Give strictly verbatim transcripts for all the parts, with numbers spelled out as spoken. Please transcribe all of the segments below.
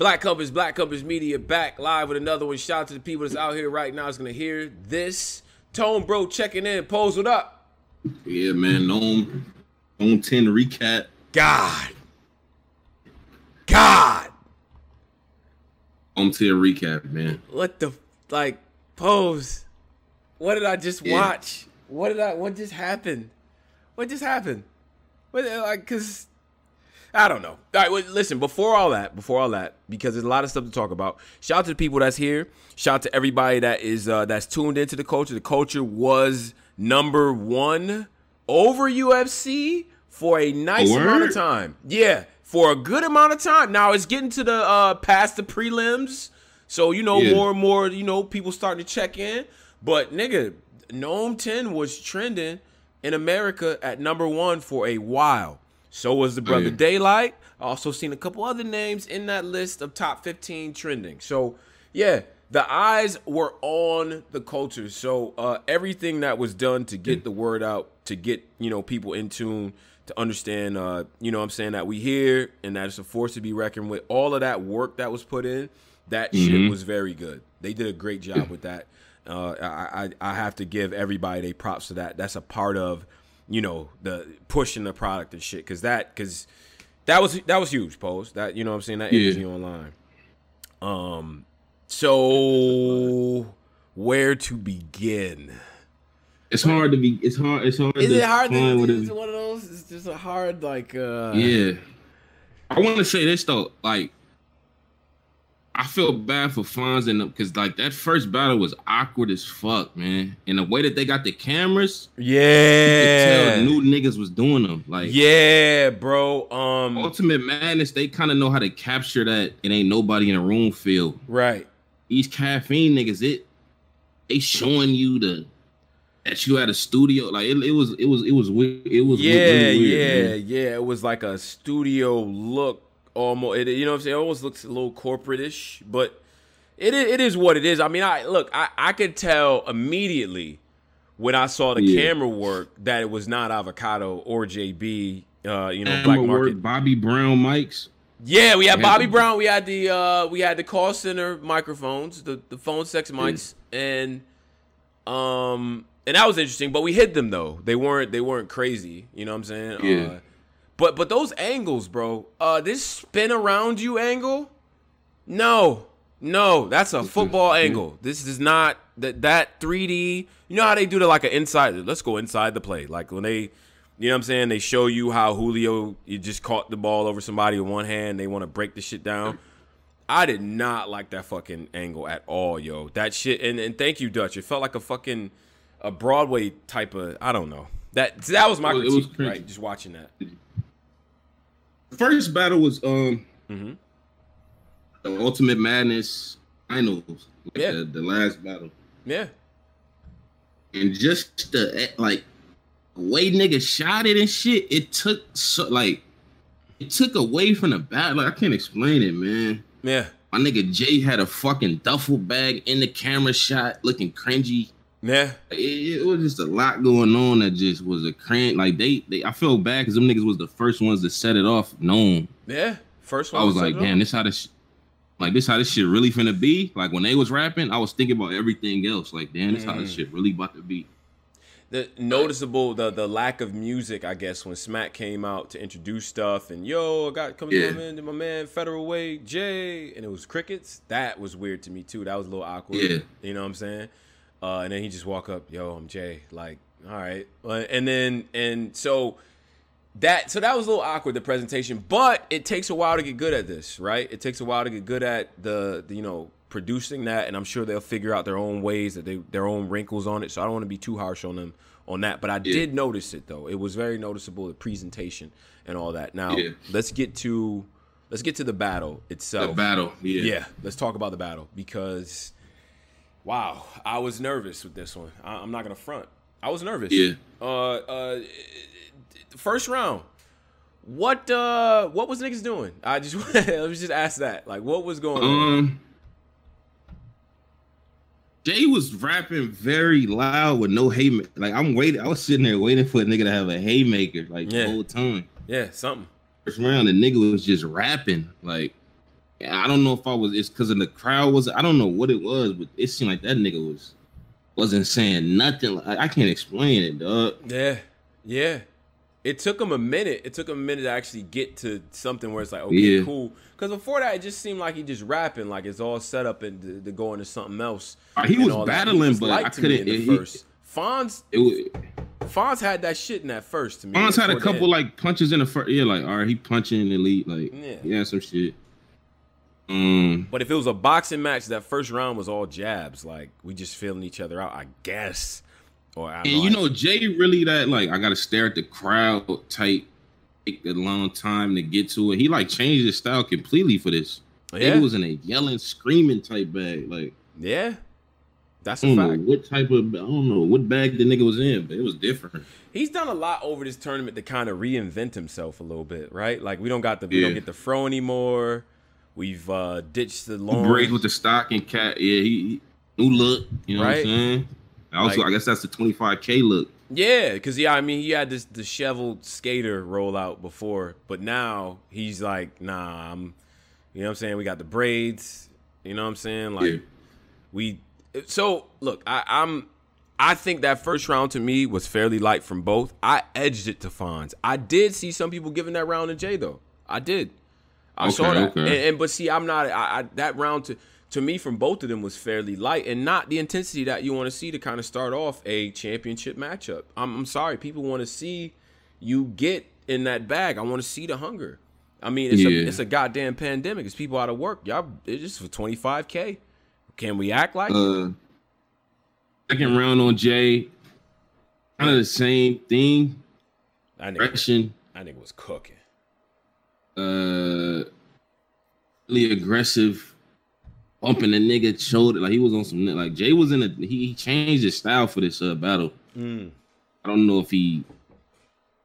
Black Compass, Black Compass Media back live with another one. Shout out to the people that's out here right now that's going to hear this. Tone Bro checking in. Pose, what up? Yeah, man. Gnome, Gnome ten recap. God. God. Gnome ten recap, man. What the, like, Pose. What did I just yeah. watch? What did I, what just happened? What just happened? What, like, cause, I don't know. All right, well, listen, before all that, before all that, because there's a lot of stuff to talk about, shout out to the people that's here. Shout out to everybody that is uh, that's tuned into the culture. The culture was number one over U F C for a nice Word. amount of time. Yeah, for a good amount of time. Now, it's getting to the uh, past the prelims, so, you know, yeah. more and more, you know, people starting to check in. But, nigga, Gnome ten was trending in America at number one for a while. So was the brother oh, yeah. Daylight. Also seen a couple other names in that list of top fifteen trending. So, yeah, the eyes were on the culture. So uh, everything that was done to get mm. the word out, to get, you know, people in tune, to understand, uh, you know what I'm saying, that we here and that it's a force to be reckoned with. All of that work that was put in, that mm-hmm. shit was very good. They did a great job with that. Uh, I, I, I have to give everybody their props to that. That's a part of, you know, the pushing the product and shit, cause that, cause that was that was huge, Pose. That, you know what I'm saying, that energy yeah. online. Um, so where to begin? It's like, hard to be. It's hard. It's hard. Is it hard? To, is it one of those? It's just a hard, like. Uh, yeah, I want to say this though. Like, I feel bad for Fonz and them, cause like that first battle was awkward as fuck, man. And the way that they got the cameras, yeah, you could tell new niggas was doing them. Like, yeah, bro. Um, Ultimate Madness, they kind of know how to capture that. It ain't nobody in the room feel right. These Caffeine niggas, it they showing you the that you at a studio. Like it, it was, it was, it was weird. It was yeah, really weird, yeah, man. yeah. It was like a studio look. Almost, it, you know what I'm saying? It almost looks a little corporate-ish, but it it is what it is. I mean, I look, I, I could tell immediately when I saw the yeah. camera work that it was not Avocado or J B, uh, you know, Black Market. Bobby Brown mics. Yeah, we had Bobby Brown. We had the uh, we had the call center microphones, the, the phone sex mics, mm. and um, and that was interesting. But we hid them though; they weren't they weren't crazy. You know what I'm saying? Yeah. Uh, But but those angles, bro, uh, this spin around you angle, no, no, that's a football angle. This is not that that three D. You know how they do to like an inside. Let's go inside the play. Like when they, you know what I'm saying, they show you how Julio you just caught the ball over somebody with one hand. They want to break the shit down. I did not like that fucking angle at all, yo. That shit. And and thank you, Dutch. It felt like a fucking a Broadway type of. I don't know. That that was my critique, was right? Just watching that. First battle was um mm-hmm. the Ultimate Madness finals, like yeah. the, the last battle. Yeah, and just the like way niggas shot it and shit. It took so like it took away from the battle. Like, I can't explain it, man. Yeah, my nigga Jay had a fucking duffel bag in the camera shot, looking cringy. Yeah, it, it was just a lot going on that just was a cringe. Like they, they I feel bad because them niggas was the first ones to set it off. Known. Yeah, first one. I was like, damn, this how this, like this how this shit really finna be. Like when they was rapping, I was thinking about everything else. Like, damn, this mm. how this shit really about to be. The noticeable the the lack of music, I guess, when Smack came out to introduce stuff and yo, I got coming yeah. in to my man Federal Way Jay, and it was crickets. That was weird to me too. That was a little awkward. Yeah, you know what I'm saying. Uh, and then he just walk up, yo, I'm Jay. Like, all right. And then, and so that, so that was a little awkward, the presentation, but it takes a while to get good at this, right? It takes a while to get good at the, the you know, producing that. And I'm sure they'll figure out their own ways that they, their own wrinkles on it. So I don't want to be too harsh on them on that, but I yeah. did notice it though. It was very noticeable, the presentation and all that. Now yeah. let's get to, let's get to the battle itself. The battle. Yeah. Yeah. Let's talk about the battle because wow, I was nervous with this one. I, I'm not gonna front. I was nervous. Yeah. Uh, uh, first round. What uh, what was niggas doing? I just let me just ask that. Like, what was going on? Um, Jay was rapping very loud with no haymaker. Like I'm waiting. I was sitting there waiting for a nigga to have a haymaker. Like yeah. the whole time. Yeah, something. First round, the nigga was just rapping. Like I don't know if I was, it's because of the crowd was, I don't know what it was, but it seemed like that nigga was, wasn't saying nothing. Like, I can't explain it, dog. Yeah, yeah. It took him a minute. It took him a minute to actually get to something where it's like, okay, yeah. cool. Because before that, it just seemed like he just rapping, like it's all set up and to, to go into something else. Uh, he, was battling, he was battling, but I couldn't. It, first. He, Fonz, it was, Fonz had that shit in that first to me. Fonz had a couple like punches in the first. Yeah, like all right, he punching elite, like yeah, yeah some shit. Um, but if it was a boxing match, that first round was all jabs. Like we just feeling each other out, I guess. Or and you know, Jay really that like I gotta stare at the crowd type. Take a long time to get to it. He like changed his style completely for this. Yeah. He was in a yelling, screaming type bag. Like yeah, that's a fact. What type of I don't know what bag the nigga was in, but it was different. He's done a lot over this tournament to kind of reinvent himself a little bit, right? Like we don't got the we yeah. don't get the fro anymore. We've uh, ditched the long braids with the stock and cat. Yeah, he, he new look. You know right? what I'm saying? Also, like, I guess that's the twenty-five K look. Yeah, because, yeah, I mean, he had this disheveled skater rollout before, but now he's like, nah, I'm, you know what I'm saying? We got the braids, you know what I'm saying? Like, yeah. we, so, look, I, I'm, I think that first round to me was fairly light from both. I edged it to Fonz. I did see some people giving that round to Jay, though. I did. I okay, saw that. Okay. And, and, but see, I'm not, I, I that round to, To me, from both of them was fairly light and not the intensity that you want to see to kind of start off a championship matchup. I'm, I'm sorry. People want to see you get in that bag. I want to see the hunger. I mean, it's, yeah. a, it's a goddamn pandemic. It's people out of work. Y'all, it's just for twenty-five K. Can we act like uh, second round on Jay? Kind of the same thing. I think I think was cooking. Uh, really aggressive. Bumping the nigga shoulder like he was on some like Jay was in a he, he changed his style for this uh, battle. Mm. I don't know if he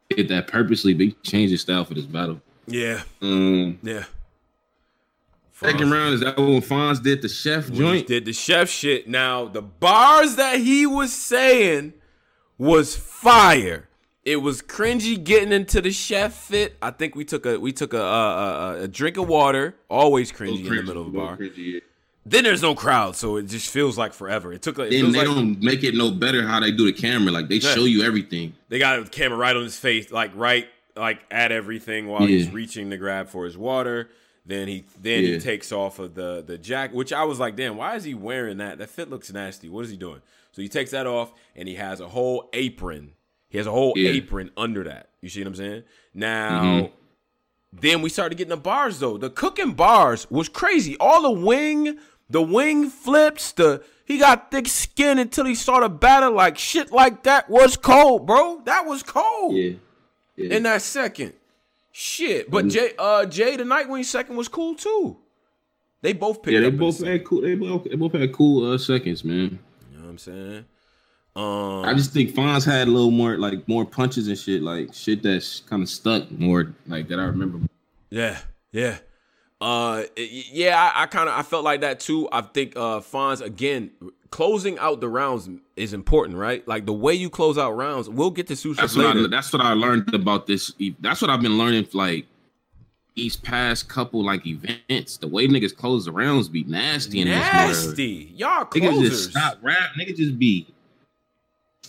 did that purposely, but he changed his style for this battle. Yeah, um, yeah. Fonz. Second round is that when Fonz did the chef when joint. Did the chef shit. Now the bars that he was saying was fire. It was cringy getting into the chef fit. I think we took a we took a a, a, a drink of water. Always cringy, cringy in the middle of a bar. Cringy, yeah. Then there's no crowd, so it just feels like forever. It took. It then they like, don't make it no better how they do the camera. Like they yeah. show you everything. They got the camera right on his face, like right, like at everything while yeah. he's reaching to grab for his water. Then he then yeah. he takes off of the the jacket, which I was like, damn, why is he wearing that? That fit looks nasty. What is he doing? So he takes that off, and he has a whole apron. He has a whole yeah. apron under that. You see what I'm saying? Now. Mm-hmm. Then we started getting the bars though. The cooking bars was crazy. All the wing, the wing flips, the he got thick skin until he saw the batter. Like shit like that was cold, bro. That was cold. Yeah. yeah. In that second. Shit. But mm-hmm. Jay uh Jay the Nightwing second was cool too. They both picked yeah, they up. Both the had cool, they both they both had cool uh, seconds, man. You know what I'm saying? Um, I just think Fonz had a little more, like, more punches and shit, like, shit that's kind of stuck more, like, that I remember. Yeah, yeah. Uh, yeah, I, I kind of, I felt like that, too. I think uh, Fonz, again, closing out the rounds is important, right? Like, the way you close out rounds, we'll get to Susha that's later. What I, that's what I learned about this. That's what I've been learning, like, these past couple, like, events. The way niggas close the rounds be nasty. In nasty. This Y'all closers. Niggas just stop rap. Niggas just be...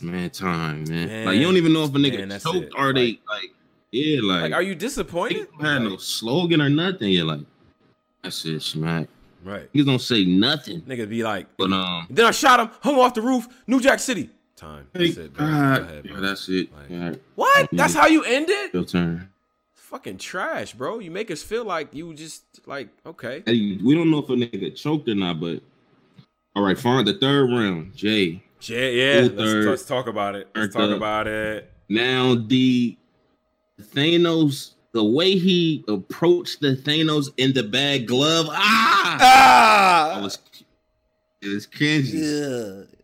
Man, time, man. man. Like you don't even know if a nigga man, choked or like, they like, yeah, like. Like, are you disappointed? They don't have like, no slogan or nothing. You're like, that's it, smack. Right. Niggas don't say nothing. Nigga be like, but um. Then I shot him, hung off the roof, New Jack City. Time. That's it. God, ahead, yeah, that's it. Like, God. What? That's how you end it? Your turn. Fucking trash, bro. You make us feel like you just like okay. Hey, we don't know if a nigga choked or not, but all right, fine. The third round, Jay. Jay, yeah, let's, let's talk about it. Let's talk up. about it. Now, the Thanos, the way he approached the Thanos in the bag glove, ah! ah! I was, it was cringy. Yeah.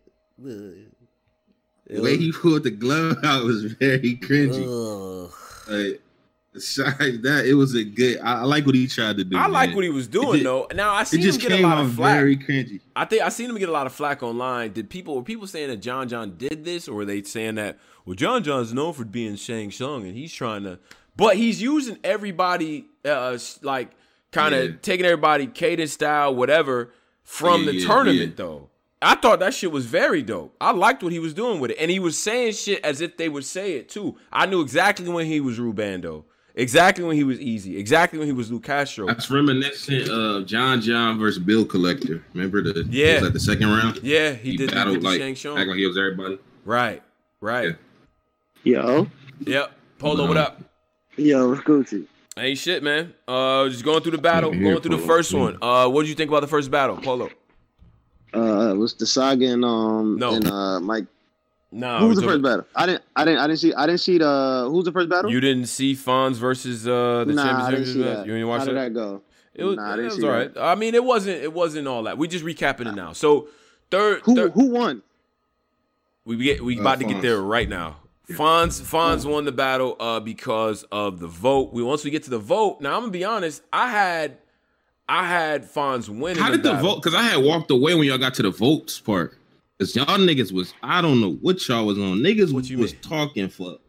The way he pulled the glove out was very cringy. Oh. Like, besides that, it was a good. I, I like what he tried to do. I like man. what he was doing just, though. Now I seen him get a lot of flack. Very cringy. I think I seen him get a lot of flack online. Did people were people saying that John John did this, or were they saying that well John John's known for being Shang Tsung and he's trying to, but he's using everybody uh, like kind of yeah. taking everybody cadence style, whatever, from yeah, the yeah, tournament, yeah. though. I thought that shit was very dope. I liked what he was doing with it. And he was saying shit as if they would say it, too. I knew exactly when he was Rubando. Exactly when he was Easy. Exactly when he was Lou Castro. That's reminiscent of John John versus Bill Collector. Remember the yeah. was like the second round? Yeah, he, he did battled, that with the like, Shang act like he was everybody. Right, right. Yeah. Yo. Yep. Polo, um, what up? Yo, what's good to you? Ain't shit, man. Uh, just going through the battle, here, going through Polo. the first one. Uh, what did you think about the first battle, Polo? Uh, it was the Saga and um no. and uh Mike. No, who was the first a... battle? I didn't, I didn't, I didn't see, I didn't see the who's the first battle. You didn't see Fonz versus uh the nah, champions. You didn't watch How did that? that go? It was, nah, it was all right. That. I mean, it wasn't, it wasn't all that. We just recapping nah. it now. So third, who third, who won? We get we uh, about Fonz. to get there right now. Fonz Fonz yeah. won the battle uh because of the vote. We once we get to the vote. Now I'm gonna be honest. I had I had Fonz winning. How did the, the vote? Because I had walked away when y'all got to the votes part. Cause y'all niggas was, I don't know what y'all was on. Niggas what you was mean? talking for.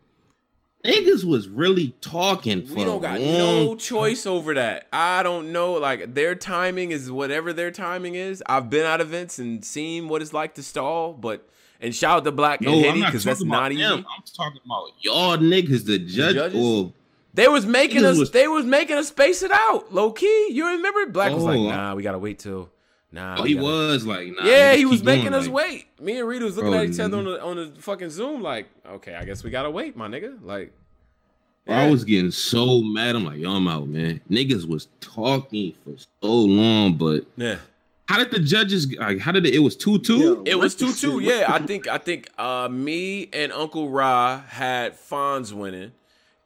Niggas was really talking we for. We don't got no choice over that. I don't know. Like, their timing is whatever their timing is. I've been at events and seen what it's like to stall, but and shout out to Black no, and Hitty because that's not easy. I'm talking about y'all niggas, the judge. The or, they was making us. Was, they was making us space it out, low key. You remember? Black oh, was like, nah, we gotta wait till. Nah, oh, he gotta, was like, nah. Yeah, he was making going, us like, wait. Me and Reed was looking bro, at each other on the, on the fucking Zoom like, okay, I guess we got to wait, my nigga. Like, yeah. I was getting so mad. I'm like, yo, I'm out, man. Niggas was talking for so long, but yeah. How did the judges, like, how did it, it was two two? Yeah, it was two two, yeah. I think, I think uh, me and Uncle Ra had Fonz winning,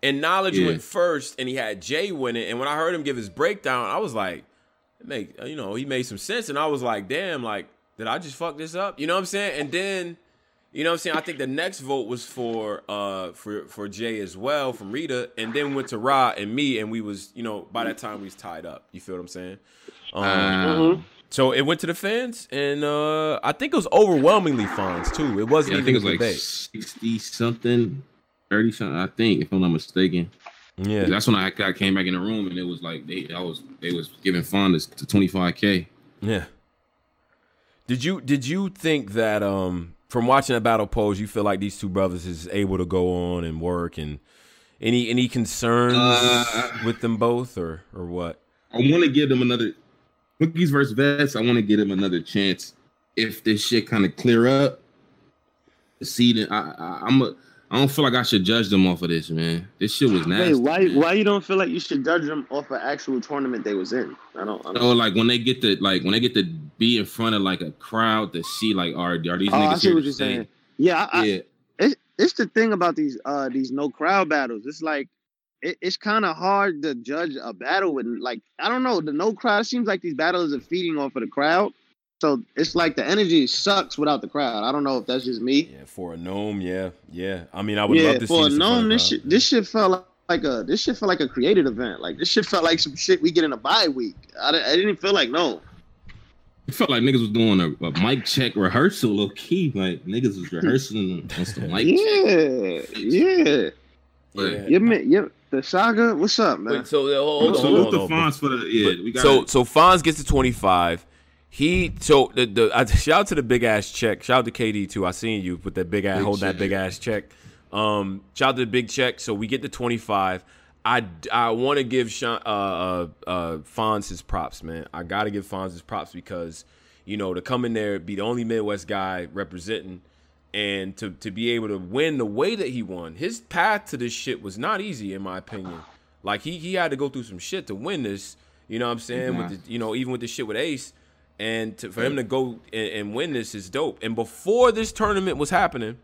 and Knowledge yeah. went first, and he had Jay winning, and when I heard him give his breakdown, I was like, Make you know he made some sense, and I was like, damn, like, did I just fuck this up? You know what I'm saying? And then, you know what I'm saying? I think the next vote was for uh for for Jay as well from Rita, and then went to Ra and me, and we was, you know, by that time we was tied up. You feel what I'm saying? Um, uh-huh. So it went to the fans, and uh I think it was overwhelmingly fans too. It wasn't. Yeah, I think it was like debate. sixty something, thirty something. I think, if I'm not mistaken. Yeah, that's when I, I came back in the room and it was like they I was they was giving Fonz to twenty-five K. Yeah. Did you did you think that um from watching that battle, pose, you feel like these two brothers is able to go on and work, and any any concerns uh, with them both or or what? I want to give them another Monkeys versus Vets. I want to give them another chance if this shit kind of clear up. See, then I, I I'm a. I don't feel like I should judge them off of this, man. This shit was nasty. Wait, why? Man. Why you don't feel like you should judge them off of actual tournament they was in? I don't. I don't. So like when they get to like when they get to be in front of like a crowd to see like are are these oh, niggas? I see here what you're saying. saying. Yeah, I, yeah. I, it, it's the thing about these uh these no crowd battles. It's like it, it's kind of hard to judge a battle with like I don't know the no crowd. It seems like these battles are feeding off of the crowd. So it's like the energy sucks without the crowd. I don't know if that's just me. Yeah, for a gnome, yeah, yeah. I mean, I would yeah, love to see. Yeah, for a gnome, this shit, this shit felt like a this shit felt like a created event. Like this shit felt like some shit we get in a bye week. I, I didn't feel like no. It felt like niggas was doing a, a mic check rehearsal, low key. Like niggas was rehearsing on some mic. Yeah, check. yeah. But, yeah, man, yeah. The Saga, what's up, man? Wait, so hold on, hold on, Fonz for the yeah. But, we got so it. so Fonz gets to twenty-five. He so the, the I, shout out to the big ass check. Shout out to K D too. I seen you with that big ass big hold check. that big ass check. Um, shout out to the big check. So we get to twenty-five. I, I want to give Sean, uh, uh, Fonz his props, man. I gotta give Fonz his props because you know to come in there be the only Midwest guy representing and to to be able to win the way that he won. His path to this shit was not easy in my opinion. Like he he had to go through some shit to win this. You know what I'm saying? Yeah. With the, you know even with the shit with Ace. And to, for him to go and, and win this is dope. And before this tournament was happening,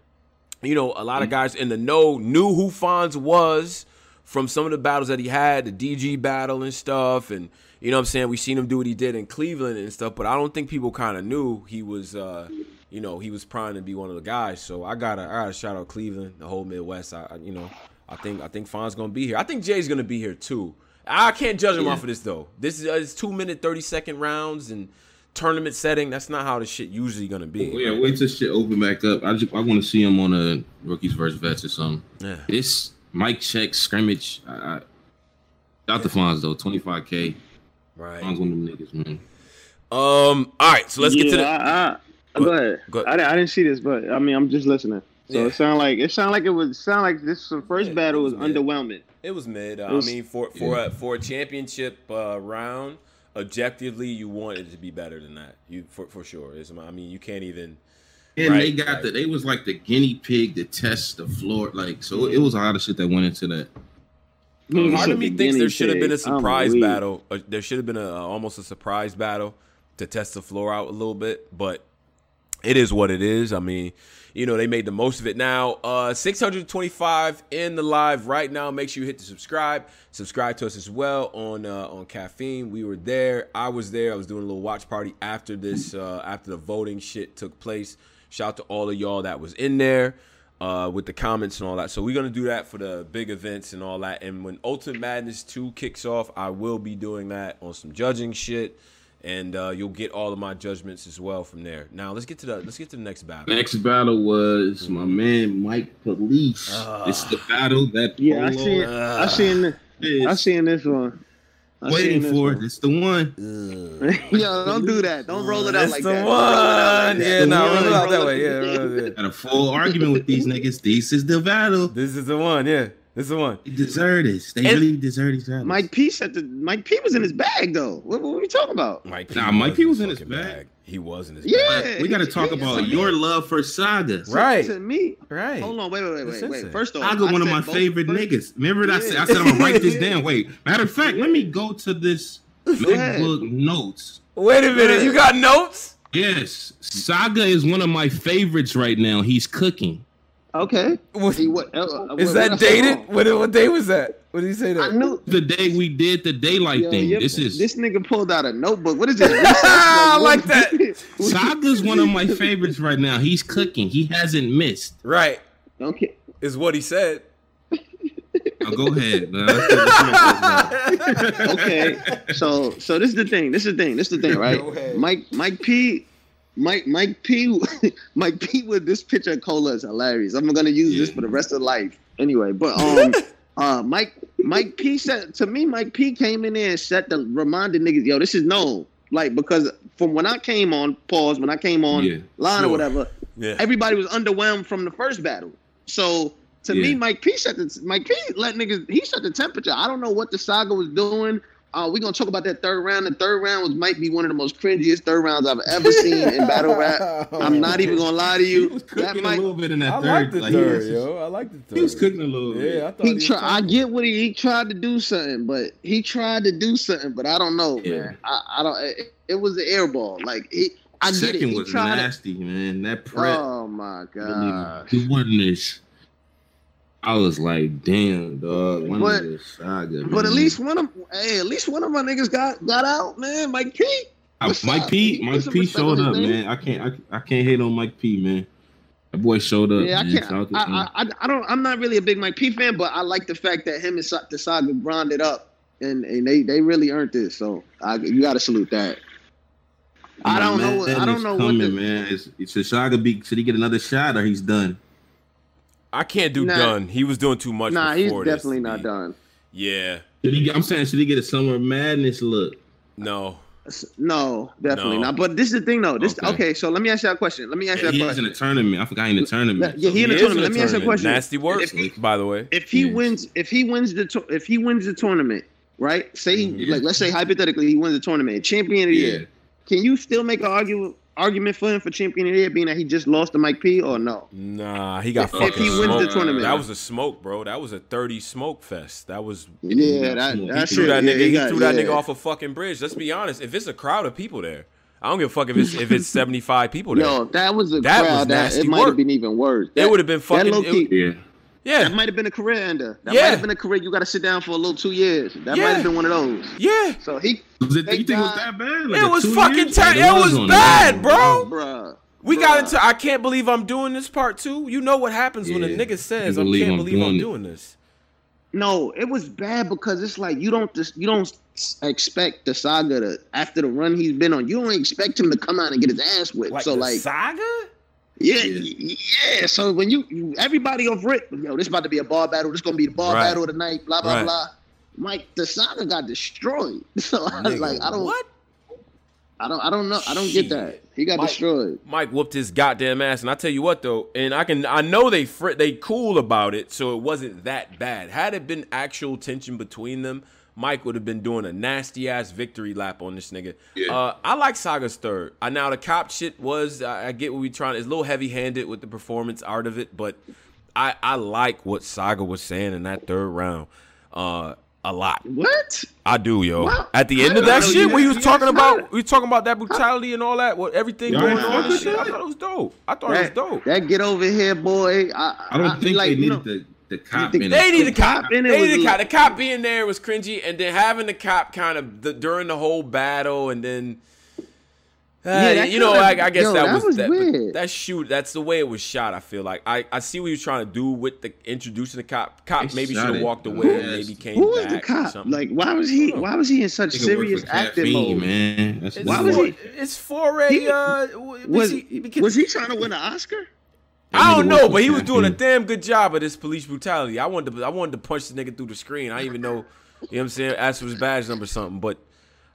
you know, a lot of guys in the know knew who Fonz was from some of the battles that he had, the D G battle and stuff. And, you know what I'm saying, we seen him do what he did in Cleveland and stuff. But I don't think people kind of knew he was, uh, you know, he was primed to be one of the guys. So I got to shout out Cleveland, the whole Midwest. I, I you know, I think I think Fonz going to be here. I think Jay's going to be here, too. I can't judge him yeah. off of this, though. This is uh, it's two minute, thirty second rounds and tournament setting, that's not how this shit usually gonna be. Yeah, right? Wait till shit open back up. I just I want to see him on a Rookies versus Vets or something. Yeah, it's mic check scrimmage. I, I, Doctor yeah. Fonz though, twenty-five K. Right. Fonz one of them niggas, man. Um. All right. So let's yeah, get to the. I, I, go, go ahead. Go ahead. I, I didn't see this, but I mean, I'm just listening. So yeah. it sounded like it sounded like it was sound like this the first yeah, battle was, was underwhelming. It was mid. Uh, it was, I mean, for for yeah. a, for a championship uh, round, objectively, you want it to be better than that. You for for sure. It's, I mean, you can't even. And right, they got right. the they was like the guinea pig to test the floor. Like so, it was a lot of shit that went into that. Um, Part of me thinks there should have been a surprise battle. Or there should have been a uh, almost a surprise battle to test the floor out a little bit, but it is what it is. I mean, you know, they made the most of it. Now, uh, six hundred twenty-five in the live right now. Make sure you hit the subscribe. Subscribe to us as well on uh, on Caffeine. We were there. I was there. I was doing a little watch party after this, uh, after the voting shit took place. Shout out to all of y'all that was in there. Uh, with the comments and all that. So we're going to do that for the big events and all that. And when Ultimate Madness two kicks off, I will be doing that on some judging shit. And uh, you'll get all of my judgments as well from there. Now, let's get to the let's get to the next battle. Next battle was mm-hmm. my man, Mike Police. Uh, it's the battle that Polo... Yeah, I seen, uh, I, seen this, I seen this one. I waiting this for it. It's the one. Yo, don't do that. Don't roll it out it's like that. It's the one. Yeah, the no, roll it out that way. Yeah, got a full argument with these niggas. This is the battle. This is the one. Yeah, this is the one. They deserve this. They and really deserve each other. Mike P said the Mike P was in his bag though. What, what are we talking about? Mike P nah, Mike P was in his bag. bag. He was in his yeah, bag. We got to talk he, about your me. love for Saga. Right. To me. Right. Hold on. Wait, wait, wait, wait. wait. First off, Saga, one of my favorite first. niggas. Remember yeah. I said? I said I'm going to write this down. Wait. Matter of fact, let me go to this MacBook notes. Wait a minute. You got notes? Yes. Saga is one of my favorites right now. He's cooking. Okay. What, See, what, uh, is that dated? What, what day was that? What did he say? That I knew the day we did the daylight Yo, thing. Yep. This is this nigga pulled out a notebook. What is this? I like that. Saga's one of my favorites right now. He's cooking. He hasn't missed. Right. Okay. Is what he said. Now go ahead. No, okay. So so this is the thing. This is the thing. This is the thing. Right. Mike Mike P. Mike Mike P Mike P with this picture of Cola is hilarious. I'm gonna use yeah. this for the rest of life anyway. But um uh Mike Mike P said to me, Mike P came in there and set the reminded niggas, yo, this is known. Like because from when I came on, pause, when I came on yeah, line sure. or whatever, yeah. everybody was underwhelmed from the first battle. So to yeah. me, Mike P set the Mike P let niggas he set the temperature. I don't know what the Saga was doing. Uh, we're going to talk about that third round. The third round was might be one of the most cringiest third rounds I've ever seen in battle rap. I'm not even going to lie to you. He was cooking that might... a little bit in that I third. I like the like, third, was... yo. I like the third. He was cooking a little bit. Yeah, I thought he, he try... was I get what he, he tried to do something, but he tried to do something, but I don't know, yeah. man. I, I don't. It, it was an air ball. Like, it, I get Second it. He was nasty, to... man. That prep. Oh, my God. He won this. I was like, damn, dog. One but, of this Saga, but at least one of, hey, at least one of my niggas got, got out, man. Mike P. I, Mike P. Mike P. showed up, man. I can't, I, I can't hate on Mike P, man. That boy showed up. Yeah, man. I can't. I, I, I, I don't. I'm not really a big Mike P fan, but I like the fact that him and the Saga grinded up, and, and they, they really earned this. So I, you got to salute that. I don't know. What, I don't know coming, what the man. Is, should Saga be? Should he get another shot or he's done? I can't do nah. done. He was doing too much. Nah, he's definitely not done. Yeah. Should he, I'm saying, should he get a Summer Madness look? No. No, definitely no. not. But this is the thing, though. This okay. okay. So let me ask you a question. Let me ask yeah, you a question. He's in a tournament. I forgot he's in a tournament. Yeah, he, he in a tournament. In let me tournament. ask you a question. Nasty work, if he, by the way. If he yeah. wins, if he wins the if he wins the tournament, right? Say yeah. like let's say hypothetically he wins the tournament, champion of the yeah. year. Can you still make an argument? Argument for him for champion of the year being that he just lost to Mike P or no? Nah, he got if, fucking if he wins smoked. the tournament. That was a smoke, bro. That was a thirty smoke fest. That was yeah. That, that, that threw that yeah, nigga. He, he got, threw that yeah. nigga off a fucking bridge. Let's be honest. If it's a crowd of people there, I don't give a fuck if it's if it's seventy five people there. No, that was a that crowd was nasty that it might have been even worse. That, it would have been fucking. That low key, it, yeah. Yeah, that might have been a career ender. That yeah. might have been a career. You got to sit down for a little two years. That yeah. might have been one of those. Yeah. So he. Was it, you think it was that bad? Like it was fucking. Ta- it was, was bad, bro. Bruh, we bruh. got into. I can't believe I'm doing this part two. You know what happens yeah. when a nigga says, "I can't I'm believe I'm doing it. this." No, it was bad because it's like you don't just you don't expect the Saga to after the run he's been on. You don't expect him to come out and get his ass whipped. Like so the like Saga. Yeah, yeah, yeah. So when you, you everybody over it, yo, this about to be a bar battle. This gonna be the bar right. battle tonight. Blah blah right. blah. Mike, the Saga got destroyed. So I was Nigga, like, I don't. What? I don't. I don't know. I don't Shit. get that. He got Mike, destroyed. Mike whooped his goddamn ass, and I tell you what though, and I can. I know they fr they cool about it, so it wasn't that bad. Had it been actual tension between them, Mike would have been doing a nasty ass victory lap on this nigga. Yeah. Uh, I like Saga's third. I, now the cop shit was, I, I get what we trying. It's a little heavy handed with the performance art of it, but I I like what Saga was saying in that third round. Uh, a lot. What? I do, yo. Well, at the end of that shit, we was talking about, we talking about that brutality and all that, what everything going on. I thought it was dope. I thought that, it was dope. That get over here, boy. I, I don't I, think like, they needed to. The cop they need the cop. They need the cop. The cop being there was cringy, and then having the cop kind of the, during the whole battle, and then uh, yeah, you know, like, I guess yo, that, that was, was that, weird. That shoot. That's the way it was shot. I feel like I, I see what you're trying to do with the introducing the cop. Cop they maybe should have walked away. Who, and maybe came who back. Who is the cop? Or like why was he? Why was he in such serious acting mode, man? That's why was he? It's for a. He, uh, was he, because, was he trying to win an Oscar? I don't know, but he was doing a damn good job of this police brutality. I wanted to, I wanted to punch the nigga through the screen. I didn't even know, you know what I'm saying, ask for his badge number or something. But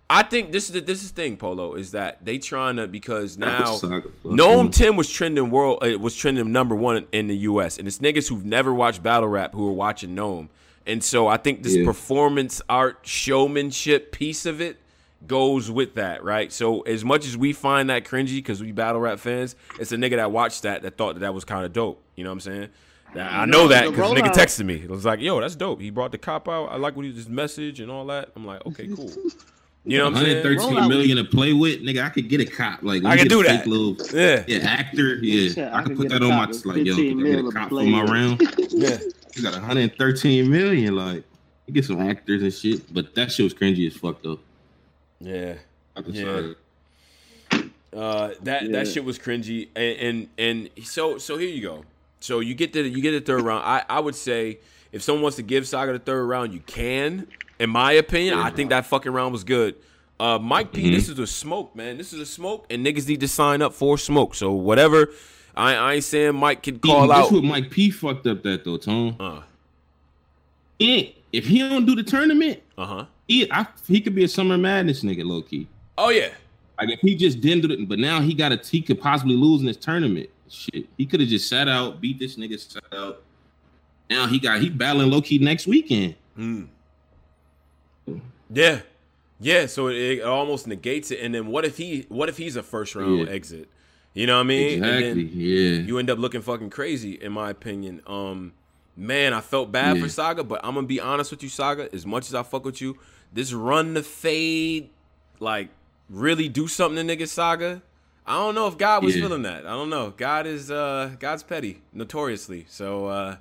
I think this is the, this is the thing, Polo, is that they trying to, because now Gnome ten was trending world, it was trending number one in the U S and it's niggas who've never watched battle rap who are watching Gnome, and so I think this yeah. performance art showmanship piece of it goes with that, right? So as much as we find that cringy because we battle rap fans, it's a nigga that watched that that thought that, that was kind of dope. You know what I'm saying? Now, I know that because nigga texted me. It was like, yo, that's dope. He brought the cop out. I like what he, his message and all that. I'm like, okay, cool. You know what I'm saying? one hundred thirteen million to play with, nigga. I could get a cop. Like I can do that. Little, yeah. yeah, actor. Yeah, yeah I, I could put that on my like, yo, I get a cop for my round. Yeah, you got one hundred thirteen million. Like, you get some actors and shit, but that shit was cringy as fuck though. Yeah, yeah. Uh, that yeah. that shit was cringy, and, and and so so here you go. So you get the you get the third round. I I would say if someone wants to give Saga the third round, you can. In my opinion, I think that fucking round was good. Uh, Mike P, mm-hmm. this is a smoke, man. This is a smoke, and niggas need to sign up for smoke. So whatever, I I ain't saying Mike could call Dude, out. That's what Mike P fucked up that though, Tom. Uh. It, if he don't do the tournament, uh huh. He, I, he could be a Summer Madness nigga, low key. Oh yeah, like if he just didn't do it, but now he got a he could possibly lose in this tournament. Shit, he could have just sat out, beat this nigga, sat out. Now he got he battling low key next weekend. Mm. Yeah, yeah. So it, it almost negates it. And then what if he what if he's a first round yeah. exit? You know what I mean? Exactly. And then yeah, you end up looking fucking crazy, in my opinion. Um, man, I felt bad yeah. for Saga, but I'm gonna be honest with you, Saga. As much as I fuck with you. This run the fade, like, really do something to nigga Saga. I don't know if God was yeah. feeling that. I don't know. God is, uh, God's petty, notoriously. So, uh,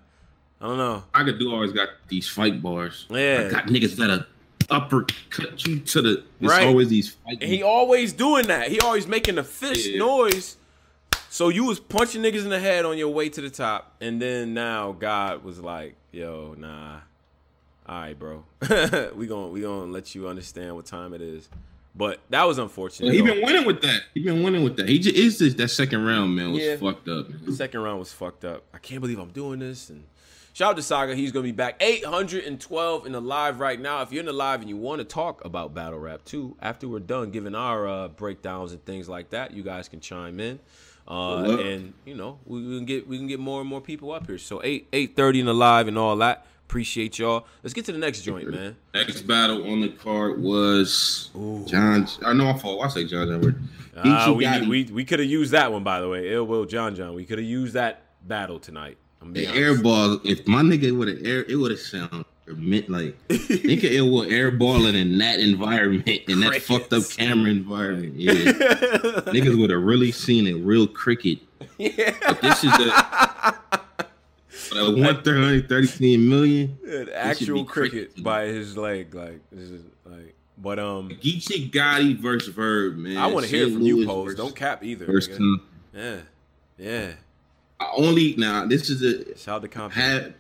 I don't know. Saga do always got these fight bars. Yeah. I got niggas that'll uppercut you to the, it's right. always these fight bars. He always doing that. He always making a fist yeah. noise. So you was punching niggas in the head on your way to the top. And then now God was like, yo, nah. All right, bro. we gonna we gonna let you understand what time it is, but that was unfortunate. Yeah, he been winning with that. He been winning with that. He just is just that second round, man. Was yeah. fucked up. Man. The second round was fucked up. I can't believe I'm doing this. And shout out to Saga. He's gonna be back. eight hundred twelve in the live right now. If you're in the live and you want to talk about battle rap too, after we're done giving our uh, breakdowns and things like that, you guys can chime in. Uh, and you know we, we can get we can get more and more people up here. So eight eight thirty in the live and all that. Appreciate y'all. Let's get to the next joint, man. Next battle on the card was Ooh. John. I know my fault. I say John John. Uh, we we, we could have used that one, by the way. Ill Will John John. We could have used that battle tonight. The airball. If my nigga would have air, it would have sounded like think of Ill Will airballing in that environment, in that Crickets. fucked up camera environment. Yeah, niggas would have really seen it real cricket. Yeah, but this is the. Like one hundred thirteen million. An actual cricket crazy. by his leg, like this is like. But um, Geechi Gotti versus Verb, man. I want to hear from Louis you, Pose. Don't cap either. First time. Yeah, yeah. I only now this is a shout the company.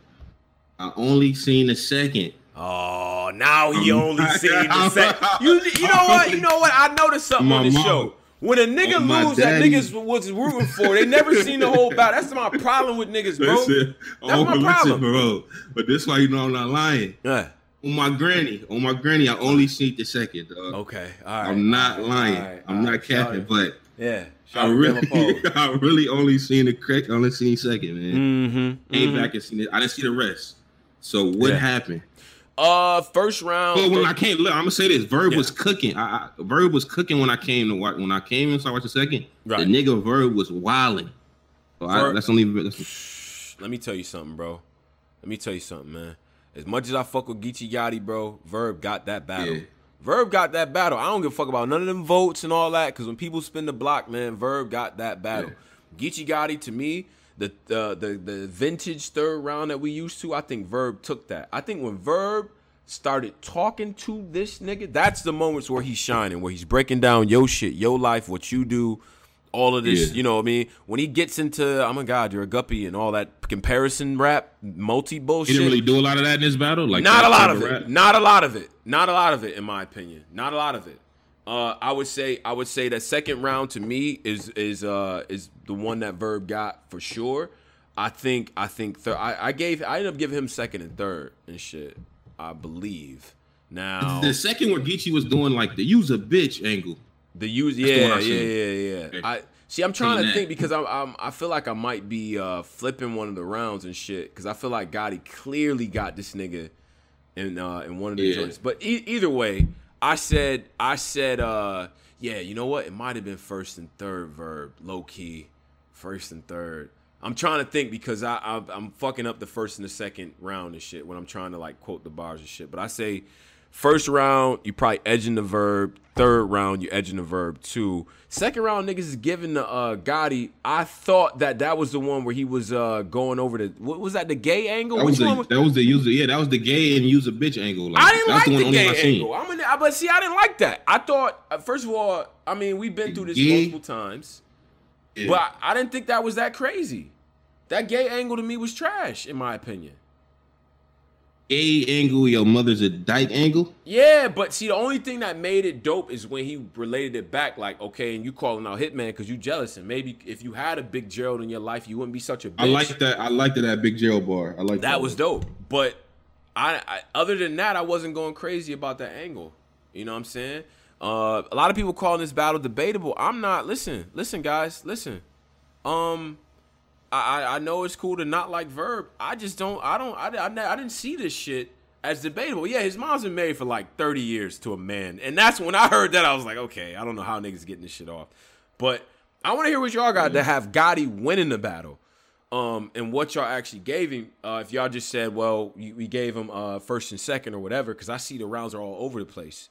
I only seen the second. Oh, now he um, only seen the second. You, you know what? You know what? I noticed something on the show. When a nigga oh, lose that niggas was rooting for, they never seen the whole battle. That's my problem with niggas, bro. Listen, That's oh, my listen, problem. Bro. But this why you know I'm not lying. Yeah. On my granny, on my granny, I only sneaked the second. Dog. Okay, all right. I'm not lying. All right. I'm all not capping, but yeah, I really, I really only seen the crack, only seen second, man. Mm-hmm. Came mm-hmm. back and seen it. I didn't see the rest. So what yeah. happened? Uh, first round. But when I came, look, I'm gonna say this. Verb yeah. was cooking. I, I Verb was cooking when I came to watch. When I came and started watching second, right. the nigga Verb was wilding. So Verb, I, that's only. That's, let me tell you something, bro. Let me tell you something, man. As much as I fuck with Geechi Gotti, bro, Verb got that battle. Yeah. Verb got that battle. I don't give a fuck about none of them votes and all that, because when people spin the block, man, Verb got that battle. Yeah. Geechi Gotti, to me, the, the the the vintage third round that we used to, I think Verb took that. I think when Verb started talking to this nigga, that's the moments where he's shining, where he's breaking down your shit, your life, what you do, all of this, yeah. you know what I mean? When he gets into, oh my God, you're a guppy and all that comparison rap, multi-bullshit. He didn't really do a lot of that in this battle? Like Not a lot of it. Rap? Not a lot of it. Not a lot of it, in my opinion. Not a lot of it. Uh, I would say I would say that second round to me is is uh, is the one that Verb got for sure. I think I think third. I, I gave I ended up giving him second and third and shit, I believe. Now the second where Geechi was doing like the use a bitch angle. The use, yeah, the yeah, yeah, yeah, yeah. I see. I'm trying to think because I'm, I'm, I feel like I might be uh, flipping one of the rounds and shit because I feel like Gotti clearly got this nigga in uh, in one of the yeah. joints. But e- either way, I said, I said, uh, yeah, you know what? It might have been first and third Verb, low key, first and third. I'm trying to think because I, I I'm fucking up the first and the second round and shit when I'm trying to like quote the bars and shit. But I say. First round, you probably edging the Verb. Third round, you edging the Verb too. Second round, niggas is giving the uh, Gotti. I thought that that was the one where he was uh, going over the. What was that? The gay angle? That was, the, that was the user. Yeah, that was the gay and user bitch angle. Like, I didn't like the, the gay angle. I'm in the, but see, I didn't like that. I thought first of all, I mean, we've been through this yeah. multiple times, yeah. but I, I didn't think that was that crazy. That gay angle to me was trash, in my opinion. Gay angle, your mother's a dyke angle? Yeah, but see, the only thing that made it dope is when he related it back like, okay, and you calling out Hitman because you jealous, and maybe if you had a Big Gerald in your life, you wouldn't be such a bitch. I like that. I liked that Big Gerald bar. I like that. That was dope. But I, I, other than that, I wasn't going crazy about that angle. You know what I'm saying? Uh, a lot of people calling this battle debatable. I'm not. Listen, listen, guys, listen. Um... I, I know it's cool to not like Verb. I just don't. I don't. I, I, I didn't see this shit as debatable. Yeah, his mom's been married for like thirty years to a man, and that's when I heard that I was like, okay, I don't know how niggas getting this shit off. But I want to hear what y'all got to have Gotti winning the battle, um, and what y'all actually gave him. Uh, if y'all just said, well, you, we gave him uh first and second or whatever, because I see the rounds are all over the place.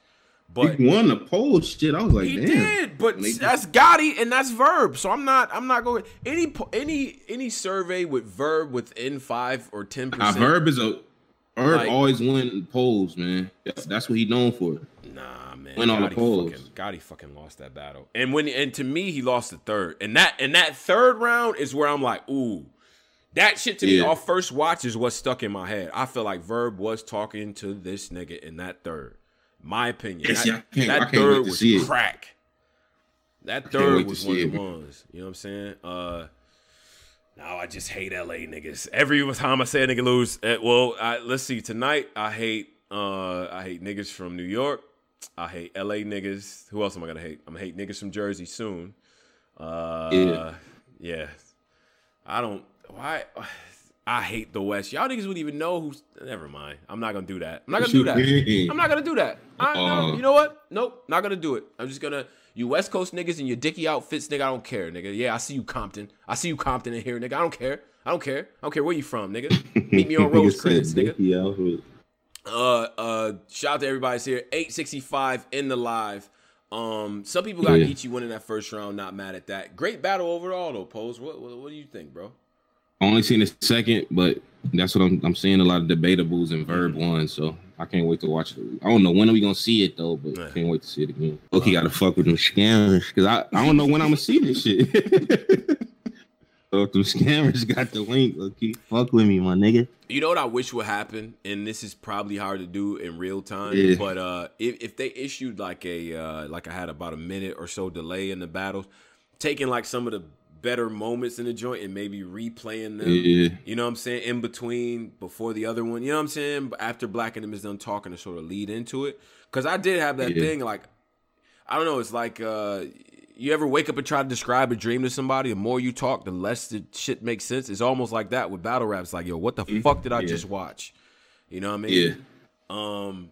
But he won the poll shit. I was like, he damn. He did, but that's Gotti and that's Verb. So I'm not, I'm not going any any any survey with Verb within five or ten percent. Verb is a Verb like, always win polls, man. That's, that's what he known for. Nah, man. Win all the polls. Fucking, Gotti fucking lost that battle, and when and to me he lost the third, and that and that third round is where I'm like, ooh, that shit to yeah. me. Our first watch is what's stuck in my head. I feel like Verb was talking to this nigga in that third. My opinion. Yes, that yeah, that third was crack. It. That third was one of the ones. You know what I'm saying? Uh, now I just hate L A niggas. Every time I say a nigga lose, uh, well, I, let's see. Tonight I hate uh, I hate niggas from New York. I hate L A niggas. Who else am I gonna hate? I'm gonna hate niggas from Jersey soon. Uh, yeah. yeah. I don't. Why? I hate the West. Y'all niggas wouldn't even know who's... Never mind. I'm not going to do that. I'm not going to do that. I'm not going to do that. I, no, you know what? Nope. Not going to do it. I'm just going to... You West Coast niggas and your dicky outfits, nigga, I don't care, nigga. Yeah, I see you Compton. I see you Compton in here, nigga. I don't care. I don't care. I don't care where you from, nigga. Meet me on Rosecrans, nigga. Uh, uh, shout out to everybody's here. eight sixty-five in the live. Um, Some people got yeah. Geechi winning that first round. Not mad at that. Great battle overall, though, Pose. What, what, what do you think, bro? I only seen the second, but that's what I'm I'm seeing a lot of debatables and Verb one, so I can't wait to watch it. I don't know when are we gonna see it though, but I can't wait to see it again. Okay, gotta fuck with them scammers because I, I don't know when I'm gonna see this shit. So if them scammers got the link, okay, fuck with me, my nigga. You know what I wish would happen, and this is probably hard to do in real time, yeah. but uh, if if they issued like a uh, like I had about a minute or so delay in the battles, taking like some of the better moments in the joint and maybe replaying them. Yeah. You know what I'm saying? In between, before the other one. You know what I'm saying? After Black and them is done talking to sort of lead into it. Because I did have that yeah. thing, like, I don't know, it's like, uh, you ever wake up and try to describe a dream to somebody? The more you talk, the less the shit makes sense. It's almost like that with battle raps. Like, yo, what the mm-hmm. fuck did I yeah. just watch? You know what I mean? Yeah. Um...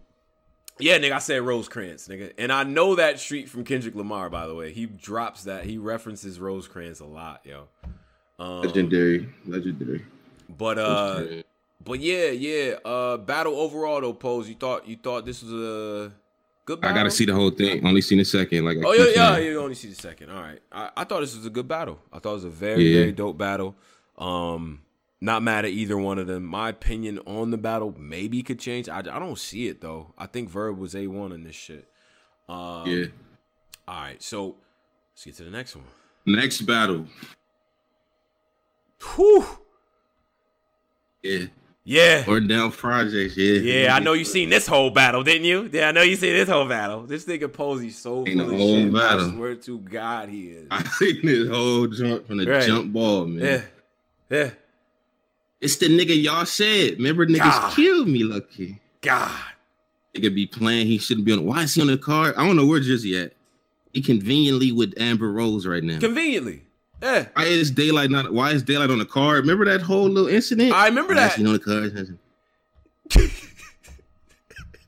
Yeah, nigga, I said Rosecrans, nigga. And I know that street from Kendrick Lamar, by the way. He drops that. He references Rosecrans a lot, yo. Um, legendary. Legendary. But uh legendary. But yeah, yeah. Uh battle overall though, Pose. You thought you thought this was a good battle? I gotta see the whole thing. Only seen the second. Like I oh yeah, yeah, you only see the second. All right. I, I thought this was a good battle. I thought it was a very, yeah. very dope battle. Um Not mad at either one of them. My opinion on the battle maybe could change. I, I don't see it, though. I think Verb was A one in this shit. Um, yeah. All right, so let's get to the next one. Next battle. Whew. Yeah. Yeah. Ordell Projects, yeah. Yeah, I know you seen this whole battle, didn't you? Yeah, I know you seen this whole battle. This nigga Posey's so full of shit. Battle. I swear to God he is. I seen this whole jump from the right. jump ball, man. Yeah, yeah. It's the nigga y'all said. Remember, niggas God. killed me, Lucky. God. Nigga be playing. He shouldn't be on. Why is he on the card? I don't know where Drizzy at. He conveniently with Amber Rose right now. Conveniently. Yeah. Why is Daylight not? Why is Daylight on the card? Remember that whole little incident? I remember why that. You on the card.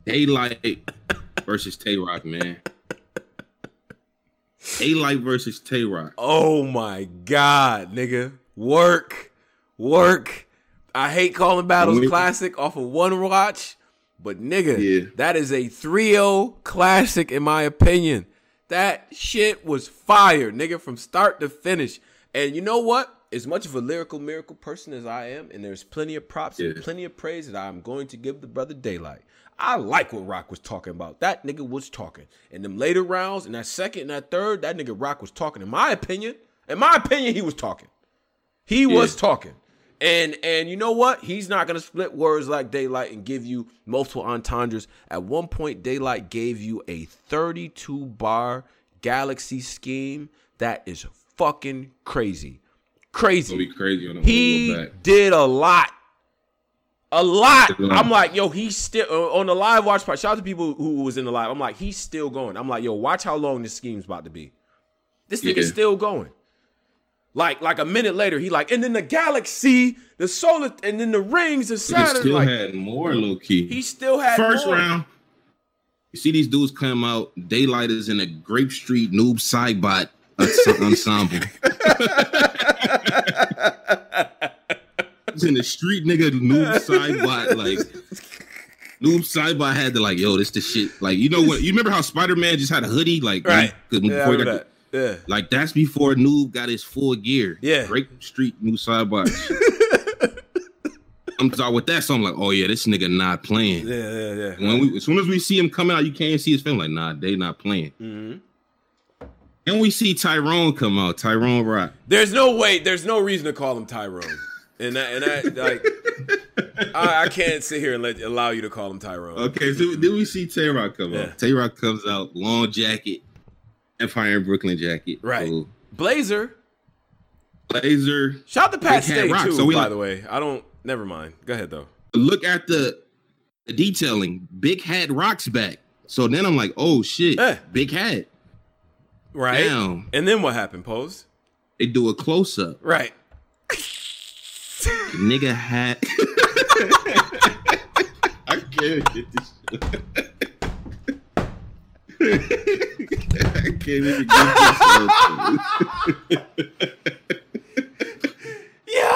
Daylight versus Tay Rock, man. Daylight versus Tay Rock. Oh my God, nigga. Work. Work. I hate calling battles mm-hmm. classic off of one watch, but nigga, yeah. that is a three oh classic in my opinion. That shit was fire, nigga, from start to finish. And you know what? As much of a lyrical miracle person as I am, and there's plenty of props yeah. and plenty of praise that I'm going to give the brother Daylight. I like what Rock was talking about. That nigga was talking. And them later rounds, and that second and that third, that nigga Rock was talking. In my opinion, in my opinion, he was talking. He yeah. was talking. And and you know what? He's not going to split words like Daylight and give you multiple entendres. At one point, Daylight gave you a thirty-two bar Galaxy scheme. That is fucking crazy. Crazy. Be crazy on the he back. did a lot. A lot. I'm like, yo, he's still uh, on the live watch part. Shout out to people who was in the live. I'm like, he's still going. I'm like, yo, watch how long this scheme's about to be. This yeah. nigga's still going. Like, like a minute later, he like, and then the galaxy, the solar, and then the rings, the Saturn. He still like, had more, low-key. He still had First more. First round, you see these dudes come out, Daylight is in a Grape Street Noob Cybot ensemble. He's in the street nigga Noob Cybot, like... Noob Cybot had to like, yo, this the shit. Like, you know what? You remember how Spider-Man just had a hoodie? Like, right. Like, yeah, before I remember that. Yeah. Like, that's before Noob got his full gear. Yeah. Great Street Noob Cybot. I'm out with that, so I'm like, oh, yeah, this nigga not playing. Yeah, yeah, yeah. When we, as soon as we see him coming out, you can't see his film. Like, nah, they not playing. Mm-hmm. And we see Tyrone come out. Tyrone Rock. There's no way. There's no reason to call him Tyrone. And that, and that, like, I, I can't sit here and let allow you to call him Tyrone. Okay, so then we see Tay Rock come yeah. out. Tay Rock comes out, long jacket. Empire and Brooklyn jacket. Right. So, Blazer. Blazer. Shout out to Pat Stay, too, so by like, the way. I don't... Never mind. Go ahead, though. Look at the, the detailing. Big Hat Rock's back. So then I'm like, oh, shit. Yeah. Big Hat. Right. Now, and then what happened, Pose? They do a close-up. Right. Nigga hat. I can't get this shit. I can't even get this. Yo!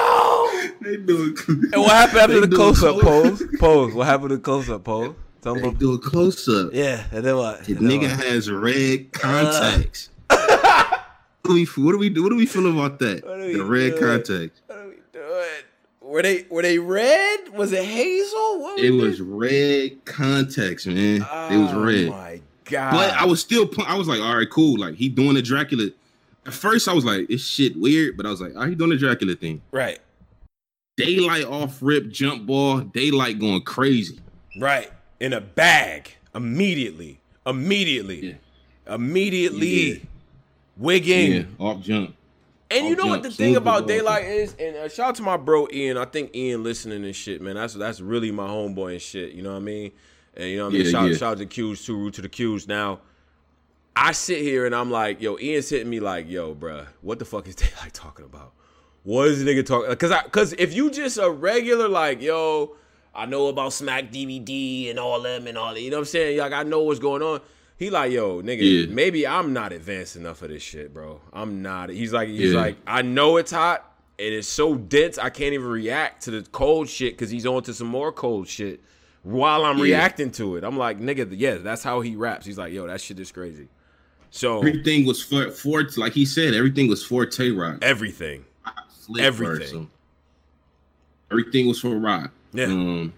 They do a, and what happened after the close-up, Pose? Pose, what happened to the close-up, Pose? Tell they them. do a close-up. Yeah, and then what? The nigga what? has red contacts. Uh. what, do we, what, do we, what do we feel about that? The red doing? contacts. What are we doing? Were they, were they red? Was it hazel? What it was doing? red contacts, man. Oh, it was red. my God. God. But I was still, I was like, all right, cool. Like, he doing the Dracula. At first, I was like, this shit weird. But I was like, oh, he doing the Dracula thing. Right. Daylight off rip, jump ball. Daylight going crazy. Right. In a bag. Immediately. Immediately. Yeah. Immediately. Yeah. Wigging. Yeah. Off jump. And you know what the thing about Daylight is, and uh, shout out to my bro Ian. I think Ian listening and shit, man. That's that's really my homeboy and shit. You know what I mean? And you know what I mean. Yeah, shout, yeah. shout out to Q's too. Root to the Q's. Now, I sit here and I'm like, yo, Ian's hitting me like, yo, bruh, what the fuck is Daylight talking about? What is the nigga talking? Cause I, cause if you just a regular like, yo, I know about Smack D V D and all them and all that. You know what I'm saying? Like I know what's going on. He like, yo, nigga, yeah. maybe I'm not advanced enough for this shit, bro. I'm not. He's like, he's yeah. like, I know it's hot and it's so dense, I can't even react to the cold shit because he's on to some more cold shit while I'm yeah. reacting to it. I'm like, nigga, yeah, that's how he raps. He's like, yo, that shit is crazy. So everything was for, for like he said, everything was for Tay Rock. Everything, everything, first, so. everything was for Rock. Yeah, um,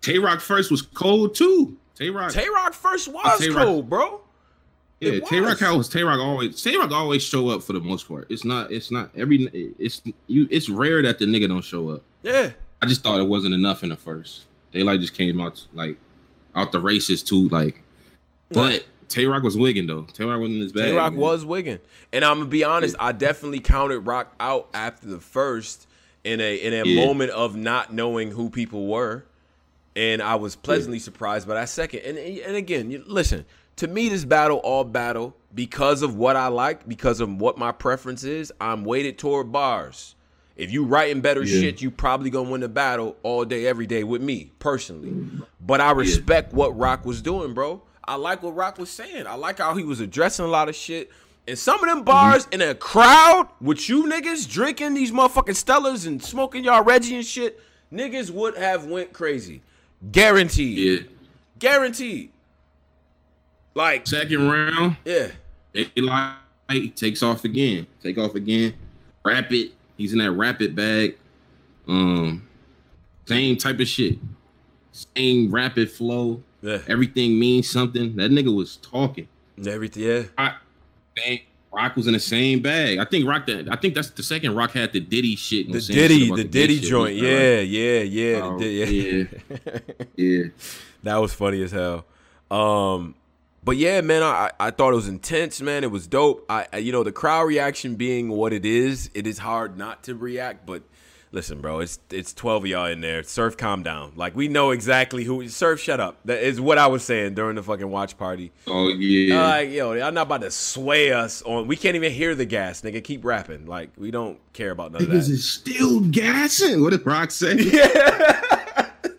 Tay Rock first was cold too. Tay Rock. Tay Rock first was Tay Rock, cold, bro. Yeah, Tay Rock was Tay Rock always Tay Rock always show up for the most part. It's not it's not every it's you it's rare that the nigga don't show up. Yeah. I just thought it wasn't enough in the first. Daylight just came out like out the races too, like but yeah. Tay Rock was wigging though. Tay Rock wasn't his bad. Tay Rock man. was wigging. And I'm gonna be honest, yeah. I definitely counted Rock out after the first in a in a yeah. moment of not knowing who people were. And I was pleasantly yeah. surprised by that second. And and again, you, listen, to me, this battle, all battle, because of what I like, because of what my preference is, I'm weighted toward bars. If you writing better yeah. shit, you probably going to win the battle all day, every day with me, personally. But I respect yeah. what Rock was doing, bro. I like what Rock was saying. I like how he was addressing a lot of shit. And some of them bars mm-hmm. in a crowd with you niggas drinking these motherfucking Stellas and smoking y'all Reggie and shit, niggas would have went crazy. Guaranteed. Yeah. Guaranteed. Like second round. Yeah. Daylight takes off again. Take off again. Rapid. He's in that rapid bag. Um same type of shit. Same rapid flow. Yeah. Everything means something. That nigga was talking. Everything, yeah. I think Rock was in the same bag. I think Rock that I think that's the second Rock had the Diddy shit. The Diddy, the Diddy joint. Yeah, yeah, yeah, oh, the Diddy, yeah, yeah, yeah. That was funny as hell. Um, but yeah, man, I I thought it was intense, man. It was dope. I, I you know the crowd reaction being what it is, it is hard not to react. But listen, bro, it's it's twelve of y'all in there. Surf, calm down. Like we know exactly who. Surf, shut up. That is what I was saying during the fucking watch party. Oh yeah. Like uh, yo, y'all not about to sway us on. We can't even hear the gas, nigga. Keep rapping. Like we don't care about none Niggas of that. Niggas is still gassing. What did Brock say? Yeah.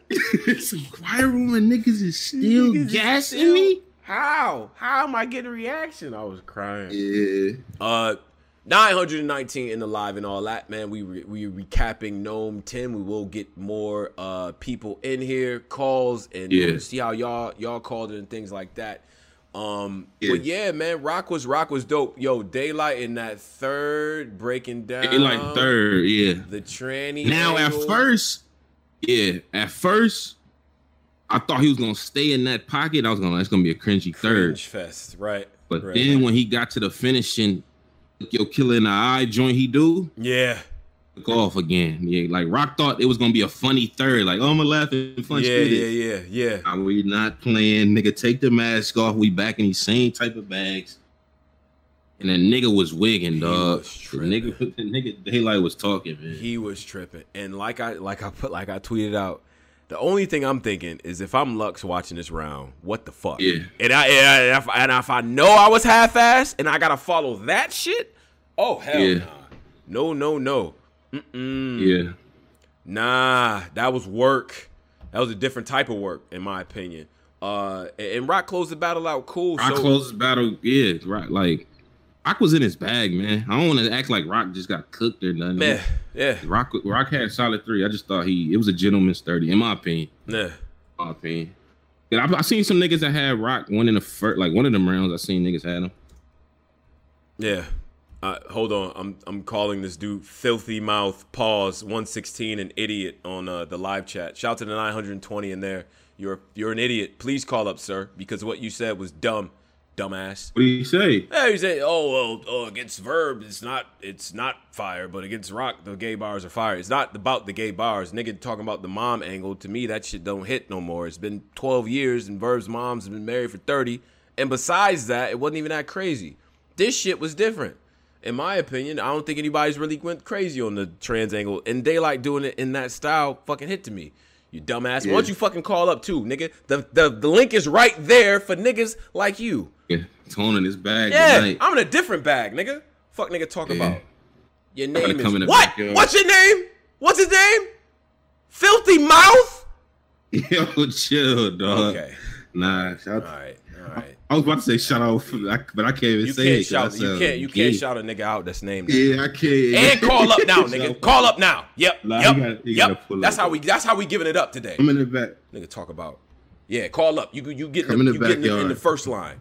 It's a quiet room and niggas is still niggas gassing is still... me. How? How am I getting a reaction? I was crying. Yeah. Uh. nine hundred nineteen in the live and all that, man. We re- we recapping Gnome ten. We will get more uh, people in here, calls, and yeah. we'll see how y'all y'all called it and things like that. Um, yeah. But yeah, man, Rock was Rock was dope. Yo, Daylight in that third breaking down. Daylight third, yeah. The tranny. Now angle. At first, yeah, at first, I thought he was gonna stay in that pocket. I was gonna that's gonna be a cringy Cringe third. Cringe fest, right? But right. then when he got to the finishing. Yo, Killer in the Eye joint he do. Yeah. Took off again. Yeah, like Rock thought it was going to be a funny third. Like, oh, I'm going to laugh and fun shit. Yeah, yeah, it. yeah, yeah. Nah, we not playing. Nigga, take the mask off. We back in these same type of bags. And that nigga was wigging, dog. Was the nigga, the nigga Daylight was talking, man. He was tripping. And like I like I put, like I tweeted out, the only thing I'm thinking is if I'm Lux watching this round, what the fuck? Yeah. And I and, I, and if I know I was half-assed and I gotta follow that shit, oh hell yeah. nah. no, no, no, Mm-mm. yeah, nah, that was work. That was a different type of work, in my opinion. Uh, and, and Rock closed the battle out cool. Rock so- closed the battle, yeah, right, like. Rock was in his bag, man. I don't want to act like Rock just got cooked or nothing. Man, yeah. Rock, Rock had a solid three. I just thought he it was a gentleman's thirty, in my opinion. Yeah, in my opinion. And I, I seen some niggas that had Rock one in the first, like one of them rounds. I seen niggas had him. Yeah. Uh, hold on, I'm I'm calling this dude Filthy Mouth Pause one sixteen an idiot on uh, the live chat. Shout out to the nine hundred twenty in there. You're you're an idiot. Please call up, sir, because what you said was dumb. Dumbass. What do you say? Yeah, he said, "Oh well, oh, against Verb, it's not, it's not fire, but against Rock, the gay bars are fire." It's not about the gay bars, nigga. Talking about the mom angle. To me, that shit don't hit no more. It's been twelve years, and Verb's mom's been married for thirty. And besides that, it wasn't even that crazy. This shit was different. in my opinion, I don't think anybody's really went crazy on the trans angle. And Daylight doing it in that style fucking hit to me. You dumbass. Yeah. Why don't you fucking call up too, nigga? The, the the link is right there for niggas like you. Yeah, Tone in his bag. Yeah, tonight. I'm in a different bag, nigga. Fuck nigga talk yeah. about. Your name is what? What's your name? What's his name? Filthy Mouth? Yo, chill, dog. Okay. Nah. Shout all right. All right. I was about to say shout out, but I can't even you say can't it. Shout, you can't. Like, you can't yeah. shout a nigga out that's named. Yeah, I can't. And call up now, nigga. Call up now. Yep. Nah, yep. You gotta, you yep. Gotta that's up. how we. That's how we giving it up today. I'm in the back. Nigga, talk about. Yeah, call up. You you get in the, the back in the first line.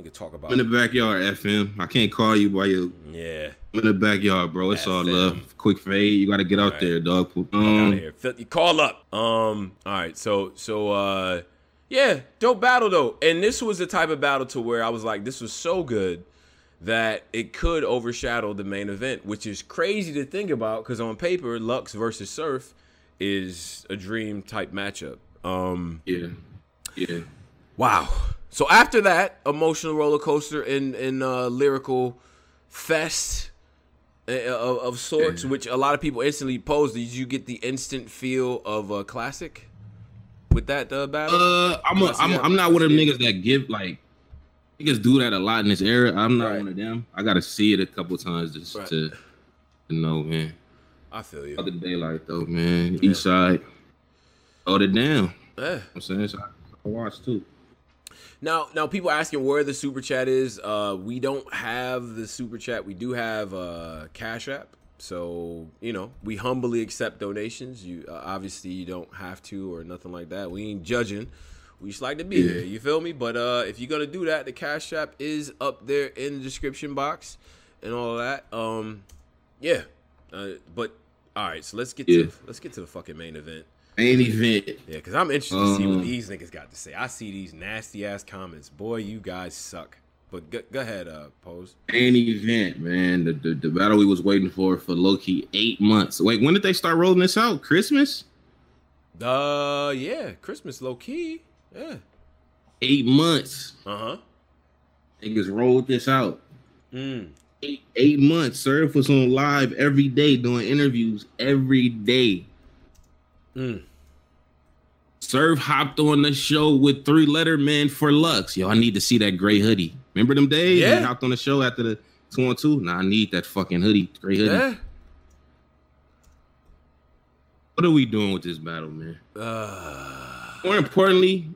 Nigga, talk about. I'm in the backyard, F M. I can't call you while you. Yeah. I'm in the backyard, bro. It's F M. All love. Quick fade. You gotta get all out right. there, dog. Um, out here. Call up. Um. All right. So so. uh Yeah, dope battle though. And this was the type of battle to where I was like, this was so good that it could overshadow the main event, which is crazy to think about because on paper, Lux versus Surf is a dream type matchup. Um, yeah, yeah. Wow. So after that emotional roller coaster and and uh, lyrical fest of, of sorts, yeah. which a lot of people instantly posed, did you get the instant feel of a classic? With that uh, battle, uh, I'm a, I'm, I'm not one of them niggas that give like niggas do that a lot in this era. I'm not right. one of them. I gotta see it a couple times just right. to, to know, man. I feel you. Other Daylight though, man. Yeah. East side, oh the damn. Yeah, I'm saying so I watch too. Now, now people asking where the super chat is. Uh, we don't have the super chat. We do have uh Cash App. So, you know, we humbly accept donations. You uh, obviously you don't have to or nothing like that. We ain't judging. We just like to be yeah. there. You feel me? But uh, if you're going to do that, the Cash App is up there in the description box and all that. Um, yeah. Uh, but all right, so let's get yeah. to let's get to the fucking main event. Main event. Yeah, because I'm interested um, to see what these niggas got to say. I see these nasty ass comments. Boy, you guys suck. But go, go ahead, uh, Pose. Main event, man. The, the the battle we was waiting for for low-key eight months. Wait, when did they start rolling this out? Christmas? Uh, yeah, Christmas low-key. Yeah. Eight months. Uh-huh. Niggas rolled this out. Mm. Eight, eight months. Surf was on live every day doing interviews every day. Mm. Surf hopped on the show with three lettermen for Lux. Yo, I need to see that gray hoodie. Remember them days? Yeah. He hopped on the show after the two on two. Nah, I need that fucking hoodie. Gray hoodie. Yeah. What are we doing with this battle, man? Uh... More importantly,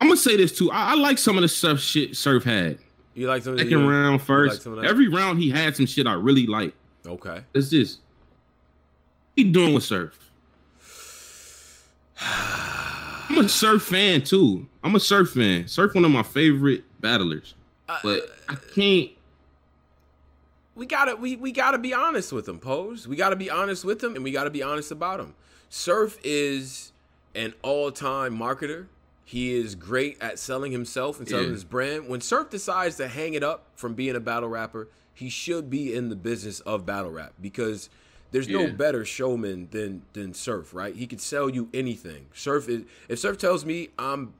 I'm going to say this too. I, I like some of the stuff shit Surf had. You like some of the second you, round, first. Like every round he had some shit I really like. Okay. It's just, what are you doing with Surf? I'm a Surf fan too. I'm a Surf fan. Surf one of my favorite battlers, but uh, I can't. We gotta we we gotta be honest with him, Pose. We gotta be honest with him, and we gotta be honest about him. Surf is an all-time marketer. He is great at selling himself and selling yeah. his brand. When Surf decides to hang it up from being a battle rapper, he should be in the business of battle rap because. There's no yeah. better showman than than Surf, right? He could sell you anything. Surf is if Surf tells me I'm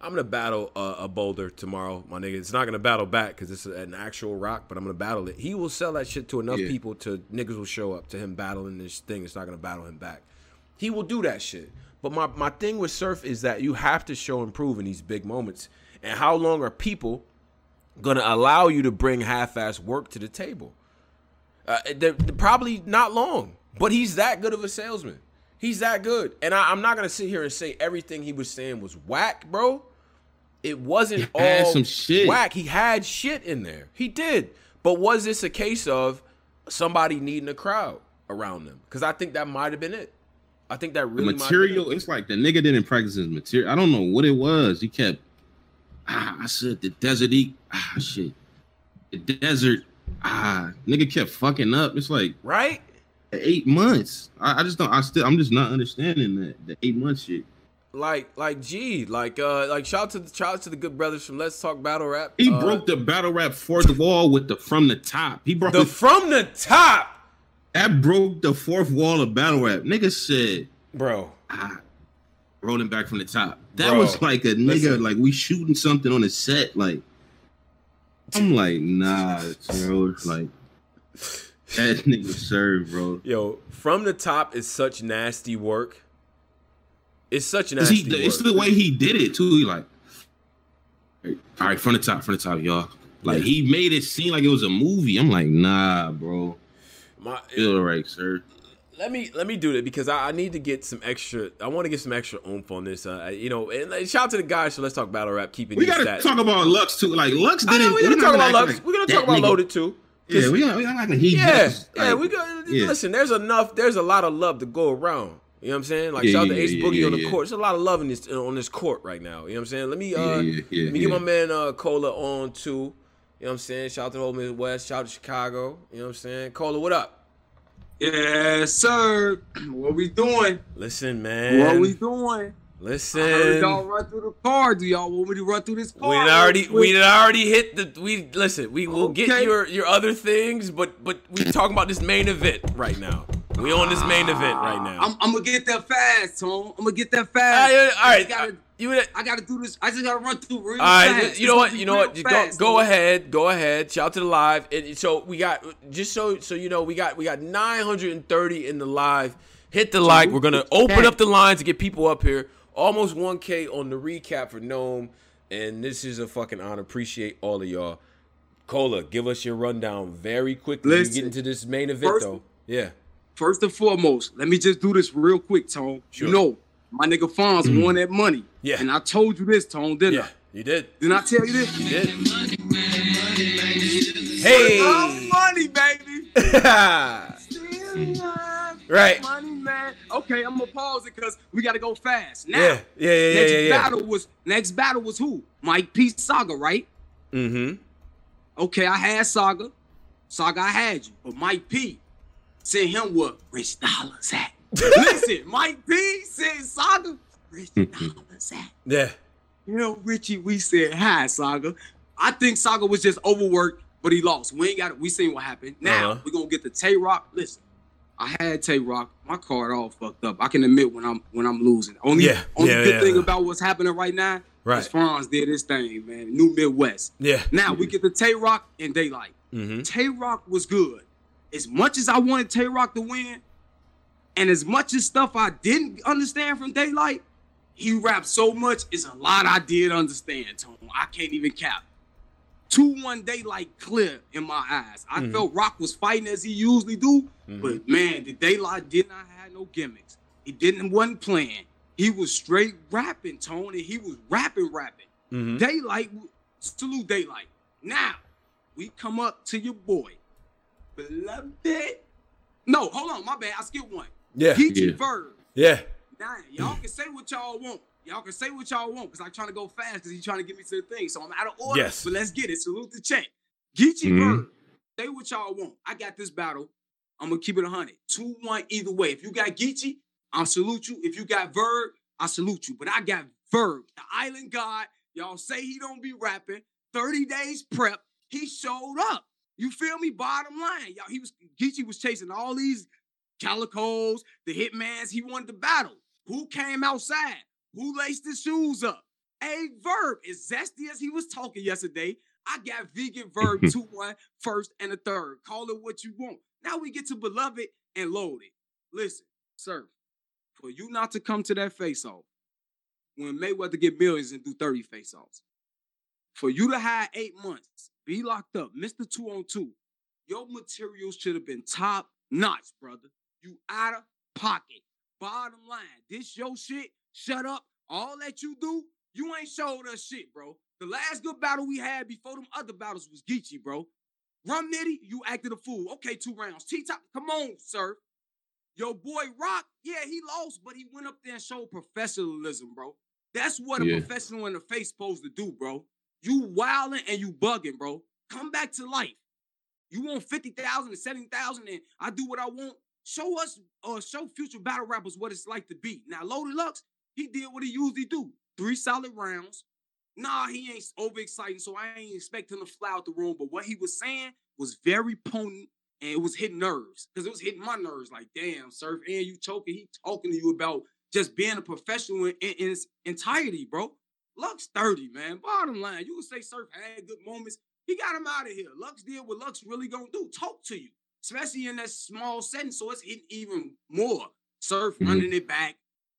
I'm gonna battle uh, a boulder tomorrow, my nigga. It's not gonna battle back because it's an actual rock, but I'm gonna battle it. He will sell that shit to enough yeah. people to niggas will show up to him battling this thing. It's not gonna battle him back. He will do that shit. But my my thing with Surf is that you have to show and prove in these big moments. And how long are people gonna allow you to bring half-ass work to the table? Uh, they're, they're probably not long, but he's that good of a salesman. He's that good. And I, I'm not going to sit here and say everything he was saying was whack, bro. It wasn't he all some shit. Whack. He had shit in there. He did. But was this a case of somebody needing a crowd around them? Because I think that might have been it. I think that really the material, it. It's like the nigga didn't practice his material. I don't know what it was. He kept, ah, I said the desert eat. Ah, shit. The desert. Ah, nigga kept fucking up. It's like right eight months. I, I just don't. I still. I'm just not understanding that the eight month shit. Like, like, gee, like, uh, like, shout out to the shout out to the good brothers from Let's Talk Battle Rap. He uh, broke the battle rap fourth wall with the from the top. He broke the it, from the top. That broke the fourth wall of battle rap. Nigga said, bro, ah, rolling back from the top. That bro, was like a nigga. Listen. Like we shooting something on a set. Like. I'm like, nah, bro. It's like that nigga served, bro. Yo, From the Top is such nasty work. It's such nasty he, work. It's the way he did it too. He like, all right, From the Top, From the Top, y'all. Like yeah. he made it seem like it was a movie. I'm like, nah, bro. My, feel right, sir. Let me let me do that because I, I need to get some extra. I want to get some extra oomph on this. Uh, you know, and like, shout out to the guys. So let's talk battle rap. Keeping we gotta stats. talk about Lux too. Like Lux didn't. We're gonna talk about Lux. We're gonna talk about Loaded too. Yeah, we got. We got like he. Yeah, does, like, yeah. We got. Yeah. Listen, there's enough. There's a lot of love to go around. You know what I'm saying? Like yeah, shout out yeah, to Ace yeah, Boogie yeah, on the yeah. court. There's a lot of love in this on this court right now. You know what I'm saying? Let me uh, yeah, yeah, yeah, let me yeah. get my man uh, Cola on too. You know what I'm saying? Shout out to the whole Midwest. Shout out to Chicago. You know what I'm saying? Cola, what up? Yes, sir. What we doing? Listen, man. What we doing? Listen. I heard y'all run through the car. Do y'all want me to run through this car? We already, we already hit the. We listen. We will okay. get your your other things, but but we talking about this main event right now. We on this main event right now. I'm, I'm gonna get that fast, Tom. I'm gonna get that fast. All right, all right. I, gotta, you, I gotta do this. I just gotta run through real fast. All right, fast. you know what? You know what? Fast, go, go ahead, go ahead. Shout out to the live. And so we got just so so you know we got we got nine hundred thirty in the live. Hit the like. We're gonna open up the lines to get people up here. Almost one K on the recap for Gnome, and this is a fucking honor. Appreciate all of y'all. Cola, give us your rundown very quickly. Listen, we get into this main event first, though. Yeah. First and foremost, let me just do this real quick, Tone. Sure. You know, my nigga Fonz mm-hmm. won that money. Yeah. And I told you this, Tone, didn't yeah, I? You did. Didn't I tell you this? You did. Hey. Still money, baby. Still love right. money, man. Okay, I'm going to pause it because we got to go fast. Now, yeah, yeah, yeah, next yeah, yeah, battle yeah. was Next battle was who? Mike P. Saga, right? Mm-hmm. Okay, I had Saga. Saga, I had you. But Mike P. send him what Rich Dollars at. Listen, Mike P said Saga, Rich Dollars at. Yeah. You know, Richie, we said hi, Saga. I think Saga was just overworked, but he lost. We ain't got it. We seen what happened. Now, uh-huh. we're going to get the Tay Rock. Listen, I had Tay Rock. My card all fucked up. I can admit when I'm when I'm losing. Only, yeah. only yeah, good yeah, thing yeah. about what's happening right now right. is Fonz did his thing, man. New Midwest. Yeah. Now, mm-hmm. we get the Tay Rock and Daylight. Mm-hmm. Tay Rock was good. As much as I wanted Tay Rock to win, and as much as stuff I didn't understand from Daylight, he rapped so much, it's a lot I did understand, Tom. I can't even cap. two one Daylight clear in my eyes. I mm-hmm. felt Rock was fighting as he usually do, mm-hmm. but man, the Daylight did not have no gimmicks. He didn't wasn't playing. He was straight rapping, Tom, and he was rapping, rapping. Mm-hmm. Daylight, salute Daylight. Now, we come up to your boy. Beloved. No, hold on, my bad. I skipped one. Yeah. Geechi yeah. Verb. Yeah. Now, y'all can say what y'all want. Y'all can say what y'all want because I'm trying to go fast because he's trying to get me to the thing. So I'm out of order. Yes. But let's get it. Salute the check. Geechi mm-hmm. Verb. Say what y'all want. I got this battle. I'm going to keep it one hundred. two one either way. If you got Geechi, I'll salute you. If you got Verb, I salute you. But I got Verb, the island god. Y'all say he don't be rapping. thirty days prep. He showed up. You feel me? Bottom line, y'all. He was Geechi was chasing all these calicos, the hitmans. He wanted to battle. Who came outside? Who laced his shoes up? A Verb is zesty as he was talking yesterday. I got vegan Verb two one first and a third. Call it what you want. Now we get to Beloved and Loaded. Listen, sir, for you not to come to that face off when Mayweather get millions and do thirty face offs, for you to hide eight months. Be locked up. Mister Two on Two. Your materials should have been top notch, brother. You out of pocket. Bottom line, this your shit. Shut up. All that you do, you ain't showed us shit, bro. The last good battle we had before them other battles was Geechi, bro. Rum Nitty, you acted a fool. Okay, two rounds. T-Top, come on, sir. Your boy Rock, yeah, he lost, but he went up there and showed professionalism, bro. That's what a yeah. professional in the face supposed to do, bro. You wilding and you bugging, bro. Come back to life. You want fifty thousand and seventy thousand and I do what I want. Show us or uh, show future battle rappers what it's like to be. Now, Loaded Lux, he did what he usually do. Three solid rounds. Nah, he ain't overexciting, so I ain't expecting him to fly out the room. But what he was saying was very potent and it was hitting nerves because it was hitting my nerves. Like, damn, Surf, and you choking. He talking to you about just being a professional in, in its entirety, bro. Lux thirty, man. Bottom line, you can say Surf had good moments, He got him out of here. Lux did what Lux really gonna do. Talk to you. Especially in that small setting. So it's hitting even more. Surf mm-hmm. running it back.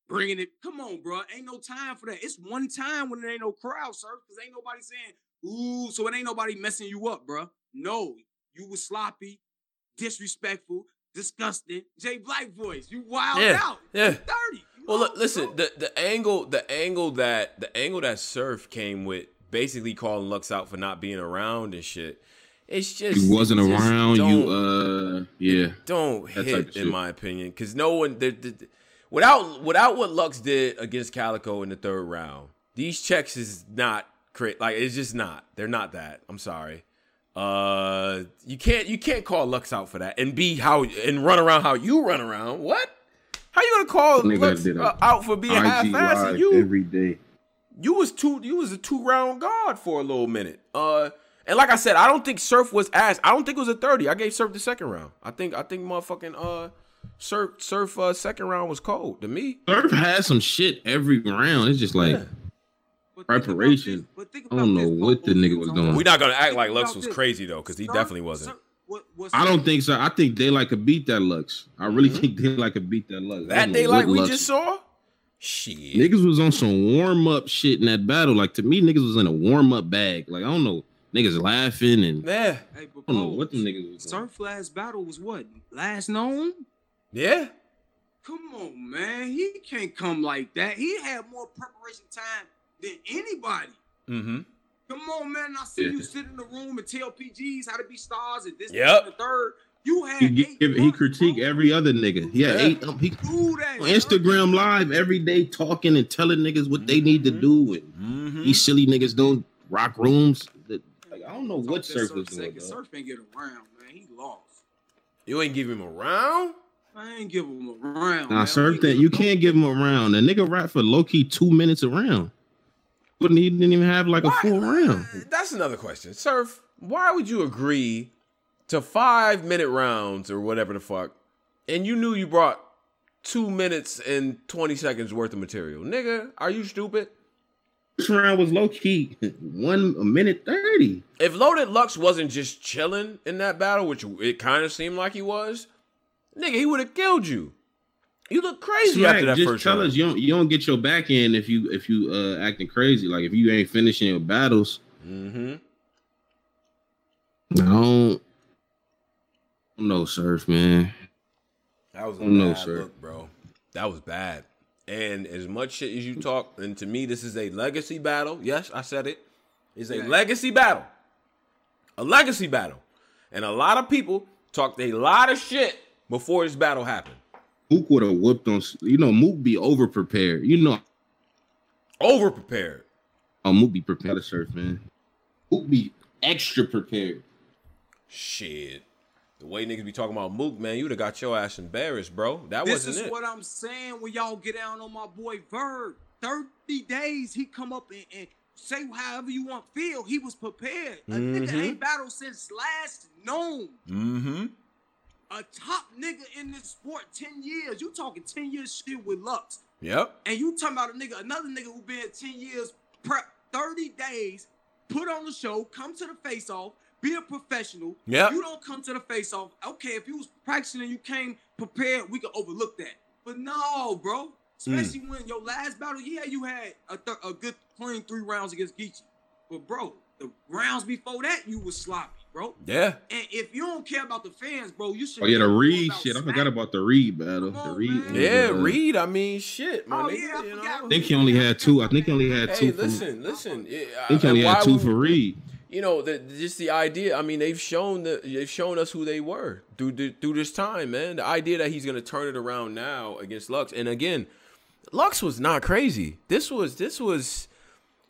Bringing it. Come on, bro. Ain't no time for that. It's one time when there ain't no crowd, Surf. Because ain't nobody saying, ooh, so it ain't nobody messing you up, bro. No. You was sloppy. Disrespectful. Disgusting. Jay Black voice. You wild yeah. out. Yeah. You're thirty. Well, look, listen, the, the angle, the angle that the angle that Surf came with, basically calling Lux out for not being around and shit. It's just he wasn't just around. You, uh, yeah, don't hit in my opinion, because no one the, the, the, without without what Lux did against Calico in the third round, these checks is not crit. Like it's just not. They're not that. I'm sorry. Uh, you can't you can't call Lux out for that and be how and run around how you run around. What? How you gonna call Lux uh, out for being half-assed? You every day. You was two. You was a two-round guard for a little minute. Uh, and like I said, I don't think Surf was ass. I don't think it was a thirty. I gave Surf the second round. I think. I think motherfucking uh, Surf Surf uh, second round was cold to me. Surf had some shit every round. It's just like yeah. preparation. But think about this, but think about I don't know this, what the nigga was doing. We're not gonna act think like Lux was this. Crazy though, because he Surf, definitely wasn't. Surf. What, I don't think so. I think Daylight could beat that Lux. I really mm-hmm. think Daylight could beat that Lux. That Daylight we Lux. Just saw? Shit. Niggas was on some warm-up shit in that battle. Like, to me, niggas was in a warm-up bag. Like, I don't know. Niggas laughing and... Yeah. Hey, I don't know what the niggas was doing. Surf last battle was what? Last known? Yeah. Come on, man. He can't come like that. He had more preparation time than anybody. Mm-hmm. Come on, man. I see yeah. you sit in the room and tell P Gs how to be stars and this, yep. and the third. You had he, eight give, months, he critique bro. Every other nigga. He had yeah. eight. Um, he do that, on Instagram bro. Live every day talking and telling niggas what mm-hmm. they need to do. And mm-hmm. these silly niggas don't rock rooms. Like, I don't know Talk what Surf was doing. Surf ain't get around, man. He lost. You ain't give him a round? I ain't give him a round. Nah, Surf, that you can't give him a round. A nigga rap for low-key two minutes a round. Wouldn't he didn't even have like why, a full round? That's another question, Surf. Why would you agree to five minute rounds or whatever the fuck, and you knew you brought two minutes and twenty seconds worth of material, nigga? Are you stupid? This round was low key one a minute thirty. If Loaded Lux wasn't just chilling in that battle, which it kind of seemed like he was, nigga, he would have killed you. You look crazy Smack, after that just first tell round. Us you don't you don't get your back end if you if you uh, acting crazy. Like if you ain't finishing your battles. Mm-hmm. I don't, I don't know, Surf, man. That was a bad know, look, bro. That was bad. And as much shit as you talk, and to me, this is a legacy battle. Yes, I said it. It's a yeah. legacy battle. A legacy battle. And a lot of people talked a lot of shit before this battle happened. Mook would have whooped on, you know, Mook be over prepared. You know, over prepared. Oh, Mook be prepared to Surf, man. Mook be extra prepared. Shit. The way niggas be talking about Mook, man, you would have got your ass embarrassed, bro. That this wasn't it. This is what I'm saying when y'all get down on my boy Verb. thirty days, he come up and, and say however you want feel. He was prepared. A mm-hmm. nigga ain't battled since last known. Mm-hmm. A top nigga in this sport ten years. You talking ten years shit with Lux. Yep. And you talking about a nigga, another nigga who been ten years, prep thirty days, put on the show, come to the face-off, be a professional. Yep. You don't come to the face-off. Okay, if you was practicing and you came prepared, we could overlook that. But no, bro. Especially mm. when your last battle, yeah, you had a, th- a good clean three rounds against Geechi. But, bro, the rounds before that, you was sloppy. Bro. Yeah. And if you don't care about the fans, bro, you should. Oh yeah, the Reed shit. Smack. I forgot about the Reed battle. On, the Reed. Man. Yeah, Reed. I mean, shit. My oh, nigga, yeah, I, you know? I think he only had two. I think he only had two. Hey, listen, for, listen. I think he only had two would, for Reed. You know, the, just the idea. I mean, they've shown the, they've shown us who they were through the, through this time, man. The idea that he's gonna turn it around now against Lux, and again, Lux was not crazy. This was this was.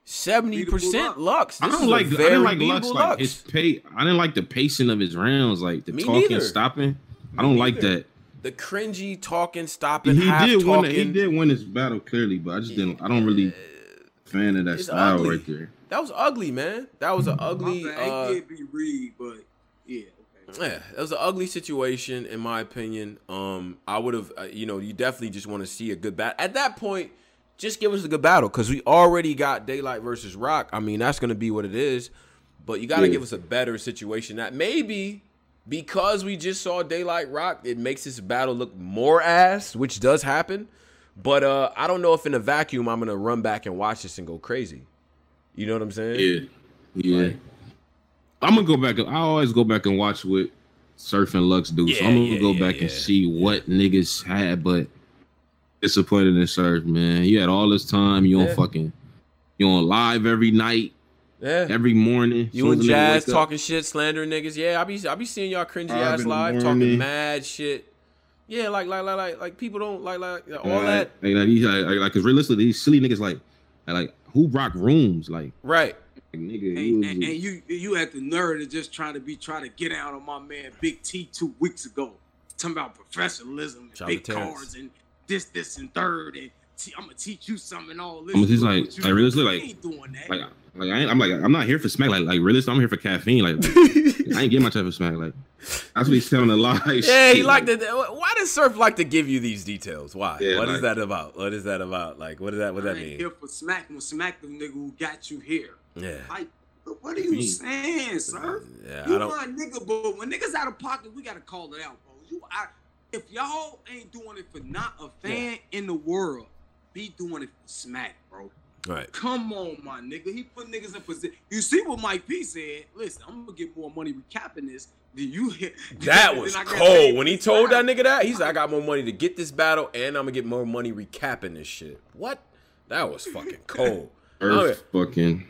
seventy percent Lux. This I don't like. I didn't like Lux. Like Lux. His pay. I didn't like the pacing of his rounds. Like the Me talking, neither. Stopping. Me I don't neither. Like that. The cringy talking, stopping. He half did talking. win. He did win his battle clearly, but I just didn't. I don't really fan of that it's style ugly. Right there. That was ugly, man. That was an ugly. Uh, it did be Reed, but yeah. Okay. Yeah, that was an ugly situation in my opinion. Um, I would have. Uh, you know, you definitely just want to see a good battle at that point. Just give us a good battle because we already got Daylight versus Rock. I mean, that's going to be what it is. But you got to yeah. give us a better situation. That maybe because we just saw Daylight Rock, it makes this battle look more ass, which does happen. But uh, I don't know if in a vacuum I'm going to run back and watch this and go crazy. You know what I'm saying? Yeah. Yeah. Like, I'm going to go back. I always go back and watch what Surf and Lux do. Yeah, so I'm going to yeah, go yeah, back yeah. and see what niggas had. But disappointed in Surf, man. You had all this time. You yeah. on fucking, you on live every night. Yeah. Every morning. You and Jazz talking shit, slandering niggas. Yeah, I be I be seeing y'all cringy ass live talking mad shit. Yeah, like like like like like people don't like like all right. that. Like these like, like, like cause realistically these silly niggas like like who rock rooms like right. Like, nigga, and, and, and you you had the nerve to just try to be try to get out on my man Big T two weeks ago. Talking about professionalism, and big cards, and this this and third and. I'm gonna teach you something and all this. I'm just like, like realistically, like, ain't doing that. like, like I ain't, I'm like, I'm not here for smack. Like, like realistically, I'm here for caffeine. Like, like I ain't getting my type of smack. Like, that's what he's telling a lie. Yeah, he like to. Why does Surf like to give you these details? Why? Yeah, what like, is that about? What is that about? Like, what is that? What does that mean? Here for smack, will smack the nigga who got you here. Yeah. Like, what are you saying, Surf? Yeah, you my nigga, but when niggas out of pocket, we gotta call it out, bro. You, I, if y'all ain't doing it for not a fan yeah. in the world. Be doing it for smack, bro. Right. Come on, my nigga. He put niggas in position. You see what Mike P said? Listen, I'm gonna get more money recapping this than you hit. That was cold. When he told that nigga that, he said, I got more money to get this battle, and I'm gonna get more money recapping this shit. What? That was fucking cold. Earth okay. fucking.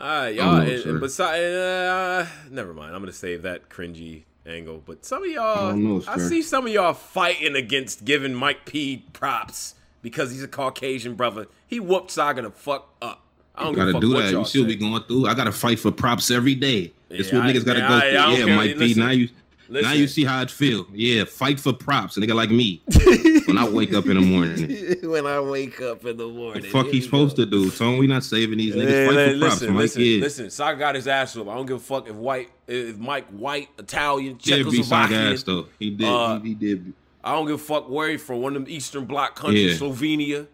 All right, y'all. And, and besides, uh, never mind. I'm gonna save that cringy angle. But some of y'all, I, know, I see some of y'all fighting against giving Mike P props. Because he's a Caucasian brother. He whooped Saga the fuck up. I don't you gotta give a fuck do what that. You see what we going through? I gotta fight for props every day. That's yeah, what I, niggas gotta I, go I, through. I yeah, Mike P. Listen, now you listen. now you see how it feel. Yeah, fight for props. A nigga like me. when I wake up in the morning. when I wake up in the morning. The fuck he's supposed to do. So we not saving these niggas. Fight for props. Listen, listen, listen. Saga got his ass up. I don't give a fuck if white if Mike white, Italian, Czechoslovakian. He did beat ass though. He did uh, he, he did I don't give a fuck where he from. One of them Eastern Bloc countries, yeah. Slovenia.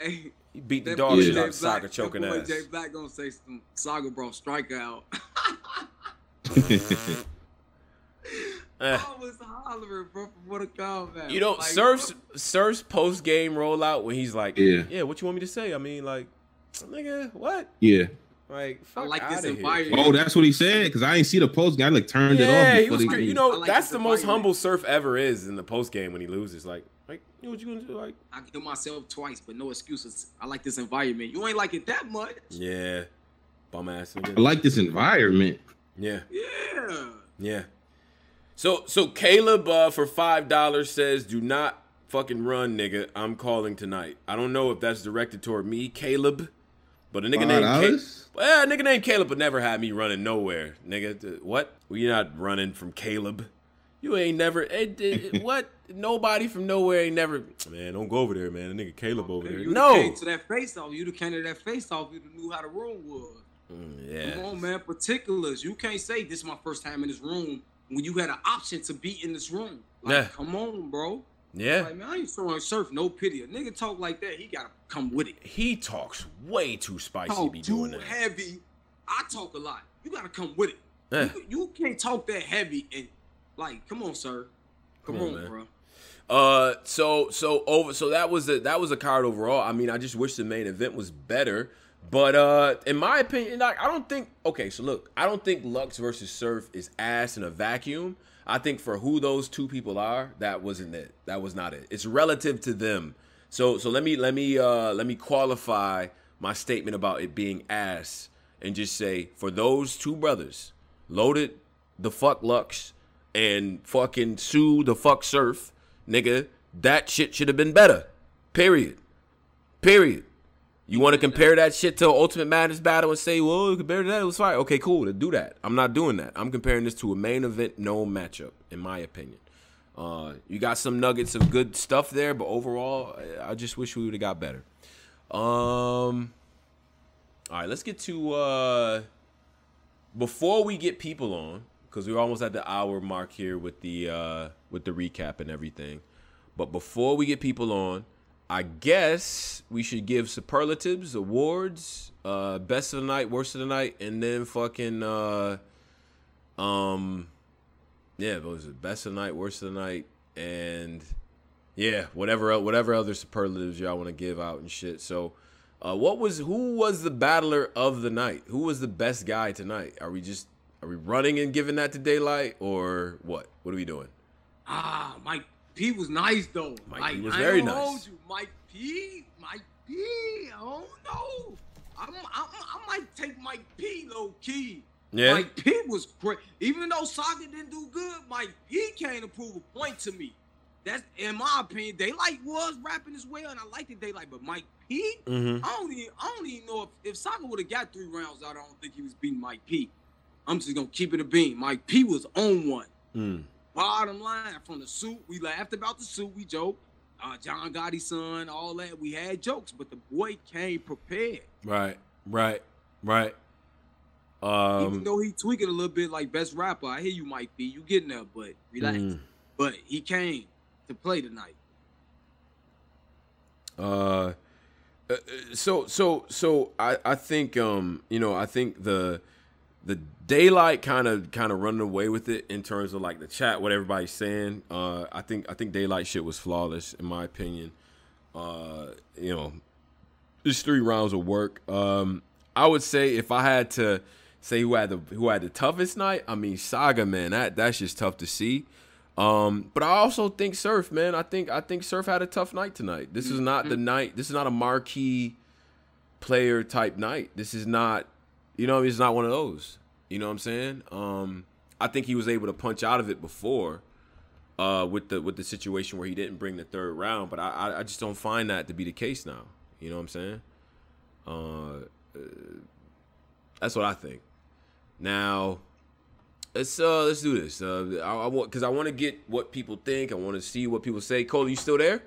Hey, he beat the dog shit out of Saga choking boy, ass. Jay Black gonna say some Saga bro strikeout. I was hollering, bro, from what a combat. You know, like, Surf's, Surf's post game rollout when he's like, yeah. yeah, what you want me to say? I mean, like, nigga, what? Yeah. Like, fuck I like this environment. Oh, that's what he said because I ain't see the post game. I like turned yeah, it off. He was, he you know, like that's the most humble Surf ever is in the post game when he loses. Like, like, you know what you gonna do? Like, I killed myself twice, but no excuses. I like this environment. You ain't like it that much. Yeah, bum ass. Nigga. I like this environment. Yeah. Yeah. Yeah. So, so Caleb uh, for five dollars says, "Do not fucking run, nigga. I'm calling tonight." I don't know if that's directed toward me, Caleb. But a nigga named Caleb, well, a nigga named Caleb would never have me running nowhere, nigga. What? Well, you're not running from Caleb. You ain't never. It, it, what? Nobody from nowhere ain't never. Man, don't go over there, man. That nigga Caleb over there. You no. You came to that face off. You came to that face off. You knew how the room was. Mm, yeah. Come on, man. Particulars. You can't say this is my first time in this room when you had an option to be in this room. Like, yeah. Come on, bro. Yeah. Like, man, I ain't throwing Surf no pity. A nigga talk like that, he gotta come with it. He talks way too spicy. Talk be doing too that. Heavy. I talk a lot. You gotta come with it. Yeah. You, you can't talk that heavy and like, come on, sir. Come, come on, on bro. Uh, so so over. So that was the that was a card overall. I mean, I just wish the main event was better. But uh, in my opinion, like, I don't think. Okay, so look, I don't think Lux versus Surf is ass in a vacuum. I think for who those two people are, that wasn't it. That was not it. It's relative to them. So so let me let me uh, let me qualify my statement about it being ass and just say for those two brothers, Loaded the fuck Lux and fucking Sue the fuck Surf, nigga, that shit should have been better. Period. Period. You want to compare that shit to Ultimate Madness battle and say, well, compared to that, it was fire. Okay, cool, to do that. I'm not doing that. I'm comparing this to a main event, no matchup, in my opinion. Uh, you got some nuggets of good stuff there, but overall, I just wish we would have got better. Um, all right, let's get to, uh, before we get people on, because we're almost at the hour mark here with the, uh, with the recap and everything. But before we get people on, I guess we should give superlatives, awards, uh, best of the night, worst of the night, and then fucking, uh, um, yeah, it was best of the night, worst of the night, and yeah, whatever, whatever other superlatives y'all want to give out and shit. So, uh, what was, who was the battler of the night? Who was the best guy tonight? Are we just, are we running and giving that to Daylight or what? What are we doing? Ah, Mike. P was nice though. Mike like, P was very I nice. Hold you. Mike P, Mike P. I don't know. I'm, I'm, I might take Mike P low key. Yeah. Mike P was great. Even though Saga didn't do good, Mike P came to prove a point to me. That's in my opinion. Daylight was rapping as well, and I liked the Daylight, but Mike P, mm-hmm. I don't even, I don't even know if, if Saga would have got three rounds out. I don't think he was beating Mike P. I'm just gonna keep it a beam. Mike P was on one. Mm. Bottom line, from the suit, we laughed about the suit, we joked. Uh, John Gotti's son, all that, we had jokes, but the boy came prepared. Right, right, right. Um, Even though he tweaked it a little bit like best rapper, I hear you, Mike B, you getting there, but relax. Mm. But he came to play tonight. Uh, so, so, so I, I think, um, you know, I think the. The Daylight kind of kind of running away with it in terms of like the chat, what everybody's saying. Uh, I think I think Daylight shit was flawless in my opinion. Uh, you know, just three rounds of work. Um, I would say if I had to say who had the who had the toughest night, I mean Saga, man, that that's just tough to see. Um, but I also think Surf, man. I think I think Surf had a tough night tonight. This mm-hmm. is not the night. This is not a marquee player type night. This is not. You know, he's not one of those. You know what I'm saying? Um, I think he was able to punch out of it before uh, with the with the situation where he didn't bring the third round. But I, I just don't find that to be the case now. You know what I'm saying? Uh, uh, that's what I think. Now, let's uh, let's do this. Uh, I, I want because I want to get what people think. I want to see what people say. Cole, you still there?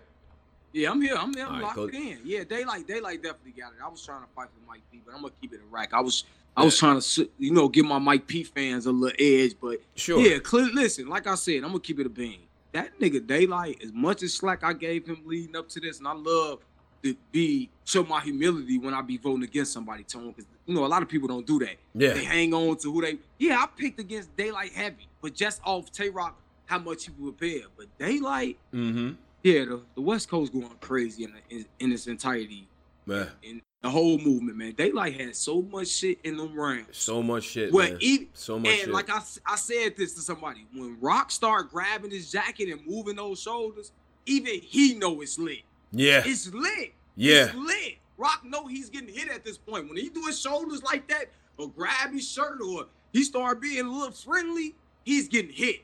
Yeah, I'm here. I'm here. I'm right, locked Cole. in. Yeah, Daylight. Daylight definitely got it. I was trying to fight with Mike B, but I'm gonna keep it a rack. I was. I was trying to, you know, give my Mike P fans a little edge, but sure. yeah, clear, listen, like I said, I'm going to keep it a bean. That nigga Daylight, as much as slack I gave him leading up to this, and I love to be, show my humility when I be voting against somebody, Tone, because, you know, a lot of people don't do that. Yeah. They hang on to who they, yeah, I picked against Daylight heavy, but just off Tay Rock, how much he would pay. But Daylight, mm-hmm. yeah, the, the West Coast going crazy in, in, in its entirety. Man. In, The whole movement, man. Daylight had so much shit in them rounds. So much shit, well, man. Even, so much and shit. And like I, I said this to somebody, when Rock started grabbing his jacket and moving those shoulders, even he know it's lit. Yeah. It's lit. Yeah. It's lit. Rock know he's getting hit at this point. When he do his shoulders like that or grab his shirt or he start being a little friendly, he's getting hit.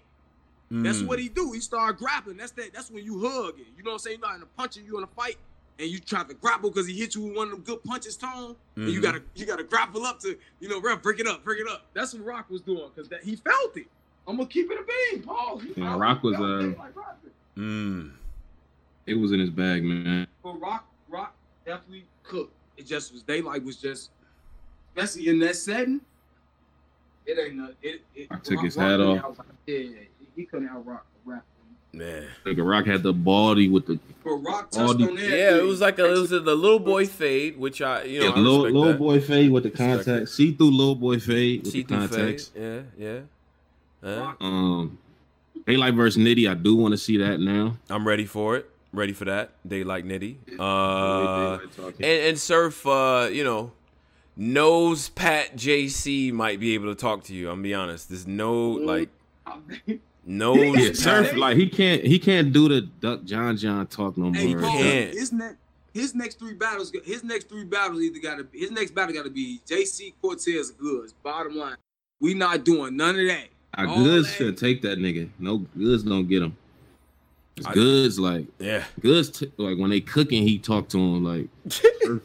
Mm. That's what he do. He start grappling. That's that. That's when you hug it. You know what I'm saying? You're not in a punching, you in a fight. And you try to grapple because he hit you with one of them good punches, Tone. Mm-hmm. And you gotta, you gotta grapple up to, you know, ref, break it up, break it up. That's what Rock was doing because that he felt it. I'm gonna keep it a beam, Paul. Yeah, Rock was uh, like mm, it was in his bag, man. But Rock, Rock definitely cooked. It just was Daylight was just, especially in that setting. It ain't nothing. It, it, I took Rock his hat off. I was like, yeah, he couldn't out Rock the rap. Man, like Rock had the baldy with the Rock baldy. On that, yeah, it was like a it was a the little boy fade, which I you know yeah, I little, little boy fade with the contacts, see through little boy fade with see the contacts. Fade. Yeah, yeah. Uh, um, Daylight versus Nitty, I do want to see that now. I'm ready for it. Ready for that. Daylight Nitty. Uh, and, and Surf. Uh, you know, nose Pat J C might be able to talk to you. I'm gonna be honest. There's no like. No, yeah, Surf like he can't he can't do the Duck John John talk no more. Hey, bro, his next his next three battles his next three battles either gotta be his next battle gotta be J C Cortez Goods. Bottom line, we not doing none of that. Our All Goods should take that nigga. No Goods don't get him. I, goods like yeah. Goods t- like when they cooking he talk to him like. Surf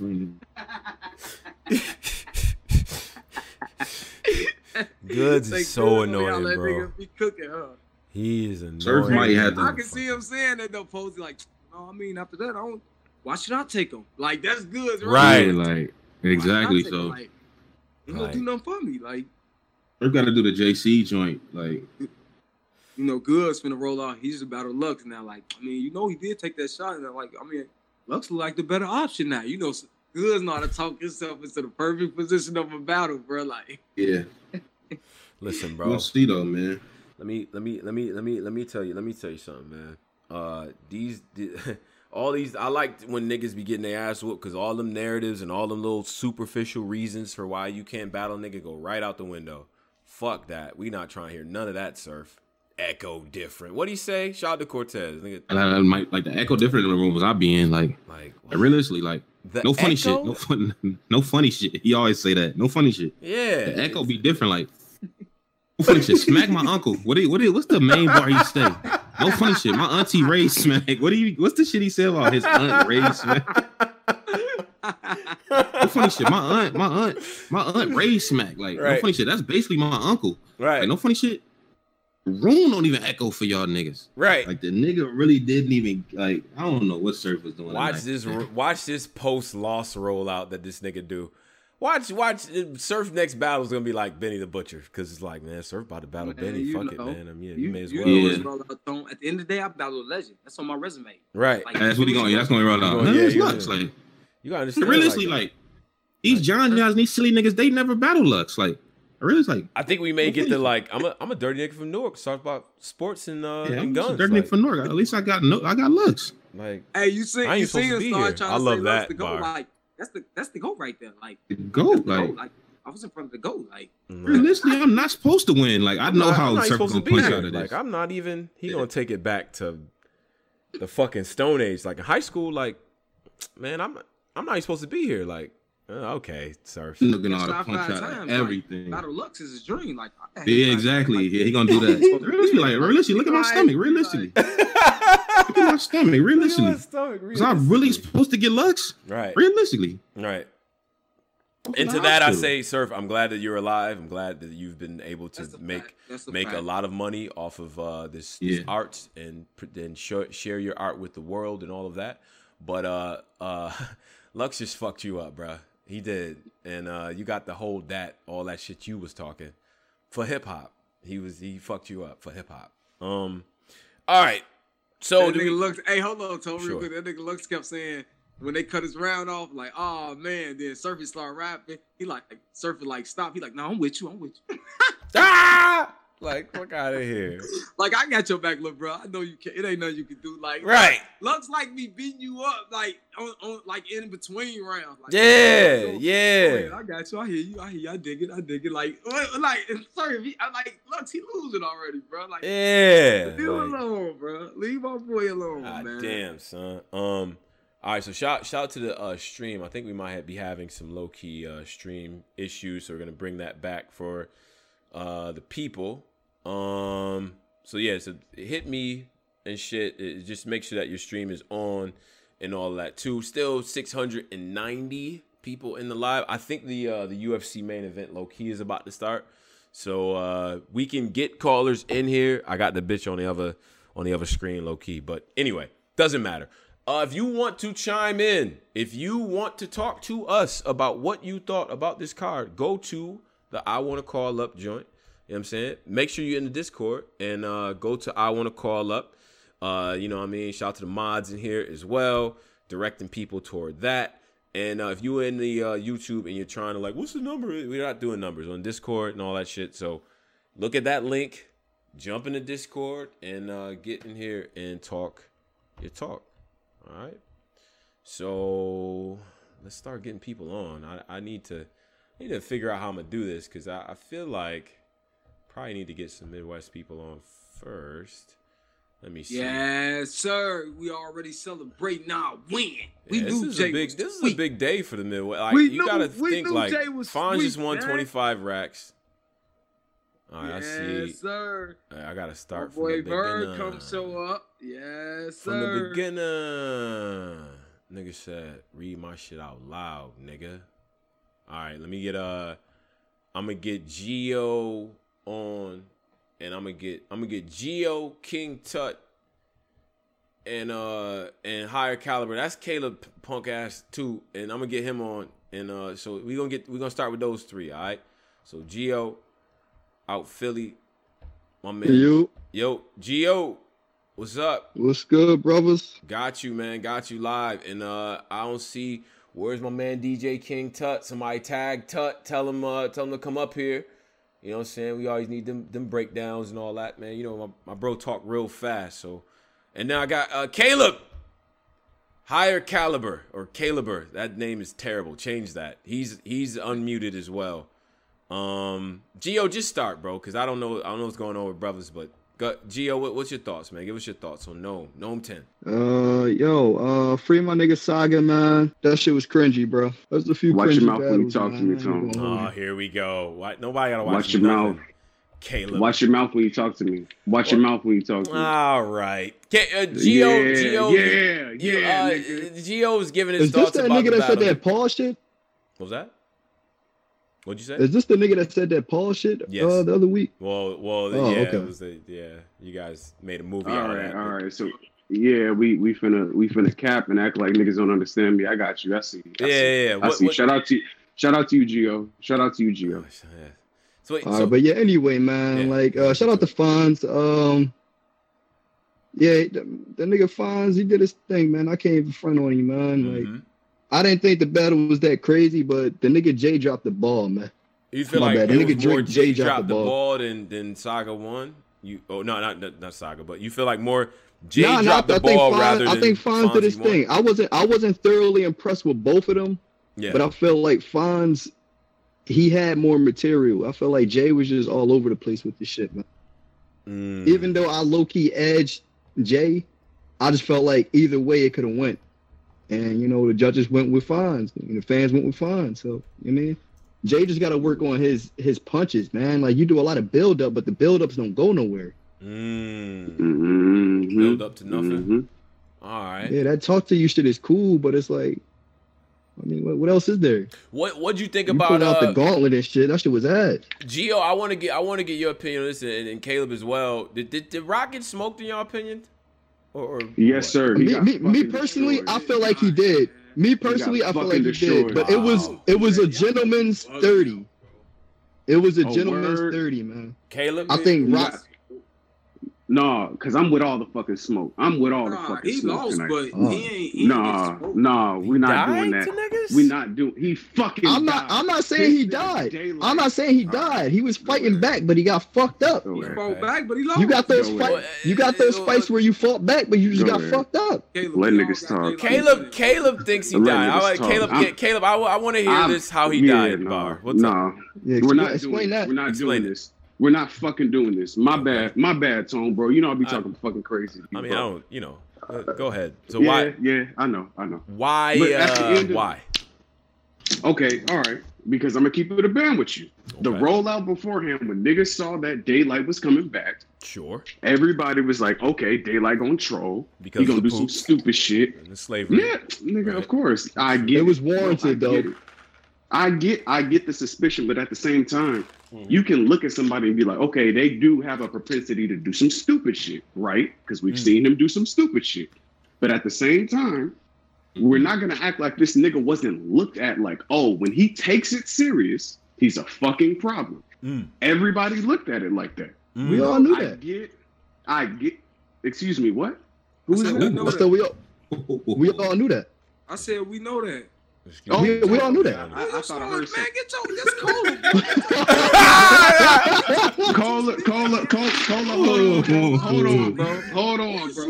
Goods is so annoying, that bro. Nigga be cooking, huh? He is annoying. Surf might have I can see him saying that though, Posey. Like, no, I mean, after that, I don't. Why should I take him? Like, that's good, right? Right, like exactly. So, like, he don't do nothing for me. Like, Surf got to do the J C joint. Like, you know, Goods finna roll out. He's just about to luck now. Like, I mean, you know, he did take that shot, and like, I mean, Lux look like the better option now. You know, Goods know how to talk himself into the perfect position of a battle, bro. Like, yeah. Listen, bro. We'll see though, man. Let me, let me, let me, let me, let me tell you, let me tell you something, man. Uh, these, the, all these, I like when niggas be getting their ass whooped because all them narratives and all them little superficial reasons for why you can't battle, nigga, go right out the window. Fuck that. We not trying to hear none of that, Surf. Echo different. What do you say? Shout out to Cortez, nigga. And I, I might, like the echo different in the room was I be in, like, like realistically, like no echo? Funny shit, no fun, no funny shit. He always say that, no funny shit. Yeah, the echo be different, like no funny shit. Smack my uncle. What is, what is, what's the main bar he say? No funny shit. My auntie Ray Smack. What do you? What's the shit he said about his aunt Ray Smack? No funny shit. My aunt, my aunt, my aunt Ray Smack. Like right. No funny shit. That's basically my uncle. Right. Like, no funny shit. Room don't even echo for y'all niggas, right? Like the nigga really didn't even like. I don't know what Surf was doing. Watch this, watch this post loss rollout that this nigga do. Watch, watch Surf next battle is gonna be like Benny the Butcher because it's like, man, Surf about to battle man, Benny. Fuck know. It, man. I mean, yeah, you, you may as well. You know, at the end of the day, I battled a legend. That's on my resume. Right. Like, that's what he going. That's going to roll out. Yeah, it's Lux. Like you gotta understand. Realistically, like, like these John Johns, these silly niggas, they never battle Lux. Like. I really like. I think we may get to like. I'm a I'm a dirty nigga from Newark. Talk about sports and uh yeah, and guns. Dirty like, nigga from Newark. At least I got no. I got looks. Like hey, you see, I ain't you see to be here. Trying to I love say, that. The goal, like, that's the that's the goal right there. Like the goal. Like, goal. Like I was in front of the goal. Like mm-hmm. Realistically, I'm not supposed to win. Like I know I'm how Surf gonna punch out of this. Like I'm not even. He yeah. gonna take it back to the fucking Stone Age. Like in high school. Like man, I'm I'm not even supposed to be here. Like. Oh, okay, Surf. He's looking all the punch out times, everything. Like, battle Lux is his dream. Like, yeah, exactly. Like, yeah, he gonna do that. Realistically, like, realistically, look at my stomach. Realistically, look at my stomach. Realistically, because I'm really supposed to get Lux. Right. Realistically. Right. And to that, I say, Surf, I'm glad that you're alive. I'm glad that you've been able to make make fact. a lot of money off of uh, this, yeah. this art and then share your art with the world and all of that. But uh, uh, Lux just fucked you up, bro. He did, and uh, you got the whole that all that shit you was talking for hip hop. He was he fucked you up for hip hop. Um, all right. So that nigga we... Lux, hey, hold on, Toby. Sure. That nigga Lux kept saying when they cut his round off, like, oh man. Then Surfy started rapping. He like Surfy like stop. He like, no, I'm with you. I'm with you. Ah! Like, fuck out of here. Like, I got your back, little bro. I know you can. It ain't nothing you can do. Like, right. Looks like me beating you up, like, on, on like in between rounds. Like, yeah, oh, yeah. Oh, I got you. I hear you. I hear you. I dig it. I dig it. Like, like, sorry, I like, Lux, he losing already, bro. Like, yeah. Leave him like, alone, bro. Leave my boy alone, God man. Damn, son. Um. All right, so shout shout out to the uh, stream. I think we might have, be having some low key uh, stream issues, so we're gonna bring that back for uh the people. Um, so yeah, so hit me and shit. It, just make sure that your stream is on and all that too. Still six hundred ninety people in the live. I think the uh, the U F C main event low key is about to start, so uh, we can get callers in here. I got the bitch on the other on the other screen low key, but anyway, doesn't matter. Uh, if you want to chime in, if you want to talk to us about what you thought about this card, go to the I Want to Call Up joint. You know what I'm saying? Make sure you're in the Discord and uh, go to I Want to Call Up. Uh, you know what I mean? Shout out to the mods in here as well, directing people toward that. And uh, if you're in the uh, YouTube and you're trying to like, what's the number? We're not doing numbers on Discord and all that shit. So look at that link, jump in the Discord and uh, get in here and talk your talk. All right. So let's start getting people on. I, I need to I need to figure out how I'm going to do this because I, I feel like probably need to get some Midwest people on first. Let me see. Yes, sir. We already celebrating our win. We yeah, knew this is Jay a big, was This is weak. a big day for the Midwest. Like, we you got to think like Fonz just won man. twenty-five racks. All right, yes, I see. Sir. Right, I got to start My from boy the Verb beginner. Come show up. Yes, from sir. From the beginner. Nigga said, read my shit out loud, nigga. All right, let me get uh, I'm going to get Geo on, and I'm gonna get I'm gonna get Geo, King Tut, and uh and Higher Caliber. That's Caleb punk ass too, and I'm gonna get him on. And uh, so we gonna get we gonna start with those three. All right. So Geo, out Philly, my man. Yo, yo, Geo, What's up? What's good, brothers? Got you, man. Got you live. And uh, I don't see, where's my man D J King Tut? Somebody tag Tut. Tell him, uh, tell him to come up here. You know what I'm saying? We always need them, them breakdowns and all that, man. You know, my, my bro talk real fast. So, and now I got uh, Caleb. Higher Caliber or Caliber. That name is terrible. Change that. He's he's unmuted as well. Um, Gio, just start, bro, because I don't know. I don't know what's going on with brothers, but go, Gio, what, what's your thoughts, man? Give us your thoughts on Gnome, Gnome ten. Uh, yo, uh, free my nigga Saga, man. That shit was cringy, bro. That's a few. Watch your mouth battles, when you talk man. to me, Tom. Oh, here we go. Why, nobody gotta watch, watch your mouth. Caleb. Watch your mouth when you talk to me. Watch what? your mouth when you talk to me. All right. Geo, uh, Geo, yeah, yeah, yeah. Uh, Geo's giving his Is thoughts about the battle. Is this that nigga that said that Paul shit? What was that? What'd you say? Is this the nigga that said that Paul shit? Yes. Uh, the other week. Well, well, oh, yeah, okay. it was a, yeah. You guys made a movie. All out right, of that. all right. So yeah, we we finna we finna cap and act like niggas don't understand me. I got you. I see. I yeah, see. yeah, yeah. I what, see. What, shout what? out to shout out to you, Geo. Shout out to you, Geo. Yeah. So, wait, uh, so, but yeah, anyway, man, yeah. like, uh, shout out to Fonz. Um, yeah, that nigga Fonz, he did his thing, man. I can't even front on him, man. Mm-hmm. Like, I didn't think the battle was that crazy, but the nigga Jay dropped the ball, man. You feel My like the nigga more Jay, Jay dropped the ball, the ball than, than Saga won? You, oh, no, not, not Saga, but you feel like more Jay nah, dropped nah, the I ball Fonz, rather than I think Fonz, Fonz did his thing. I wasn't, I wasn't thoroughly impressed with both of them, yeah. but I feel like Fonz... He had more material. I felt like Jay was just all over the place with this shit, man. Mm. Even though I low-key edged Jay, I just felt like either way it could have went. And, you know, the judges went with Fonz. And the fans went with Fonz. So, you know what I mean? Jay just got to work on his his punches, man. Like, you do a lot of build-up, but the build-ups don't go nowhere. Mm. Mm-hmm. Build-up to nothing? Mm-hmm. All right. Yeah, that talk to you shit is cool, but it's like... I mean, what, what else is there? What What'd you think you about put out uh, the gauntlet and shit? That shit was ad. Gio, I want to get I want to get your opinion on this, and, and Caleb as well. Did Did, did Rocket smoke in your opinion? Or, or yes, what? sir. Me, me, me personally, destroyed. I feel like he did. Me personally, I feel like he did. But wow. it was it was a gentleman's thirty. It was a, a gentleman's word. thirty, man. Caleb, I think man. Rock. Nah, because I'm with all the fucking smoke. I'm with all nah, the fucking he smoke lost, tonight. But uh, he ain't, he nah, ain't nah, we're not doing that. We're not doing. He fucking. I'm not. Died. I'm not saying he died. I'm not saying he died. He was fighting back, but he got fucked up. He fought back, but he lost. You got those fights. You got those fights where you fought back, but you just got fucked up. Let niggas talk. Caleb, Caleb thinks he died. I like Caleb. Caleb, I, I want to hear this. How he died, Bar? What's up? We're not doing that. We're not doing this. We're not fucking doing this. My bad. My bad, Tone, bro. You know I be talking I, fucking crazy. I mean, bro. I don't, you know. Uh, go ahead. So yeah, why? Yeah, I know. I know. Why? Uh, of, why? Okay, all right. Because I'm going to keep it a band with you. Okay. The rollout beforehand, when niggas saw that Daylight was coming back. Sure. Everybody was like, okay, Daylight going to troll. Because he going to do some stupid shit. And the slavery. Yeah, nigga, right. of course. I get it. It was warranted, though. It. I get I get the suspicion, but at the same time, mm-hmm. you can look at somebody and be like, okay, they do have a propensity to do some stupid shit, right? Because we've mm-hmm. seen them do some stupid shit. But at the same time, mm-hmm. we're not going to act like this nigga wasn't looked at like, oh, when he takes it serious, he's a fucking problem. Mm. Everybody looked at it like that. Mm. We all knew I that. Get, I get, excuse me, what? Who is that? that? We, all, we all knew that. I said we know that. Oh, we, we all knew that. I, I, I thought I heard something. That's cool. Call it, call it, call, call it. Hold on, hold on, bro. Hold on, bro.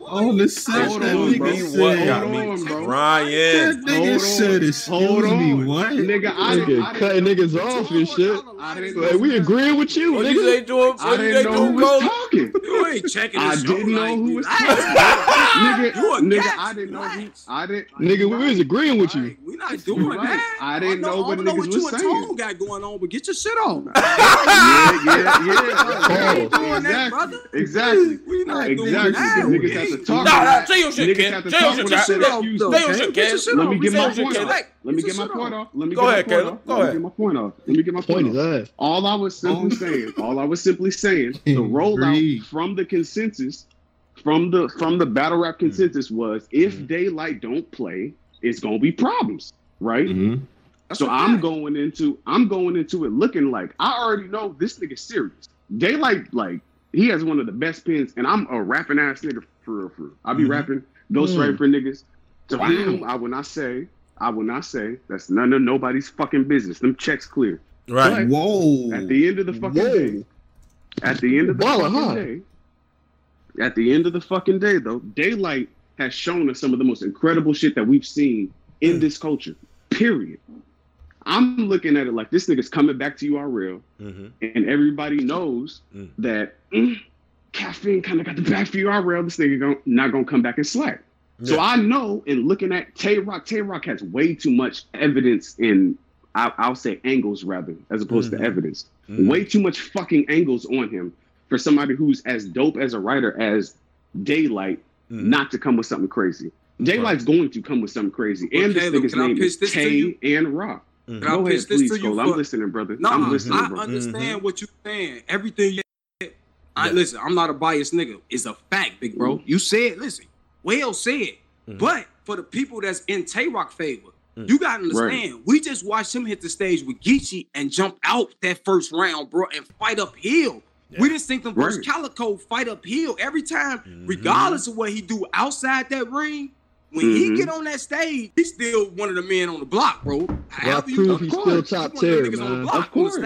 Oh, this hold on, bro. What got me, bro? Ryan, hold on, what? Nigga, I didn't cut niggas off and shit. Like, we agreeing with you, nigga. I didn't know who was talking. You ain't checking. I didn't know who was talking. Nigga, nigga, I didn't know who. I didn't. Nigga, we was agreeing with. Right. We're not doing right. that. I didn't I know, know what I know niggas what you was and saying. Tone got going on, but get your shit on. yeah, yeah, yeah. We ain't doing exactly. that, brother. Exactly. We're not exactly. doing that. Niggas have to talk. Nah, nah, say your shit, kid. Say your shit, kid. Say your shit, kid. Let me get my point off. Let me get my point off. Let me get my point off. Let me get my point off. Let me get my point off. All I was simply saying, all I was simply saying, the rollout from the consensus, from the from the battle rap consensus was, if Daylight don't play, it's gonna be problems, right? Mm-hmm. So I'm fact. going into I'm going into it looking like I already know this nigga's serious. Daylight, like he has one of the best pins, and I'm a rapping ass nigga for real, for real. I be mm-hmm. rapping, ghost mm-hmm. rapping niggas. To wow. him, I will not say, I will not say, that's none of nobody's fucking business. Them checks clear. Right. But whoa. At the end of the fucking whoa. day, at the end of the whoa, fucking huh. day, at the end of the fucking day, though, Daylight has shown us some of the most incredible shit that we've seen in this culture, period. I'm looking at it like this nigga's coming back to U R L, mm-hmm. and everybody knows mm. that mm, Caffeine kind of got the back for U R L. This nigga gonna, not going to come back and slack. Yeah. So I know in looking at Tay Rock, Tay Rock has way too much evidence in, I, I'll say angles rather, as opposed mm-hmm. to evidence. Mm-hmm. Way too much fucking angles on him for somebody who's as dope as a writer as Daylight mm-hmm. not to come with something crazy. Daylight's right. going to come with something crazy. Okay, and this nigga's name is Tay and Rock. Mm-hmm. Go ahead, please, Cole. For... I'm listening, brother. No, I'm listening, I bro. understand mm-hmm. what you're saying. Everything you said, I yeah. listen, I'm not a biased nigga. It's a fact, big bro. Mm-hmm. You said, listen, well said. Mm-hmm. But for the people that's in Tay Rock favor, mm-hmm. you got to understand, right. we just watched him hit the stage with Geechi and jump out that first round, bro, and fight uphill. Yeah. We just think them right. Calico fight uphill every time, mm-hmm. regardless of what he do outside that ring. When mm-hmm. he get on that stage, he's still one of the men on the block, bro. Well, I prove he's still top tier, man. Of course.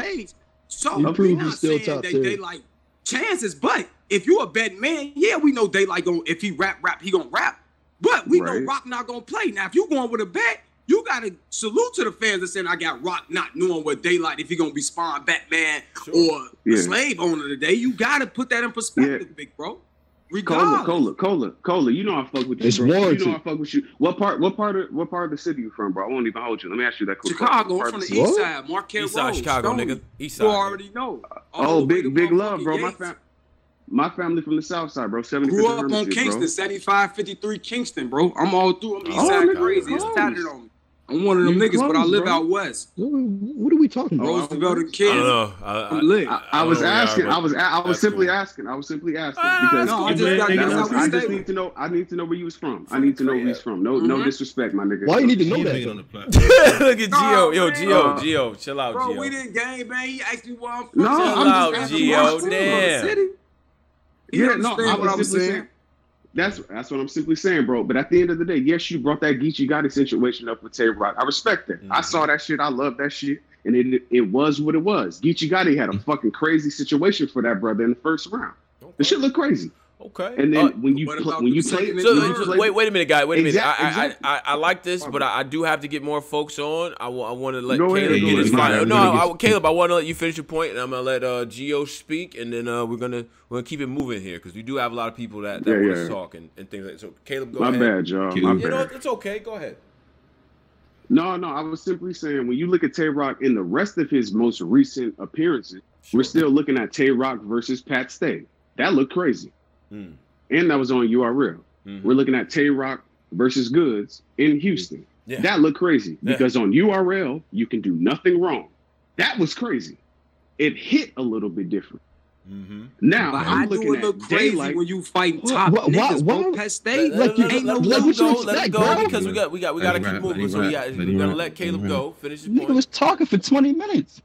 So you prove he's still top tier. They like chances, but if you a bad man, yeah, we know Daylight gonna, if he rap, rap, he gonna rap. But we right. know Rock not gonna play. Now, if you going with a bet, you gotta salute to the fans that saying I got Rock not knowing what Daylight, if he gonna be spawned Batman sure. or yeah. a slave owner today. You gotta put that in perspective, yeah. big bro. Cola, cola, cola, cola. You know I fuck with you. It's warranted. You know I fuck with you. What part? What part of? What part of the city you from, bro? I won't even hold you. Let me ask you that quick. Chicago. I'm from the, the east side. Marquette East side, Rose, Chicago, Stone. Nigga. East side. You already know. All oh, big, big love, bro. Gates. My fam, my family from the south side, bro. seventy Grew up on Kingston, bro. seventy-five fifty-three Kingston, bro. I'm all through. I'm east oh, side nigga, crazy. It's tatted on me. I'm one of them you niggas, close, but I live bro. out west. What, what are we talking about? Roosevelt and kids. I don't know. I, I, I'm lit. I, I, I was asking. Are, I was. I, I was simply cool. asking. I was simply asking ah, because no, I, just, I, was, I just need to know. I need to know where you was from. I need to know where you was from. No, mm-hmm. no disrespect, my nigga. Why you need to know that? On the Look at Geo. Yo, Geo, Geo, chill out, Geo. Bro, we didn't gang bang. He asked you where I'm from. No, I'm just Geo. Damn. Yeah, no, I was simply saying. That's that's what I'm simply saying, bro. But at the end of the day, yes, you brought that Geechi Gotti situation up with Tay Rock. I respect that. Mm-hmm. I saw that shit. I love that shit. And it it was what it was. Geechi Gotti had a fucking crazy situation for that brother in the first round. Okay. The shit looked crazy. Okay. And then uh, when you pl- when you play, so, when you play wait wait a minute, guy. Wait a minute. Exactly, I, exactly. I, I I like this, but I, I do have to get more folks on. I, w- I want to let no, Caleb get his final. No, I, I, Caleb, I want to let you finish your point, and I'm gonna let uh, Geo speak, and then uh, we're gonna we're gonna keep it moving here because we do have a lot of people that, that yeah, want to yeah. talk and, and things like that. So Caleb, go My ahead. My bad, y'all. My you bad. Know, it's okay. Go ahead. No, no, I was simply saying when you look at Tay Rock in the rest of his most recent appearances, sure. we're still looking at Tay Rock versus Pat Stay. That looked crazy. Mm. And that was on U R L. Mm-hmm. We're looking at Tay Rock versus Goods in Houston. Yeah. That looked crazy yeah. because on U R L, you can do nothing wrong. That was crazy. It hit a little bit different. Mm-hmm. Now, but I'm I looking do it at look crazy Daylight. When you fighting top what, niggas, what, what, bro, stay. Let, let, let, ain't let, no, let, let, go, expect, let it go, bro. Because we got, we got, we got to keep rap, moving. So rap, we got, we're going to let Caleb go. Rap. Finish your point. Nigga was talking for twenty minutes.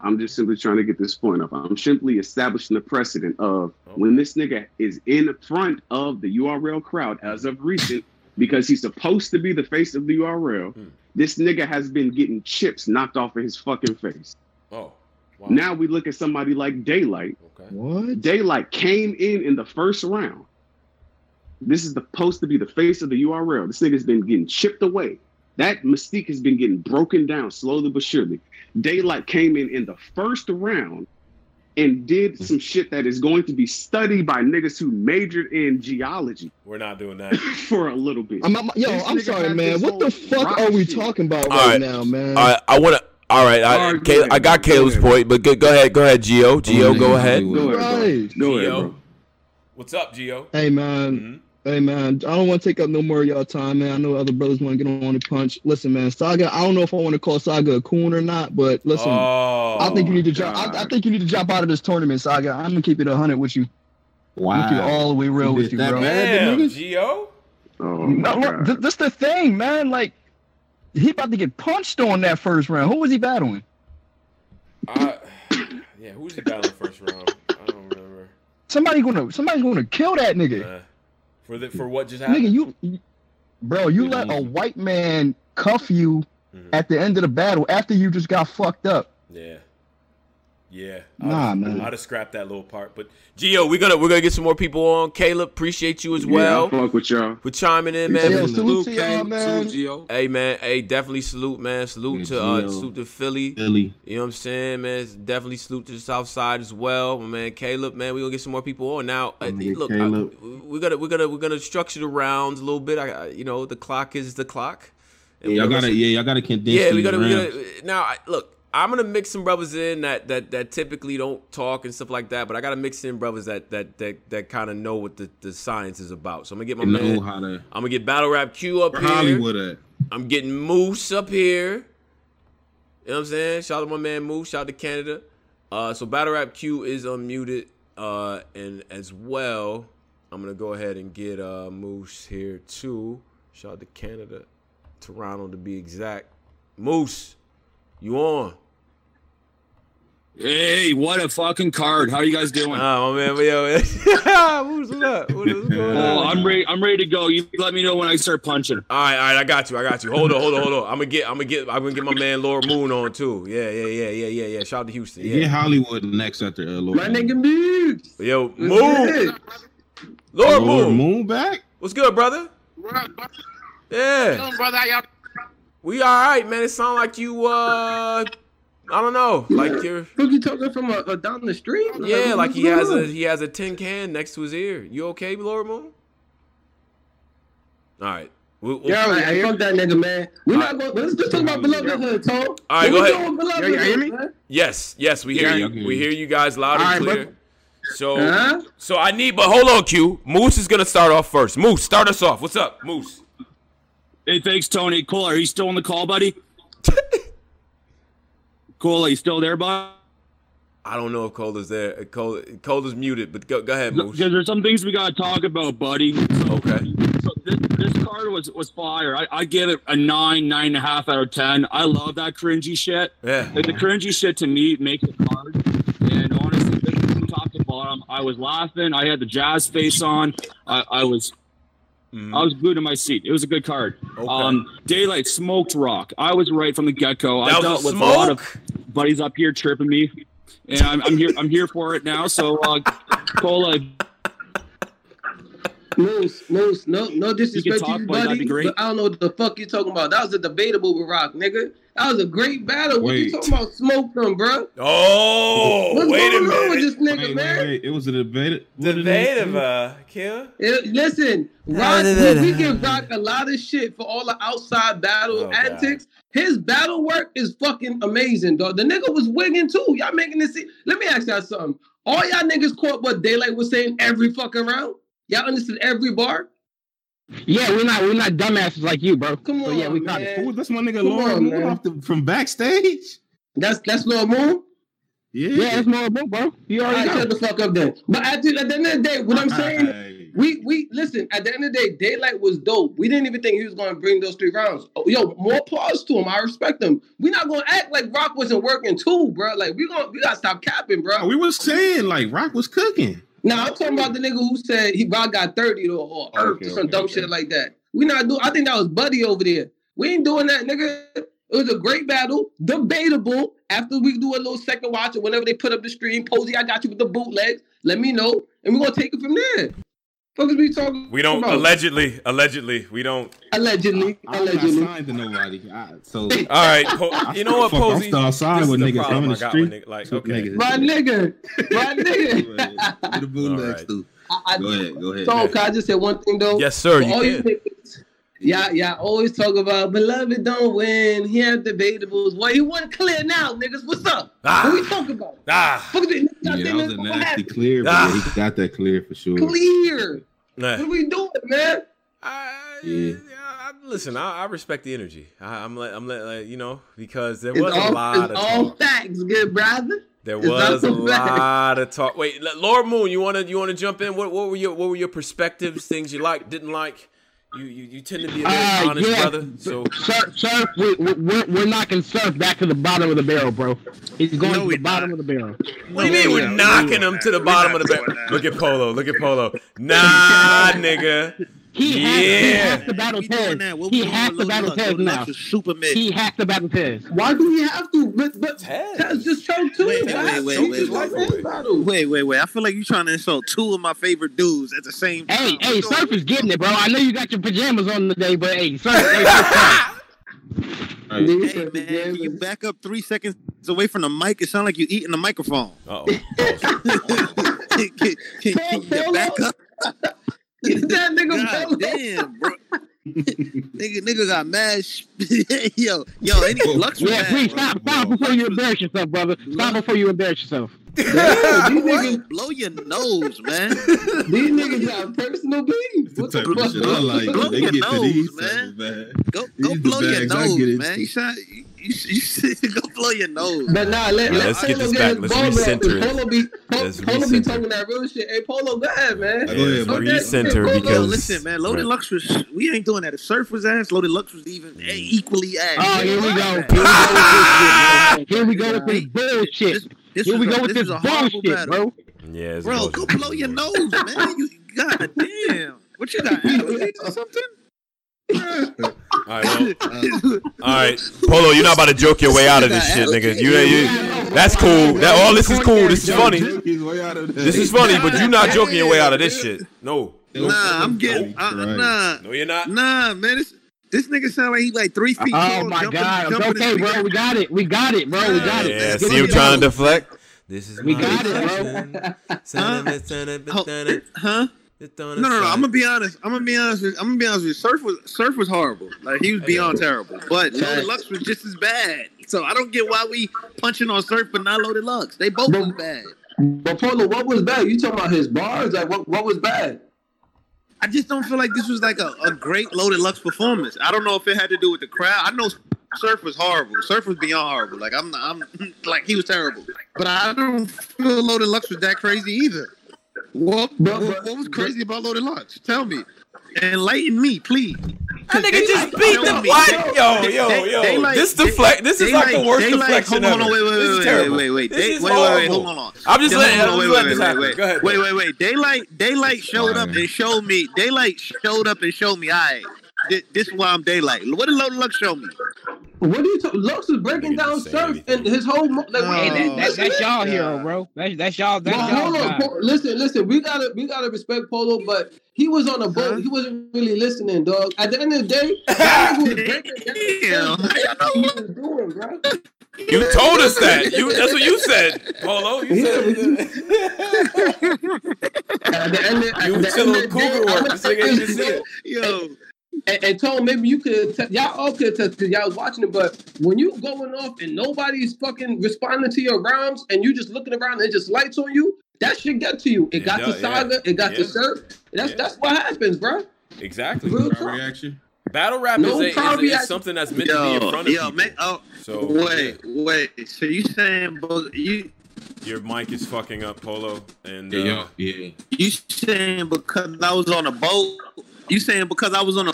I'm just simply trying to get this point up. I'm simply establishing the precedent of okay. when this nigga is in front of the U R L crowd as of recent, because he's supposed to be the face of the U R L, hmm. this nigga has been getting chips knocked off of his fucking face. Oh, wow. Now we look at somebody like Daylight. Okay. What? Daylight came in in the first round. This is supposed to be the face of the U R L. This nigga's been getting chipped away. That mystique has been getting broken down slowly but surely. Daylight came in in the first round and did some shit that is going to be studied by niggas who majored in geology. We're not doing that. For a little bit. I'm, I'm, yo, this I'm sorry, man. What the fuck are we shit. talking about right, right now, man? All right, I want to. All right, all right I, Caleb, ahead, I got Caleb's ahead, point, but go, go ahead, go ahead, Geo. Geo, go ahead. Go ahead, bro. Go ahead, bro. What's up, Geo? Hey, man. Mm-hmm. Hey, man, I don't want to take up no more of y'all time, man. I know other brothers want to get on the punch. Listen, man, Saga, I don't know if I want to call Saga a coon or not, but listen, oh, I think you need to drop I, I think you need to drop out of this tournament, Saga. I'm going to keep it one hundred with you. Wow. I'm going to keep it all the way real with you, bro. Damn, Gio? Oh, no, look, th- that's the thing, man. Like, he about to get punched on that first round. Who was he battling? Uh, yeah, who was he battling first round? I don't Somebody gonna somebody's gonna kill that nigga. Uh, for the, for what just happened? Nigga, you, you bro, you mm-hmm. let a white man cuff you mm-hmm. at the end of the battle after you just got fucked up. Yeah. Yeah. Nah, I'd, man. I'd have scrapped that little part. But Gio, we're gonna we're gonna get some more people on. Caleb, appreciate you as well. Yeah, fuck with y'all. For chiming in, man. Yo, salute, salute to y'all, man. Salute, Gio. Hey man, hey, definitely salute, man. Salute yeah, to uh Gio. Salute to Philly. Philly. You know what I'm saying, man? Definitely salute to the South Side as well. Man, Caleb, man, we're gonna get some more people on. Now uh, look, I, we're gonna we're gonna we're gonna structure the rounds a little bit. I, I you know, the clock is the clock. And yeah, y'all gotta yeah, y'all gotta condense. Yeah, we gotta we gotta now I, look. I'm gonna mix some brothers in that, that that typically don't talk and stuff like that, but I gotta mix in brothers that that that, that kind of know what the, the science is about. So I'm gonna get my you man. Know how to, I'm gonna get Battle Rap Q up here. Hollywood at. I'm getting Moose up here. You know what I'm saying? Shout out to my man Moose. Shout out to Canada. Uh, so Battle Rap Q is unmuted, uh, and as well, I'm gonna go ahead and get uh, Moose here too. Shout out to Canada, Toronto to be exact. Moose. You on? Hey, what a fucking card! How are you guys doing? Oh man, yo, who's up? What is going on? Oh, I'm ready. I'm ready to go. You let me know when I start punching. All right, all right, I got you. I got you. Hold on, hold on, hold on. I'm gonna get. I'm gonna get. I'm gonna get my man Lord Moon on too. Yeah, yeah, yeah, yeah, yeah, yeah. Shout out to Houston. Yeah, yeah Hollywood next after uh, Lord. My nigga Moon. Yo, Moon. Lord Moon. Lord Moon back. What's good, brother? Right, brother. Yeah. What's good, brother? Y'all. We all right, man. It sounds like you, uh, I don't know, like yeah. you're. Who you talking from uh, down the street? Yeah, like he has a he has a tin can next to his ear. You okay, Lord Moon? All right. We'll, we'll, yeah, all right. Fuck that nigga, man. We're all not right. going. Let's just talk about Beloved Hood, Tom. All right, go ahead. You hear me? Yes, yes, we hear yeah, you. We hear you guys loud and all clear. Right, so, huh? so I need, but hold on, Q. Moose is gonna start off first. Moose, start us off. What's up, Moose? Hey, thanks, Tony. Cool. Are you still on the call, buddy? Cool. Are you still there, bud? I don't know if Cola's there. Cola, Cola's muted, but go, go ahead, Moose. There's some things we got to talk about, buddy. So, okay. So this, this card was, was fire. I, I give it a nine, nine and a half out of ten. I love that cringy shit. Yeah. Like, the cringy shit to me makes the card. And honestly, from top to bottom, I was laughing. I had the jazz face on. I, I was... Mm. I was glued to my seat. It was a good card. Okay. Um, Daylight smoked Rock. I was right from the get-go. I dealt with smoke? a lot of buddies up here chirping me, and I'm, I'm here. I'm here for it now. So, uh, Cola, Moose, Moose, no, no disrespect talk, to you, buddy. But I don't know what the fuck you talking about. That was a debatable with Rock, nigga. That was a great battle. Wait. What you talking about? Smoke them, bro. Oh, what's wait going a minute. on with this nigga, wait, man? Wait, wait. It was a debate. Debatable, Kill. It, listen, Rock, we give Rock a lot of shit for all the outside battle oh, antics. God. His battle work is fucking amazing, dog. The nigga was wigging too. Y'all making this. See- Let me ask y'all something. All y'all niggas caught what Daylight was saying every fucking round. Y'all understood every bar. Yeah, we're not we're not dumbasses like you, bro. Come on, so yeah, we got it. Ooh, that's my nigga Lord Moon off the, from backstage. That's that's Lord Moon. Yeah, yeah, that's Lord Moon, bro. You already shut the fuck up then. But at the, at the end of the day, what I'm saying, right. we we listen. At the end of the day, Daylight was dope. We didn't even think he was going to bring those three rounds. Oh, yo, more applause to him. I respect him. We're not going to act like Rock wasn't working too, bro. Like we going we got to stop capping, bro. We were saying like Rock was cooking. Now, I'm talking about the nigga who said he Rock got thirty or, or okay, Earth or some okay, dumb okay. shit like that. We not do. I think that was Buddy over there. We ain't doing that, nigga. It was a great battle, debatable. After we do a little second watch or whenever they put up the stream, Posey, I got you with the bootlegs. Let me know, and we're gonna take it from there. Fuckers, we talking. We don't about? allegedly, allegedly, we don't allegedly, I, I'm allegedly. Not signed to nobody. I, so all right, po- you know what, Posey? I'm outside with niggas. I'm in the street. Nigga, like, okay, my nigga, my nigga. The bootlegs too. Go ahead, go ahead. So, can I just say one thing though? Yes, sir. You all can. You niggas, yeah, yeah. Always talk about Beloved don't win. He had debatables. Well, he wasn't clear now, niggas. What's up? Ah, what we talking about? Ah, fuck it. Yeah, that was a nasty clear, but ah. he got that clear for sure. Clear. Nah. What are we doing, man? I, yeah. I, I, listen, I, I respect the energy. I, I'm, let, I'm let, like, you know, because there it's was all, a lot. It's of all talk. facts, good brother. There it's was a facts. lot of talk. Wait, Lord Moon, you wanna you wanna jump in? What what were your what were your perspectives? Things you liked, didn't like? You you, you tend to be a very uh, honest yeah. brother. So Surf, surf we, we're, we're knocking Surf back to the bottom of the barrel, bro. He's going no, to the bottom not. of the barrel. What do you mean we're knocking him to the bottom of the barrel? Look at Polo. Look at Polo. Nah, nigga. He yeah. has to battle Tez. He has to battle Tez now. He has to battle Tez. Why do we have to? But, but Tez just chose two. Wait, wait, wait, wait, wait, wait, wait, wait, wait. I feel like you're trying to insult two of my favorite dudes at the same time. Hey, hey, Surf is getting it, bro. I know you got your pajamas on today, but hey, Surf. Hey, man, you back up three seconds away from the mic. It sounds like you eating the microphone. Uh oh. Can you back up? That nigga God damn, bro. nigga, nigga got mad. yo, yo, any Lux? Yeah, mad, please stop, bro. stop before you embarrass yourself, brother. Stop before you embarrass yourself. Damn, these niggas blow your nose, man. These niggas got personal beef. What the, the fuck? Shit I like. Blow they your get nose, these man. man. Go, go these blow your nose, man. You should, you, you should go blow your nose. But nah, let, yeah, let's, let's get this back. Let's recenter it. Polo be, Polo, let's Polo be talking that real shit. Hey, Polo, go ahead, man. Yeah, yeah, so recenter because Polo, listen, man. Loaded right. Lux was. We ain't doing that. If Surf was ass, Loaded Lux was even hey, equally ass. Oh, here we go. Here we go with this bullshit. This Here we go a, with this, this bullshit, battle. bro. Yeah, bro, go blow your nose, man. You god damn. What you got? Allergies or something? All right, well, uh, all right, Polo, you're not about to joke your way out of this shit, nigga. You, you, that's cool. That all this is cool. This is funny. This is funny, but you're not joking your way out of this shit. No. Nah, I'm getting. Uh, nah. No, you're not. Nah, man. It's, This nigga sound like he like three feet tall. Oh my jumping, god! Jumping okay, bro, feet. we got it. We got it, bro. We got it. Yeah, see him trying to deflect. This is we got question. it, bro. huh? huh? No, no, no. I'm gonna be honest. I'm gonna be honest. With, I'm gonna be honest with you. Surf was Surf was horrible. Like he was beyond terrible. But yeah. Loaded Lux was just as bad. So I don't get why we punching on Surf but not Loaded Lux. They both but, was bad. But Polo, what was bad? You talking about his bars? Like what? What was bad? I just don't feel like this was like a, a great Loaded Lux performance. I don't know if it had to do with the crowd. I know Surf was horrible. Surf was beyond horrible. Like I'm, I'm like he was terrible. But I don't feel Loaded Lux was that crazy either. What, what, what was crazy about Loaded Lux? Tell me, enlighten me, please. That nigga just beat the what? Yo, yo, yo. They, they like, this deflect. This is like, like the worst deflection like, ever. Hold on, wait, wait, wait, wait, wait, wait. This they, is wait, horrible. Wait, wait, hold on. I'm just letting let wait, wait, this happen. Wait, wait. Go ahead. Wait, wait, wait. Daylight, Daylight showed up and showed me. Daylight showed up and showed me. All right, this, this is why I'm Daylight. What did Loaded Lux show me? What are you talking? Lux is breaking down Surf and his whole. Mo- like, oh, that, that, that's y'all hero, bro. That's that's y'all. That's well, y'all hold on. Po- listen, listen. We gotta we gotta respect Polo, but he was on a boat. Huh? He wasn't really listening, dog. At the end of the day, that was breaking down Surf. I know what he was doing, bro. You told us that. You that's what you said, Polo. You said at the end, of, you at the chill end of cougar work. This nigga just said, yo. And, and Tone, maybe you could, t- y'all all could test because y'all was watching it, but when you going off and nobody's fucking responding to your rhymes and you just looking around and it just lights on you, that shit got to you. It, it got does, to Saga, yeah. it got yeah. to Surf. That's yeah. that's what happens, bro. Exactly. Real reaction. Battle rap no is, a, is, a, is something that's meant yo, to be in front of yo, man, oh, so Wait, yeah. wait. So you saying, but you... Your mic is fucking up, Polo. And uh, yeah, yeah. You saying because I was on a boat... You saying because I was on a...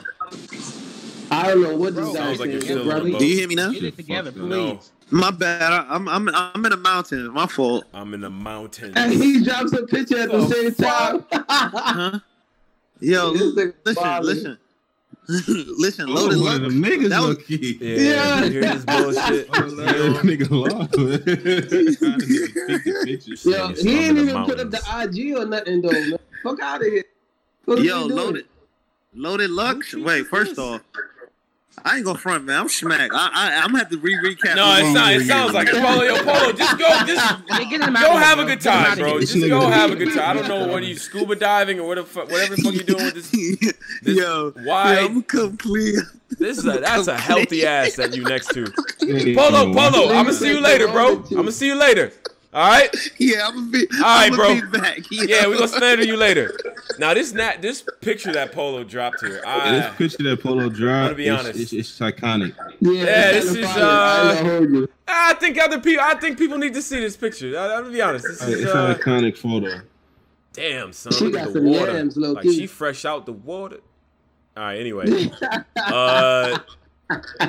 I don't know what this sounds like. Do you hear me now? Get it together, please. No. My bad. I, I'm I'm I'm in a mountain. My fault. I'm in the mountain. And he drops a picture at the same time. huh? Yo, listen, listen, listen. Loaded Lux. The niggas lucky. Yeah. Hear this bullshit. Nigga lost. Yo, he ain't even put up the I G or nothing though. Fuck out of here. Yo, Loaded. Loaded Lux? Wait, first off, I ain't gonna front, man. I'm smack. I, I, I'm gonna have to re-recap. No, it's not. It again. sounds like it. Polo, yo, Polo, just go. Just go have a good time, bro. Just go have a good time. I don't know what are you scuba diving or whatever, whatever the fuck you're doing with this. this yo, why? Yo, I'm complete. This is a, that's a healthy ass that you next to. Polo, Polo, I'm gonna see you later, bro. I'm gonna see you later. All right. Yeah, I'm gonna be. All right, I'm bro. Be back, yeah, yeah we are gonna slander you later. Now this nat this picture that Polo dropped here. I, this picture that Polo dropped. To be honest, it's, it's, it's iconic. Yeah, yeah this is. Uh, I think other people. I think people need to see this picture. I, I'm to be honest. This is, it's uh, an iconic photo. Damn, son. She got the some water. Yams, like she fresh out the water. All right. Anyway, uh,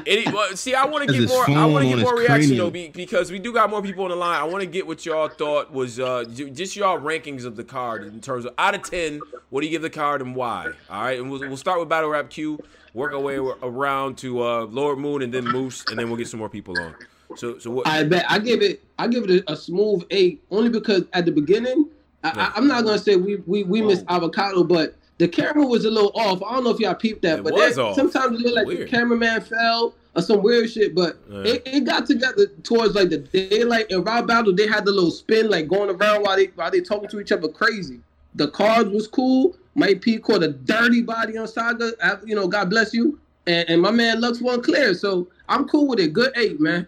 any, well, see, I want to get more. I want to get more reaction though, because we do got more people on the line. I want to get what y'all thought was uh, just y'all rankings of the card in terms of out of ten. What do you give the card and why? All right, and we'll we'll start with Battle Rap Q, work our way around to uh, Lord Moon, and then Moose, and then we'll get some more people on. So, so what? I bet I give it. I give it a, a smooth eight, only because at the beginning, I, yeah. I, I'm not gonna say we we we missed avocado, but the camera was a little off. I don't know if y'all peeped that, it but that, sometimes it looked like weird. The cameraman fell or some weird shit. But yeah. it, it got together towards like the daylight and Rob Battle. They had the little spin like going around while they while they talking to each other crazy. The cards was cool. Mike P caught a dirty body on Saga. I, you know, God bless you. And and my man Lux won clear, so I'm cool with it. Good eight, man.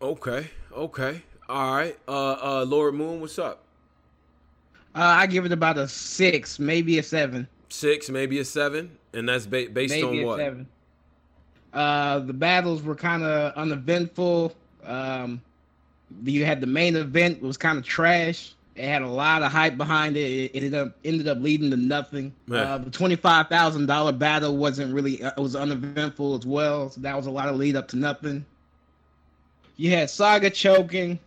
Okay. Okay. All right. Uh, uh, Lord Moon, what's up? Uh, I give it about a six, maybe a seven. Six, maybe a seven, and that's ba- based maybe on a what? Seven. Uh, the battles were kind of uneventful. Um, you had the main event, it was kind of trash. It had a lot of hype behind it. It ended up ended up leading to nothing. Uh, the twenty-five thousand dollars battle wasn't really. Uh, it was uneventful as well. So that was a lot of lead up to nothing. You had Saga choking,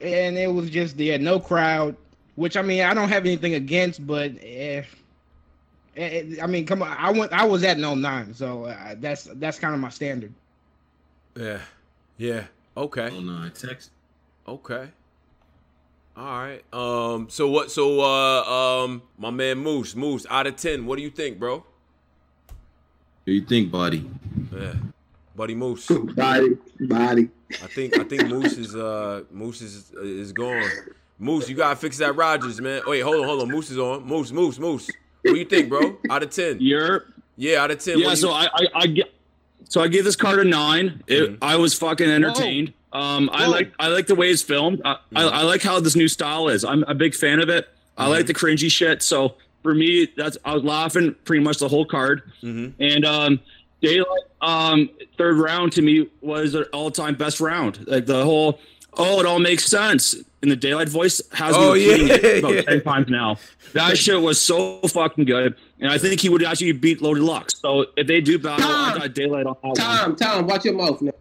and it was just, yeah, no crowd, which, I mean, I don't have anything against, but, eh, eh, I mean, come on, I went, I was at Gnome nine, so uh, that's that's kind of my standard. Yeah, yeah, okay. Gnome nine text. Okay. All right. Um. So what, so, uh, um, my man Moose, Moose, out of ten, what do you think, bro? What do you think, buddy? Yeah. Buddy Moose. Body, body. I think I think Moose is uh Moose is is gone. Moose, you gotta fix that Rogers, man. Wait, hold on, hold on. Moose is on. Moose, Moose, Moose. What do you think, bro? Out of ten. Yeah. Yeah, out of ten. Yeah. So you... I, I I get. So I gave this card a nine. It, mm-hmm. I was fucking entertained. Whoa. Um, Whoa. I like I like the way it's filmed. I, mm-hmm. I I like how this new style is. I'm a big fan of it. I mm-hmm. like the cringy shit. So for me, that's I was laughing pretty much the whole card. Mm-hmm. And um. Daylight, um, third round to me was an all-time best round. Like the whole, oh, it all makes sense. And the Daylight voice has oh, me repeating yeah, it about yeah. ten times now. That shit was so fucking good. And I think he would actually beat Loaded Lux. So if they do battle, Tom, I got Daylight on that Tom, one. Tom, Tom, watch your mouth now.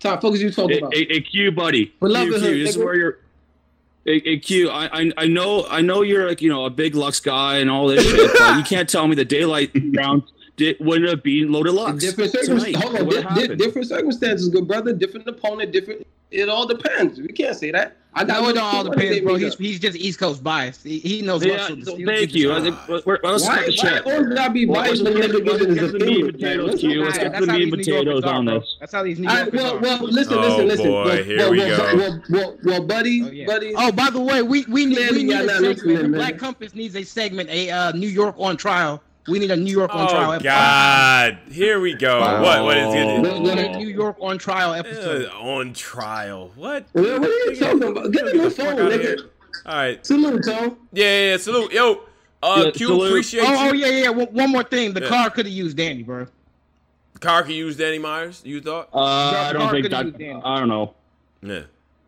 Tom, focus you talking about. Hey, Q, buddy. Q, Q, this is where you're... Hey, Q, I, I I know I know you're like, you know, a big Lux guy and all this shit, but you can't tell me the Daylight round... It wouldn't have been Loaded Lux. Different circumstances. Hold on. Di- di- different circumstances, good brother. Different opponent. Different. It all depends. We can't say that. I got no, it all depends, bro. He's, he's just East Coast biased. He, he knows. Yeah, Lux so thank you. I think, we're, we're, let's why, why always gotta be biased when niggas getting the meat and potatoes? Q, let's get the meat and potatoes on this. That's how these New Yorkers are. Well, well, listen, listen, listen. Oh boy, here we go. Well, well, buddy, buddy. Oh, by the way, we we need we need a segment. Black Compass needs a segment. A New York on trial. We need a New York on oh, trial episode. Oh, God. Here we go. Wow. What? What is it? We need a New York on trial episode. Uh, on trial. What? What are you talking about? Get in the phone, nigga. All right. Salute, Tom. Yeah, yeah, salute. Yo, uh, yeah, Q, salute. Appreciate oh, you. Oh, yeah, yeah. One more thing. The yeah. car could have used Danny, bro. The car could use Danny Myers, you thought? Uh, I don't think that. I don't know. Yeah.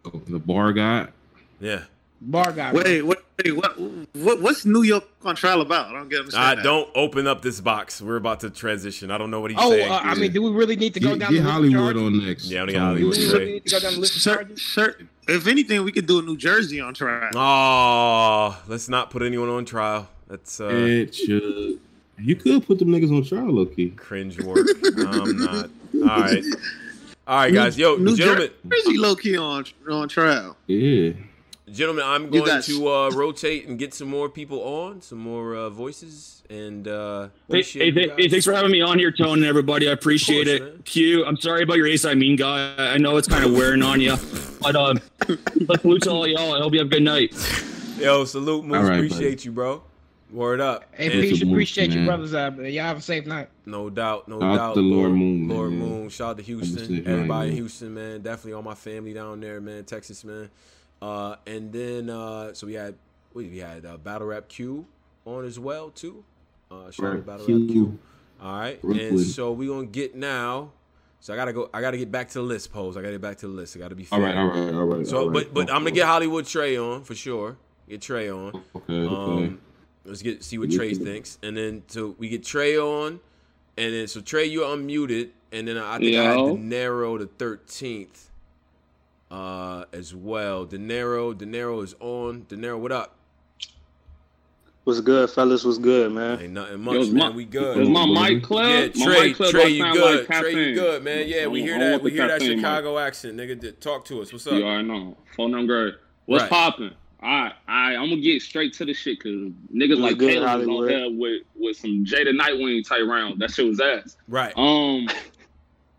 Oh, the bar guy? Yeah. Bar guy. Wait, wait, wait, what, what, what's New York on trial about? I don't get. I that. Don't open up this box. We're about to transition. I don't know what he's oh, saying. Oh, uh, I mean, do we really need to go get, down get the Hollywood on next? Yeah, we got Hollywood. Do we really need to go down the list of charges? Sir, sir, if anything, we could do a New Jersey on trial. Oh, let's not put anyone on trial. That's uh, it should. You could put them niggas on trial, Loki. Cringe work. I'm not. All right, all right, guys. Yo, New gentlemen, Jersey, Loki on on trial. Yeah. Gentlemen, I'm going to uh, rotate and get some more people on, some more uh, voices, and uh, appreciate hey, hey, hey, thanks for having me on here, Tone, and everybody. I appreciate course, it. Man. Q, I'm sorry about your ace. I mean, guy, I know it's kind of wearing on you, but um, salute to all y'all. I hope you have a good night. Yo, salute, Moose. Right, appreciate buddy. You, bro. Word up. Hey, peace, appreciate you, brothers. Uh, y'all have a safe night. No doubt, no Shout doubt. The Lord, Lord Moon, Lord man. Moon. Shout out to Houston, everybody in Houston, man. Definitely all my family down there, man. Texas, man. Uh, and then, uh, so we had, we had uh, Battle Rap Q on as well, too. Uh, shout out to Battle Q. Rap Q. All right. Brooklyn. And so we're going to get now. So I got to go. I got to get back to the list, Pose. I got to get back to the list. I got to be fair. All right. All right. All right. So, all right. but, but I'm going to get Hollywood Trey on for sure. Get Trey on. Okay. Um, okay. Let's get, see what Trey thinks. And then, so we get Trey on. And then, so Trey, you're unmuted. And then I think Yo. I had De Niro the thirteenth uh, as well. De Niro, De Niro is on. De Niro, what up? What's good, fellas? What's good, man? Ain't nothing much, Yo, man. My, we good. Is my mic club? Yeah, Trey, club Trey, you good. Like Trey, you good, man. Yeah, we hear that. We hear that Chicago man. accent. Nigga, talk to us. What's up? You already know. Phone number. What's right. popping? All right, all right, I'm gonna get straight to the shit because niggas like Caleb on here with, with some Jay the Nightwing type round. That shit was ass. Right. Um,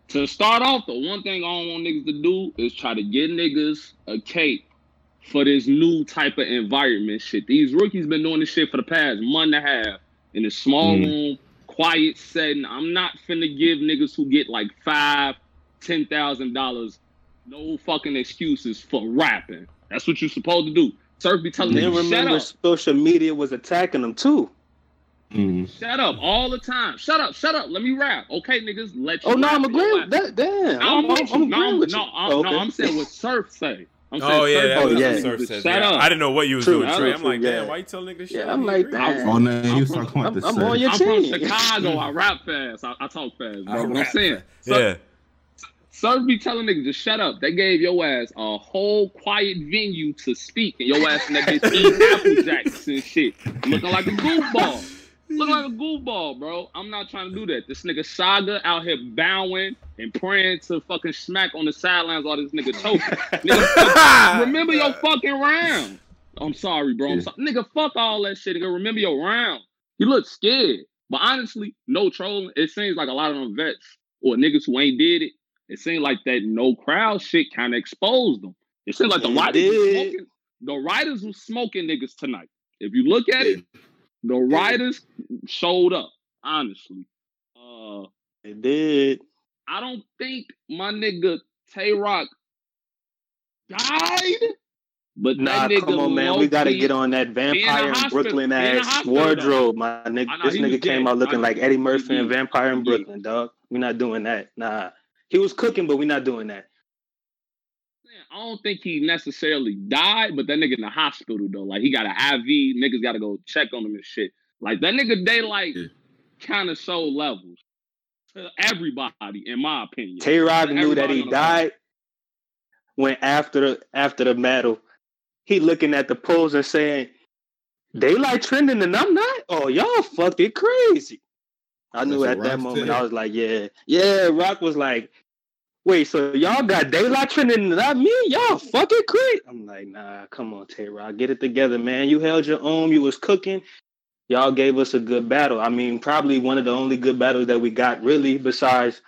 to start off, the one thing I don't want niggas to do is try to get niggas a cake for this new type of environment shit. These rookies been doing this shit for the past month and a half in a small mm. room, quiet setting. I'm not finna give niggas who get like five, ten thousand dollars no fucking excuses for rapping. That's what you're supposed to do. Surf be telling them, shut up. Social media was attacking them, too. Mm-hmm. Shut up all the time. Shut up, shut up. Let me rap. Okay, niggas, let you Oh, no, I'm agreeing with that. Damn. I'm, I'm, I'm, I'm no, agreeing with no, you. I'm, oh, okay. no, I'm saying what Surf say. I'm oh, yeah, that's what yeah. Surf says. Shut yeah. up. I didn't know what you was True, doing, Trey. I'm like, damn, yeah. why you telling niggas shit? Yeah, I'm like, damn. I'm, I'm, from, I'm, I'm on your I'm team. I'm from Chicago. I rap fast. I, I talk fast. Bro. I what I'm saying. Yeah. Surf be telling niggas to shut up. They gave your ass a whole quiet venue to speak, and your ass in that bitch eating Apple Jacks and shit, looking like a goofball. Looking like a goofball, bro. I'm not trying to do that. This nigga Saga out here bowing and praying to fucking Smack on the sidelines while this nigga choking. Nigga, remember your fucking round. I'm sorry, bro. I'm so- nigga, fuck all that shit. Nigga, remember your round. You look scared, but honestly, no trolling. It seems like a lot of them vets or niggas who ain't did it. It seemed like that no crowd shit kind of exposed them. It seemed like the writers were smoking, the writers were smoking niggas tonight. If you look at it, the writers showed up, honestly. Uh, they did. I don't think my nigga Tay Rock died. But nah, that nigga come on, man. We got to get on that Vampire in Brooklyn ass wardrobe, my nigga. This nigga came out looking like Eddie Murphy in Vampire in Brooklyn, dog. We're not doing that. Nah. He was cooking, but we're not doing that. I don't think he necessarily died, but that nigga in the hospital, though. Like, he got an I V. Niggas got to go check on him and shit. Like, that nigga Daylight yeah. kind of showed levels to everybody, in my opinion. Tay Rock knew that he died when after the, after the battle, he looking at the polls and saying, Daylight trending and I'm not? Oh, y'all fucked it crazy. I knew at that moment, I was like, yeah. Yeah, Rock was like, wait, so y'all got Daylight trending, not me? Y'all fucking crazy. I'm like, nah, come on, Tay Rock. Get it together, man. You held your own. You was cooking. Y'all gave us a good battle. I mean, probably one of the only good battles that we got, really, besides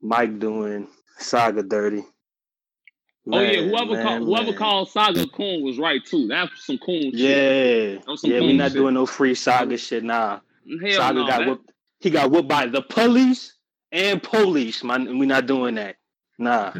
Mike doing Saga dirty. Man, oh, yeah, whoever man, called whoever man. called Saga coon was right, too. That's some coon yeah. shit. Some yeah, yeah, we not shit. doing no free Saga shit, nah. Hell Saga no, got man. whooped. He got whooped by the police and police. Man, we not doing that. Nah.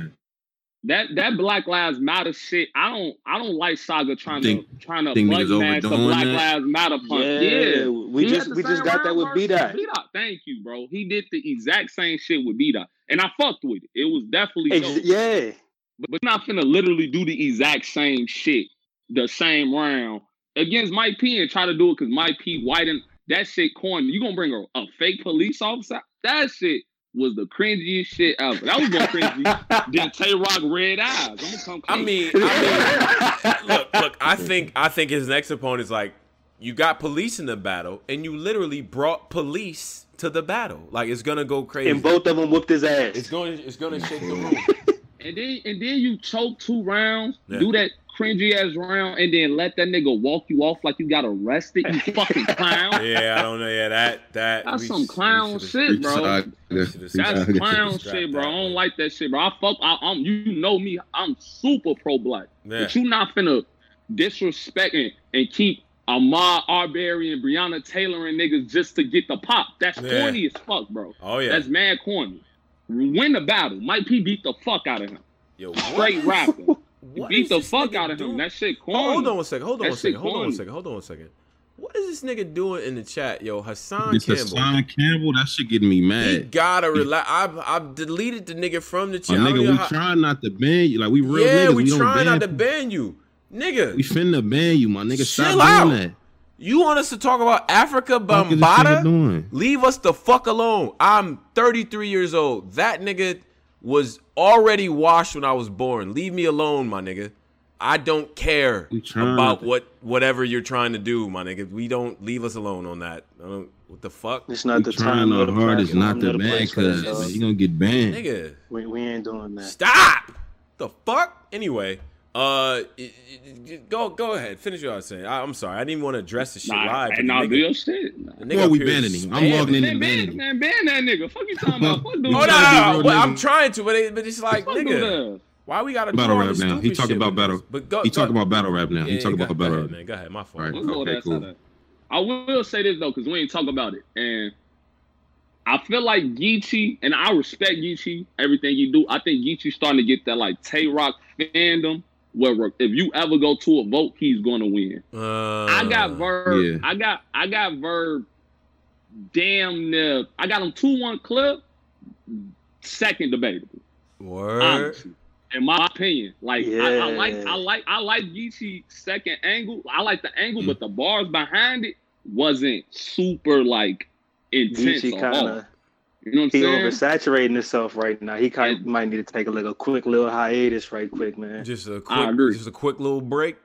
That that Black Lives Matter shit. I don't. I don't like Saga trying think, to trying to black match the Black that? Lives Matter punk. Yeah, yeah. we he just we just got that with B-Dot. B-Dot. Thank you, bro. He did the exact same shit with B-Dot, and I fucked with it. It was definitely Ex- yeah. But, but not finna literally do the exact same shit, the same round against Mike P and try to do it because Mike P whitened. That shit corny. You gonna bring a, a fake police officer? That shit was the cringiest shit ever. That was more cringy than Tay Rock red eyes. I'm gonna come clean. I mean, I mean look, look. I think I think his next opponent is like, you got police in the battle, and you literally brought police to the battle. Like, it's gonna go crazy. And both of them whooped his ass. It's going. It's gonna shake the room. And then and then you choke two rounds. Yeah. Do that cringy ass round and then let that nigga walk you off like you got arrested, you fucking clown. Yeah, I don't know. Yeah, that that that's we, some clown shit, bro. That's clown shit, bro. I don't like that shit, bro. I fuck. I, I'm you know me. I'm super pro black, yeah. but you not finna disrespect and, and keep Ahmaud Arbery and Breonna Taylor and niggas just to get the pop. That's yeah. corny as fuck, bro. Oh yeah, that's mad corny. Win the battle. Mike P beat the fuck out of him. Yo, straight rapper. What beat the fuck out of him. Doing? That shit corny. Oh, hold on one second. Hold on that one second. Hold on one second. Hold on one second. What is this nigga doing in the chat, yo? Hassan it's Campbell. Hassan Campbell. That shit getting me mad. You gotta relax. I've I've deleted the nigga from the chat. Oh, nigga, we how... trying not to ban you. Like we real yeah, niggas. Yeah, we, we trying not to ban you, nigga. We finna ban you, my nigga. Chill Stop out. doing that. You want us to talk about Africa Bambaataa? Leave us the fuck alone. I'm thirty-three years old. That nigga was already washed when I was born. Leave me alone, my nigga. I don't care about what whatever you're trying to do, my nigga. We don't leave us alone on that. I don't, what the fuck? It's not the time. Our heart is not the bad, cause you gonna get banned, nigga. We we ain't doing that. Stop. The fuck? Anyway. Uh, it, it, it, go go ahead. Finish what I was saying. I, I'm sorry. I didn't even want to address this shit nah, live. And nah, do your shit. Well, we banning him. I'm logging in and banning him. Man, ban that nigga. Fuck you talking about? Fuck dude. Oh, no, no, no. Well, I'm trying to, but, it, but it's like, fuck nigga, why we got to battle rap now? He talking about battle. But go, he go, talking about battle rap now. Yeah, he talking about battle rap. Man, go ahead. My fault. Right, okay, cool. I will say this though, because we ain't talk about it, and I feel like Geechi, and I respect Geechi, everything you do. I think Geechi's starting to get that like Tay Rock fandom. Where if you ever go to a vote, he's gonna win. Uh, I got Verb. Yeah. I got I got Verb. Damn near. I got him two one clip. Second debatable. Word. Honestly, in my opinion, like yeah. I, I like I like I like Geechi's second angle. I like the angle, mm. but the bars behind it wasn't super like intense. Geechi kind of. You know what I'm he saying? Oversaturating himself right now. He kind of might need to take a little quick little hiatus right quick, man. Just a quick, I agree. Just a quick little break.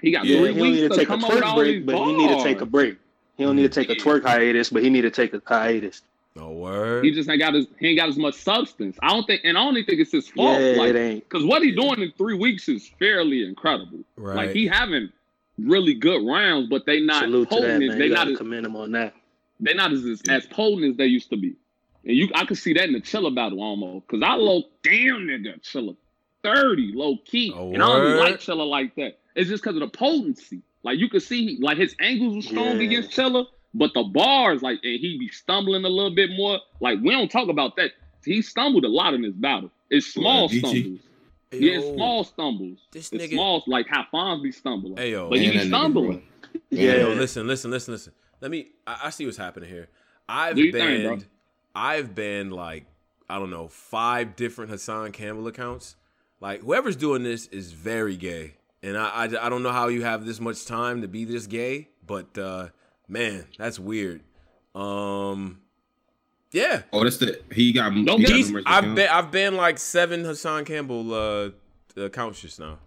He got yeah, three he weeks to, to come over all these bars. He don't need to take a quick break, but he need to take a break. He don't need to take a twerk hiatus, but he need to take a hiatus. No word. He just ain't got as he ain't got as much substance. I don't think, and I only think it's his fault. Yeah, like, it ain't. Because what he doing in three weeks is fairly incredible. Right. Like he having really good rounds, but they not Salute holding it. They not commend him on that. They not as yeah. as potent as they used to be. And you, I could see that in the Chilla battle almost. Because I low, damn nigga, Chilla thirty, low key. Oh, and I don't really like Chilla like that. It's just because of the potency. Like, you could see, he, like, his angles were strong yeah. against Chilla, but the bars, like, and he be stumbling a little bit more. Like, we don't talk about that. He stumbled a lot in this battle. It's small yeah, stumbles. Ayo. Yeah, it's small stumbles. This it's nigga. small, like, how Fonz be stumbling. Ayo. But he be stumbling. Nigga, yeah. Ayo, listen, listen, listen, listen. Let me, I, I see what's happening here. I've banned... Think, I've banned like, I don't know, five different Hassan Campbell accounts. Like, whoever's doing this is very gay. And I, I, I don't know how you have this much time to be this gay, but uh, man, that's weird. Um, yeah. Oh, that's the, he got, he got I've, ban, I've banned like seven Hassan Campbell uh, accounts just now.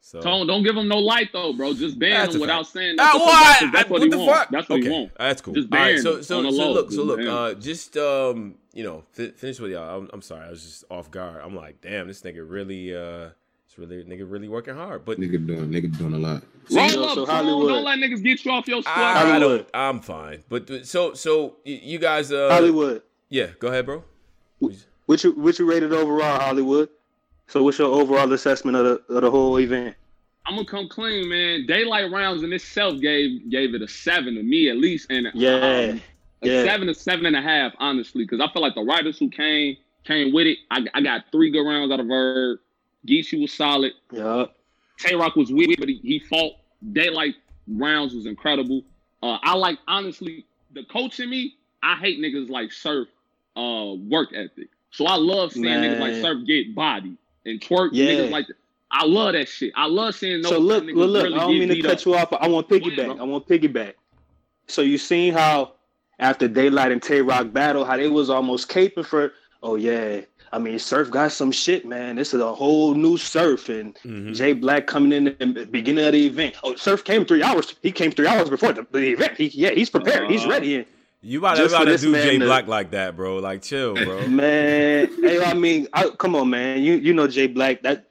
So Tone, don't give him no light though, bro. Just ban him without fact. saying that's, uh, what, well, I, that's what, I, what he the wants. Fuck? That's what okay. he wants. That's cool. Just ban right, so, so, him. So, so look, so look, uh, just um, you know, f- finish with y'all. I'm, I'm sorry, I was just off guard. I'm like, damn, this nigga really, uh, it's really nigga really working hard. But nigga doing, nigga doing a lot. So, Roll you know, up, so Hollywood. Don't let niggas get you off your squad. I, I don't, I'm fine. But so, so you guys, uh, Hollywood. Yeah, go ahead, bro. What you, what you rated overall, Hollywood? So what's your overall assessment of the of the whole event? I'm gonna come clean, man. Daylight rounds in itself gave gave it a seven to me at least, and yeah, um, a yeah. seven to seven and a half, honestly, because I feel like the writers who came came with it. I I got three good rounds out of Verb. Geechi was solid. Yeah. Tay Rock was weird, but he, he fought. Daylight rounds was incredible. Uh, I like honestly the coach in me. I hate niggas like Surf, uh, work ethic. So I love seeing man. niggas like Surf get bodied. And twerk yeah. niggas like that. I love that shit. I love seeing those. So look, niggas look, look. Really I don't mean to cut up. you off. But I want piggyback. Yeah, I want piggyback. So you seen how after Daylight and Tay Rock battle, how they was almost caping for. Oh yeah, I mean Surf got some shit, man. This is a whole new Surf, and mm-hmm. Jay Black coming in at the beginning of the event. Oh, Surf came three hours. He came three hours before the, the event. He, yeah, he's prepared. Uh-huh. He's ready. You about, about to do Jay Black to, like that, bro. Like, chill, bro. Man, hey, I mean, I, come on, man. You you know Jay Black, that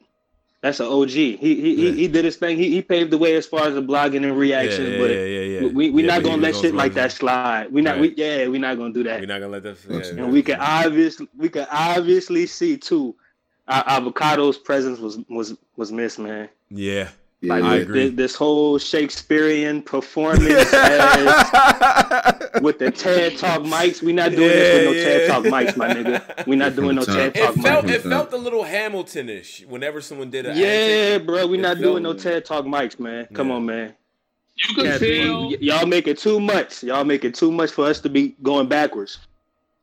that's an O G. He he yeah. he, he did his thing. He he paved the way as far as the blogging and reactions. Yeah, yeah, but yeah, yeah, yeah. We we're yeah, not gonna let shit like that slide. We not right. we yeah, we're not gonna do that. We're not gonna let that slide. And yeah, we can obviously we can obviously see too. Our Avocado's presence was was was missed, man. Yeah. Yeah, like I this, agree. This whole Shakespearean performance as, with the TED Talk mics. We're not doing yeah, this with no yeah. TED Talk mics, my nigga. We're not doing no TED Talk it mics. Felt, it felt a little Hamilton-ish whenever someone did a Yeah, bro. We're not doing no TED Talk mics, man. Come yeah. on, man. You can yeah, tell. Y- y'all make it too much. Y'all make it too much for us to be going backwards.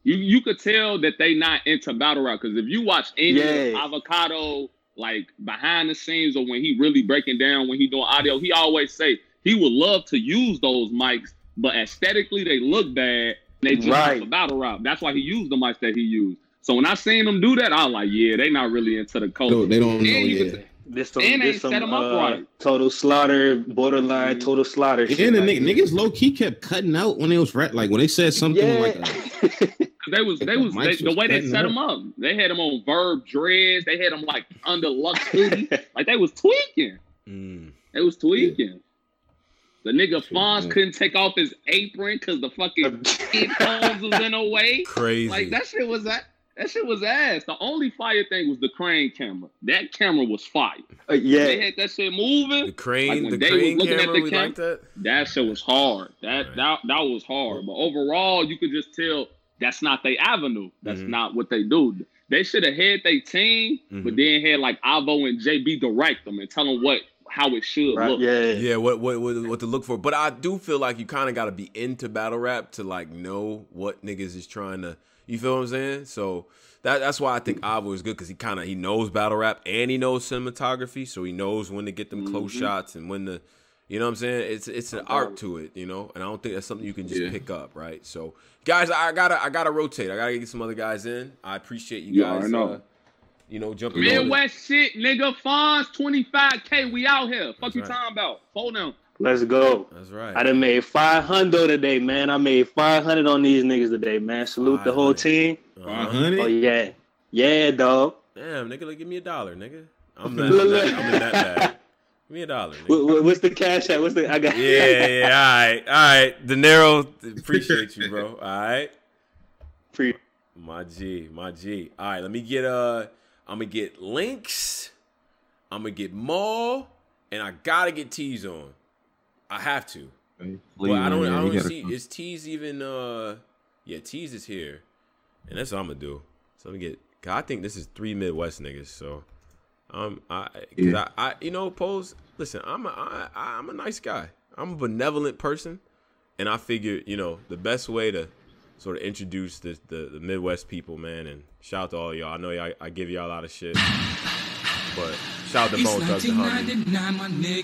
You you could tell that they not into battle rap. Because if you watch any yeah. Avocado... like behind the scenes or when he really breaking down, when he doing audio, he always say He would love to use those mics, but aesthetically they look bad. They just right. a battle rap. That's why he used the mics that he used. So when I seen them do that, I was like, yeah, they not really into the culture. No, they don't and know yet. Yeah. This to, and this they some, set them up uh, right. Total slaughter, borderline total slaughter. Shit and the like niggas, niggas low key kept cutting out when they was rap. Like when they said something yeah. like that. They was they was, they, was the way they set him up. They had him on Verb dreads. They had him like under Lux hoodie. Like they was tweaking. Mm. They was tweaking. Yeah. The nigga Fonz yeah. couldn't take off his apron because the fucking headphones was in a way. Crazy. Like that shit was that. That shit was ass. The only fire thing was the crane camera. That camera was fire. Uh, yeah, they had that shit moving. The crane, like the crane camera, at the we cam- like that. That shit was hard. That right. that that was hard. But overall, you could just tell that's not their avenue. That's mm-hmm. not what they do. They should have had their team, mm-hmm. but then had like Avo and J B direct them and tell them what how it should right? look. Yeah, yeah. What what what to look for. But I do feel like you kind of got to be into battle rap to like know what niggas is trying to. You feel what I'm saying? So that that's why I think Avo is good because he kind of he knows battle rap and he knows cinematography, so he knows when to get them close mm-hmm. shots and when to, you know what I'm saying? It's it's an art to it, you know. And I don't think that's something you can just yeah. pick up, right? So guys, I gotta I gotta rotate. I gotta get some other guys in. I appreciate you yeah, guys. I know. Uh, you know, jumping Midwest shit, nigga. Fonz twenty-five K. We out here. Fuck that's you right. talking about? Hold on. Let's go. That's right. I done made five hundred today, man. I made five hundred on these niggas today, man. Salute the whole team. five hundred? Oh, yeah. Yeah, dog. Damn, nigga, look, give me a dollar, nigga. I'm not, I'm not I'm in that bag. Give me a dollar, nigga. What's the cash at? What's the, I got? Yeah, yeah, all right. All right. De Niro, appreciate you, bro. All right. Pre- my G, my G. All right, let me get, uh, I'm going to get Links. I'm going to get Maul. And I got to get T's on. I have to. Please, but I don't, man, I don't see. Come. Is T's even. Uh, yeah, T's is here. And that's what I'm going to do. So let me get. Cause I think this is three Midwest niggas. So um, I, cause yeah. I, I, you know, Pose, listen, I'm a, I, I'm a nice guy. I'm a benevolent person. And I figured, you know, the best way to sort of introduce the, the, the Midwest people, man, and shout out to all y'all. I know y'all, I give y'all a lot of shit. But shout out to Bone Thugs and Harmony.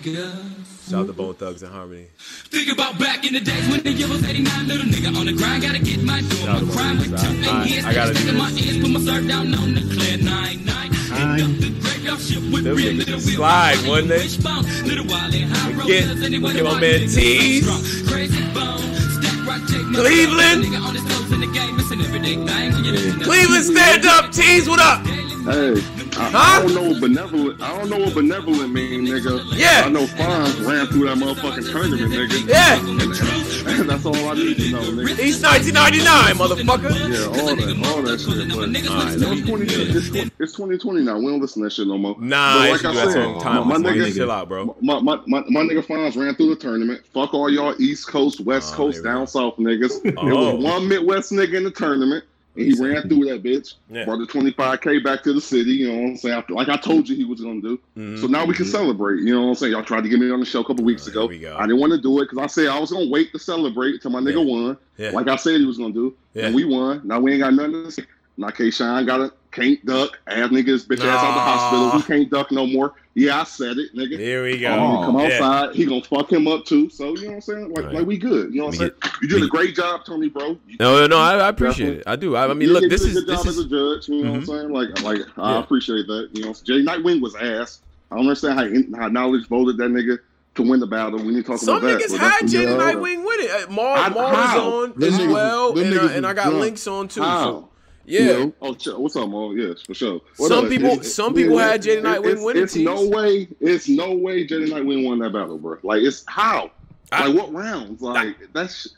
Shout out to Bone Thugs and Harmony. Think about back in the days when the yellows eighty-nine little nigga on the grind. Gotta get my door. Crime with two hands. I gotta do my ears. Put my surf down on the clear nine nine. End up the graveyard ship with real little wheels. Slide, wasn't it? Little Wally high rollers. Look at my man T's. Crazy bone. Stack rock take my Cleveland. Nigga on his toes in the game. Missing everything. Cleveland, stand up. T's, what up? Hey, I, huh? I don't know what benevolent. I don't know what benevolent mean, nigga. Yeah. I know Fonz ran through that motherfucking tournament, nigga. Yeah. And, and that's all I need to know, nigga. He's nineteen ninety-nine, motherfucker. Yeah, all that, all that shit. But, all right, no, it's, twenty, it's, it's twenty twenty now. We don't listen to that shit no more. Nah, but like I said, my, my nigga, chill out, bro. My my, my my nigga Fonz ran through the tournament. Fuck all y'all East Coast, West oh, Coast, down South niggas. Oh. There was one Midwest nigga in the tournament. And he ran through that bitch, yeah. brought the twenty-five K back to the city, you know what I'm saying? After, like I told you he was going to do. Mm-hmm. So now we can celebrate, you know what I'm saying? Y'all tried to get me on the show a couple weeks uh, ago. I didn't want to do it because I said I was going to wait to celebrate until my nigga yeah. won. Yeah. Like I said he was going to do. Yeah. And we won. Now we ain't got nothing to say. Now K-Shine got a can't duck, ass niggas, bitch ass Aww. Out the hospital. He can't duck no more. Yeah, I said it, nigga. Here we go. Oh, come outside. Yeah. He gonna fuck him up too. So you know what I'm saying? Like, right. like we good. You know what I'm saying? You did a great job, Tony, bro. You, no, no, I, I appreciate definitely. It. I do. I, I mean, yeah, look, this is a good job is... as a judge. You know mm-hmm. what I'm saying? Like, like yeah. I appreciate that. You know, Jay Nightwing was ass. I don't understand how, in, how knowledge voted that nigga to win the battle. We need to talk Some about that. Some niggas had Jay Nightwing with it. Uh, Mar, Mar was on them as niggas, well, and, uh, and I got drunk. Links on too. So. Yeah. You know? Oh, what's up, Mo? Yes, for sure. What some else? people, it's, some people yeah, had Jay Nightwing winning. It's, it's no way. It's no way Jay Nightwing won that battle, bro. Like it's how? I, like what rounds? Like I, that's.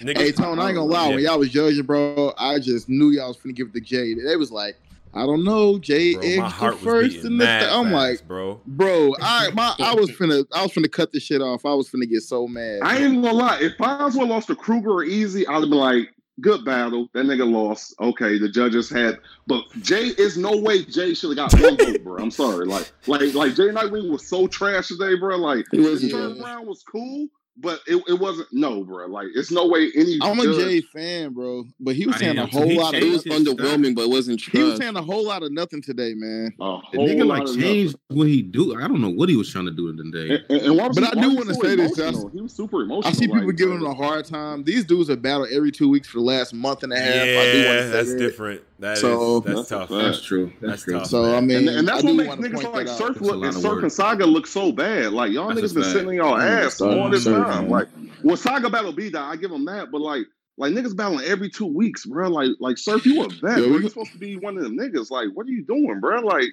Niggas, hey, Tone, I ain't gonna lie. Yeah. When y'all was judging, bro, I just knew y'all was finna give it to Jay. They was like, I don't know, Jay Eggs the first and this. I'm fast, like, bro, bro, I my I was finna I was finna cut this shit off. I was finna get so mad. I ain't gonna lie. If Fonz would lost to Kruger or Easy, I'd be like. Good battle. That nigga lost. Okay, the judges had, but Jay is no way Jay should have got one vote, bro. I'm sorry. Like, like, like Jay Nightwing was so trash today, bro. Like, his third round was cool, But it, it wasn't, no, bro. Like, it's no way any. I'm judge, a Jay fan, bro. But he was saying a whole lot of. It was underwhelming, but it wasn't true. He was saying a whole lot of nothing today, man. The nigga, like, changed what he do. I don't know what he was trying to do today. And, and, and but I do want to say this. I, he was super emotional. I see people like, giving him a hard time. These dudes have battled every two weeks for the last month and a half. Yeah, I do want to say that's that. different. That so, is, that's, that's tough. That's true. That's, that's tough. So, man. I mean, and, and that's I what makes niggas like Surf look and Surf and Saga look so bad. Like, y'all that's niggas been sitting in y'all ass all this Surf, time. Man. Like, well, Saga battle B that I give him that, but like, like niggas battling every two weeks, bro. Like, like Surf, you a vet. Yo, you're supposed to be one of them niggas. Like, what are you doing, bro? Like,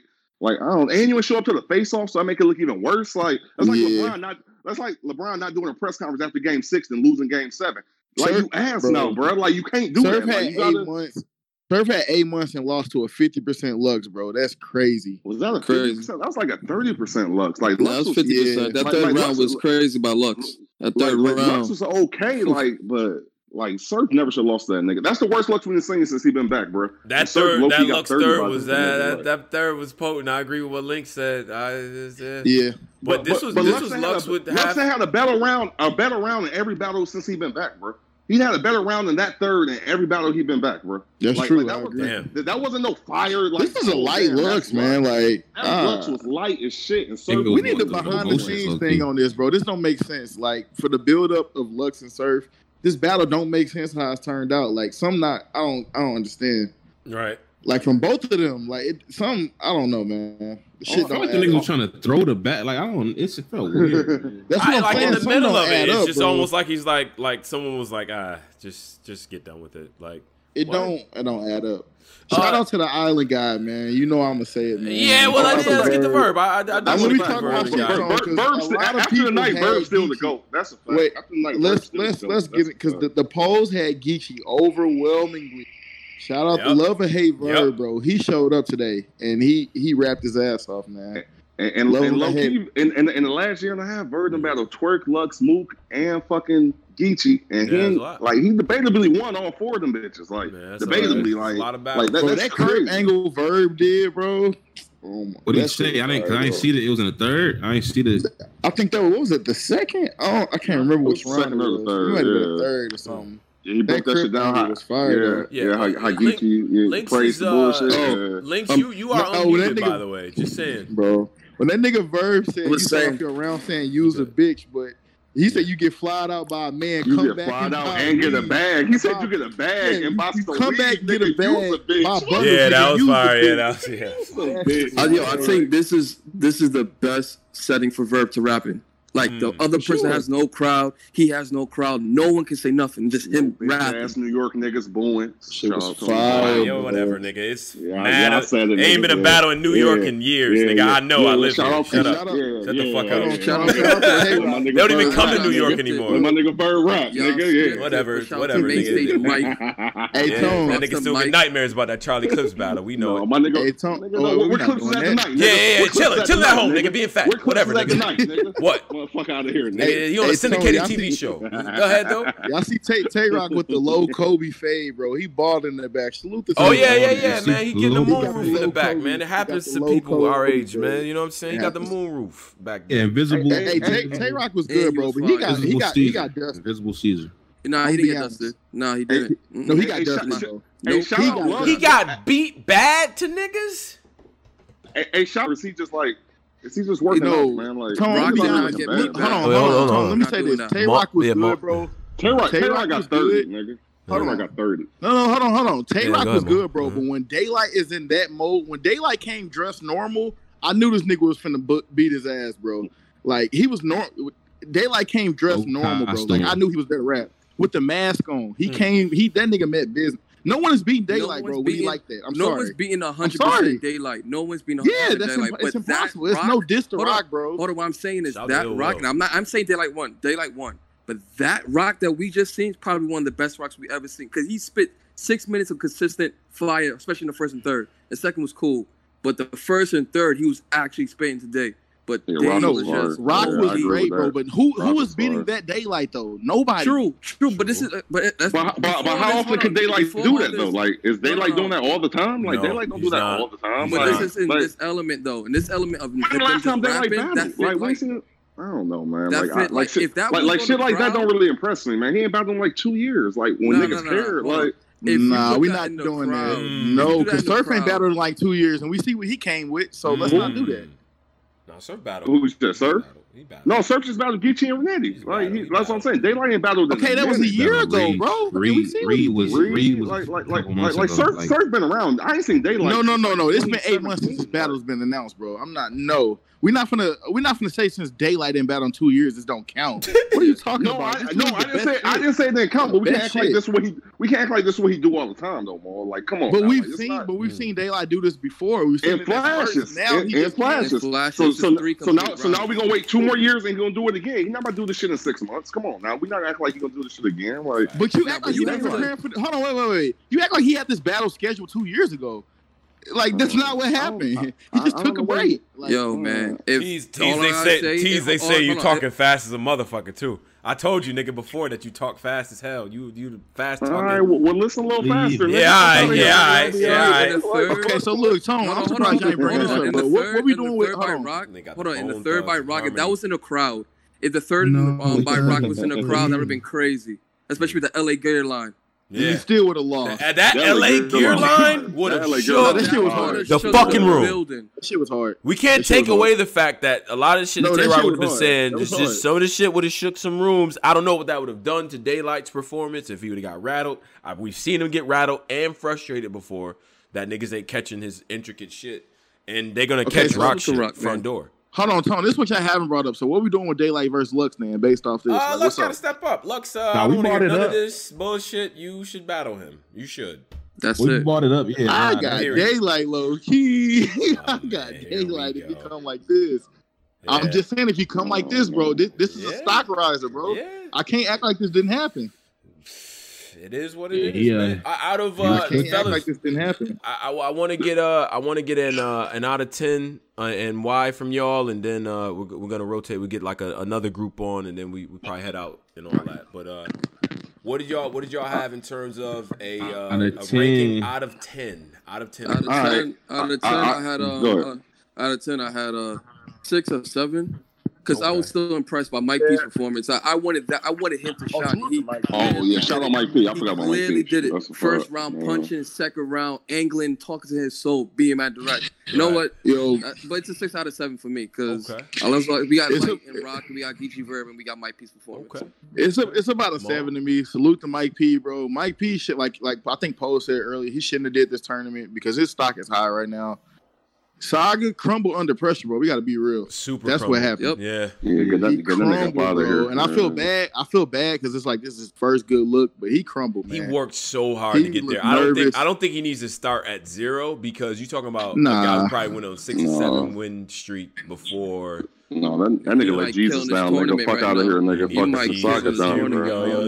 like I don't. And you ain't show up to the face off, so I make it look even worse. Like, that's like yeah. LeBron not. That's like LeBron not doing a press conference after Game Six and losing Game Seven. Like, Surf, you ass now, bro. Like, you can't do Surf that. Had like, you gotta, eight months. Surf had eight months and lost to a fifty percent Lux, bro. That's crazy. Was that a fifty percent? That was like a thirty percent Lux. Like, Lux no, was fifty percent. Yeah. That like, third like, round Lux was crazy by Lux. That third like, round. Lux was okay, like, but like Surf never should have lost to that nigga. That's the worst Lux we've seen since he been back, bro. That third, Surf, that Lux third was that, that, that third was potent. I agree with what Link said. I, just, yeah. yeah, but, but this was but this Lux was Lux a, with Lux had a better round, a better round in every battle since he been back, bro. He had a better round than that third in every battle he'd been back, bro. That's like, true. Like, that, was, Damn. That, that wasn't no fire. Like, this is a light Lux, man. Like that uh, Lux was light as shit. And so we need the behind the scenes thing on this, bro. This don't make sense. Like for the build up of Lux and Surf, this battle don't make sense how it's turned out. Like some not, I don't, I don't understand. Right. Like from both of them, like it, some, I don't know, man. Shit oh, don't I feel like the nigga was trying to throw the bat. Like I don't. It felt weird. That's what I, I'm like saying. In the some middle of it, it's up, just bro. Almost like he's like, like someone was like, ah, just, just get done with it. Like it what? don't, it don't add up. Shout uh, out to the island guy, man. You know I'm gonna say it, man. Yeah, well, let's get the verb. I, I, I don't want to talk about verb. Verb's after the night. Verb's still the goat. That's a fact. Wait, let's let's let's get it because the the polls had Geechi overwhelmingly. Shout out yep. to Love and Hate Verb, yep. bro. He showed up today, and he he rapped his ass off, man. And, and, Love and, and, and, and, and, and the last year and a half, Verb done battled Twerk, Lux, Mook, and fucking Geechi. And yeah, he, like, he debatably won all four of them bitches. Like, man, debatably. Like, a lot of battles. Like, that, bro, that curve angle Verb did, bro. Oh my what did he say? I didn't. I didn't see that it was in the third. I didn't see that. I think that what was it. The second. Oh, I can't remember which round. Second or the third. It might have been the third or something. Yeah, he broke that, that shit down high. Was fire, yeah, yeah, yeah. How, how Link, Geechi praised the bullshit. Uh, yeah. Links, you you are um, unmuted, nigga, by the way. Just saying, bro. When that nigga Verb said you talking around saying you's a bitch, but he said you get flied out by a man. You come get back flied out and get a bag. He said you get a bag yeah, and buy some weed. Come back, get a bag. A bitch. Yeah, that was fire. Yeah, that was yeah. Yo, I think this is this is the best setting for Verb to rap in. Like, mm, the other person sure. has no crowd. He has no crowd. No one can say nothing. Just him no, rapping. Ass New York niggas booing. Shit was fire. Yo, whatever, nigga. It's yeah, mad. Yeah, it ain't nigga, been a battle in New York yeah, in years, yeah, nigga. Yeah. I know yeah, I live here. Shut up. Yeah, Shut yeah, the fuck yeah, up. Yeah, shout shout up. They don't even come to New York anymore. My nigga Bird rap, nigga. Whatever, whatever, nigga. Hey, Tone. That nigga still got nightmares about that Charlie Clips battle. We know it. Hey, Tone. We're Clips at the night. Yeah, yeah, yeah. Chillin'. Chillin' at home, nigga. Being fat. Whatever, nigga. What? Fuck out of here, nigga. Hey, you on hey, a syndicated Tony, T V see, show. Go ahead, though. Y'all see Tay, Tay Rock with the low Kobe fade, bro. He balled in the back. Salute the Oh, yeah, yeah, yeah, man. He getting the moon roof in the back, Kobe. Man. It happens to people our age, bro. Man. You know what I'm saying? He got the moon roof back then. Yeah, Invisible. Hey, hey, hey, Tay, Tay Rock was good, bro, but he got, he got, he got dusted. Invisible Caesar. Nah, he didn't get dusted. Nah, he didn't. No, he got dusted. He got beat bad to niggas? Hey, Shoppers, he just like, he's just working, you know, out, man. Like, Tone, Rocky let me, let, hold on, hold on, hold on. Let me say this: Tay Rock was yeah, good, bro. Tay Rock, Tay Rock got thirty, nigga. Hold on, I got thirty. No, no, hold on, hold on. Tay yeah, Rock go was ahead, good, bro. Yeah. But when Daylight is in that mode, when Daylight came dressed normal, I knew this nigga was finna beat his ass, bro. Like he was normal. Daylight came dressed oh, normal, bro. I like I knew he was better rap with the mask on. He mm. came. He that nigga met business. No one is beating Daylight, no bro. Beating, we like that. I'm no sorry. No one's beating one hundred percent Daylight. No one's beating one hundred percent yeah, that's Daylight. Imp- it's impossible. It's no diss to Rock, bro. Hold on. What I'm saying is Shout that Rock, and I'm not. I'm saying Daylight won. Daylight won. But that Rock that we just seen is probably one of the best Rocks we ever seen because he spit six minutes of consistent fire, especially in the first and third. The second was cool, but the first and third he was actually spitting today. But yeah, Rock was, just, Rock yeah, was great, bro. But who Rock who was beating hard. That Daylight though? Nobody. True, true. But this is. Uh, but that's. But, but, but how often can Daylight like, do that this, though? Like, is Daylight no, doing that all the time? Like, no, Daylight don't do that not. all the time. But like, this is in like, this element though, and this element of. Last time Daylight battled, like, like, like I don't know, man. That like, fit, I, like, like shit, if that like, like, shit like that don't really impress me, man. He ain't about them like two years. Like when no, niggas no, no, cared, no. like if nah, we not doing crowd, that. No, because Surf ain't battled in like two years, and we see what he came with. So mm. let's not do that. No, Surf battled. Who's that, Surf? No, Surf just battled Geechi and Reed. Like he, he that's what I'm saying. Daylight ain't battled. Okay, that was a year ago, bro. Reed, Reed was Reed was like like like like, like Surf like, Surf been around. I ain't seen Daylight. No, no, no, no. It's been eight months since this battle's been announced, bro. I'm not no. We're not gonna we're not gonna say since Daylight ain't battled in two years, this don't count. What are you talking no, about? I, no, I didn't say shit. I didn't say it didn't count, but we can't act shit. like this what he we can't act like this what he do all the time though, Maul. Like come on. But now. we've like, seen not, but we've mm. seen Daylight do this before. We've seen in flashes. Now in, he in flashes. flashes. So so, so now rounds. so now we're gonna wait two more years and he's gonna do it again. He's not about to do this shit in six months. Come on now. We're not gonna act like he's gonna do this shit again. Like But you act like you didn't prepare for hold on, wait, wait, wait. You act like he had this battle scheduled two years ago. Like that's not what happened. I, I, he just took a break. Like, yo, man. If tease, tease they say, say, tease, if, they say you talking fast as a motherfucker too. I told you, nigga, before that you talk fast as hell. You you fast talking. All right, well, listen a little faster. Yeah, yeah, yeah, yeah, yeah. Okay, so look, Tone, I'm surprised you ain't bringing this up. But what we doing with Rock? Hold on, in the third by Rock, if that was in a crowd, if the third by Rock was in a crowed, that would have been crazy, especially with the L A Gator line. Yeah. He still would have lost. At that, that L A gear line would have shook that shit was hard. The fucking room. That shit was hard. We can't take away hard. the fact that a lot of the shit no, that Tay Rock would have been saying, this just, so this shit would have shook some rooms. I don't know what that would have done to Daylight's performance if he would have got rattled. I, we've seen him get rattled and frustrated before. That niggas ain't catching his intricate shit. And they're going to okay, catch so Rock shit rock, front man. door. Hold on, Tom. This is what y'all haven't brought up. So what are we doing with Daylight versus Lux then based off this? Uh, like, Lux got to step up. Lux, uh, nah, we brought it none up. of this bullshit. You should battle him. You should. That's we it. We brought it up. Yeah, I nah, got Daylight low-key. Oh, I got man, Daylight go. if you come like this. Yeah. I'm just saying if you come oh, like this, bro, this, this is yeah. a stock riser, bro. Yeah. I can't act like this didn't happen. It is what it yeah. is, man. I, out of uh, fellas, act like this didn't happen. I, I, I want to get uh, I want to get an uh, an out of ten uh, and why from y'all, and then uh, we're we're gonna rotate. We get like a, another group on, and then we we probably head out and all that. But uh, what did y'all what did y'all have in terms of a, uh, out of a ranking out of ten? Out of ten. Out of ten. Right. Out of ten. I, I, I had uh, uh, out of ten. I had uh, six or seven. Because okay. I was still impressed by Mike P's yeah. performance. I, I wanted that. I wanted him to shout. Oh, he, oh yeah, shout out Mike P. I forgot about Mike P. He clearly did it. First round punching, second round angling, talking to his soul, being at the right. You know what? Yo, I, but it's a six out of seven for me because okay. like, we got it's Mike a, and Rock, and we got Geechi Verb, and we got Mike P's performance. Okay. It's a, it's about a Mom. seven to me. Salute to Mike P, bro. Mike P shit like like I think Poe said earlier. He shouldn't have did this tournament because his stock is high right now. Saga crumble under pressure, bro. We got to be real. Super. That's crumble. what happened. Yep. Yeah. Yeah. Good, he crumbled, bro. And I feel bad. I feel bad because it's like this is his first good look, but he crumbled. Man. He worked so hard he to get there. I don't nervous. think. I don't think he needs to start at zero because you're talking about nah. a guy who probably went on six nah. or seven win streak before. No, that, that nigga like Jesus down. Nigga, fuck right out of here, nigga. Fuck like Saga down, bro.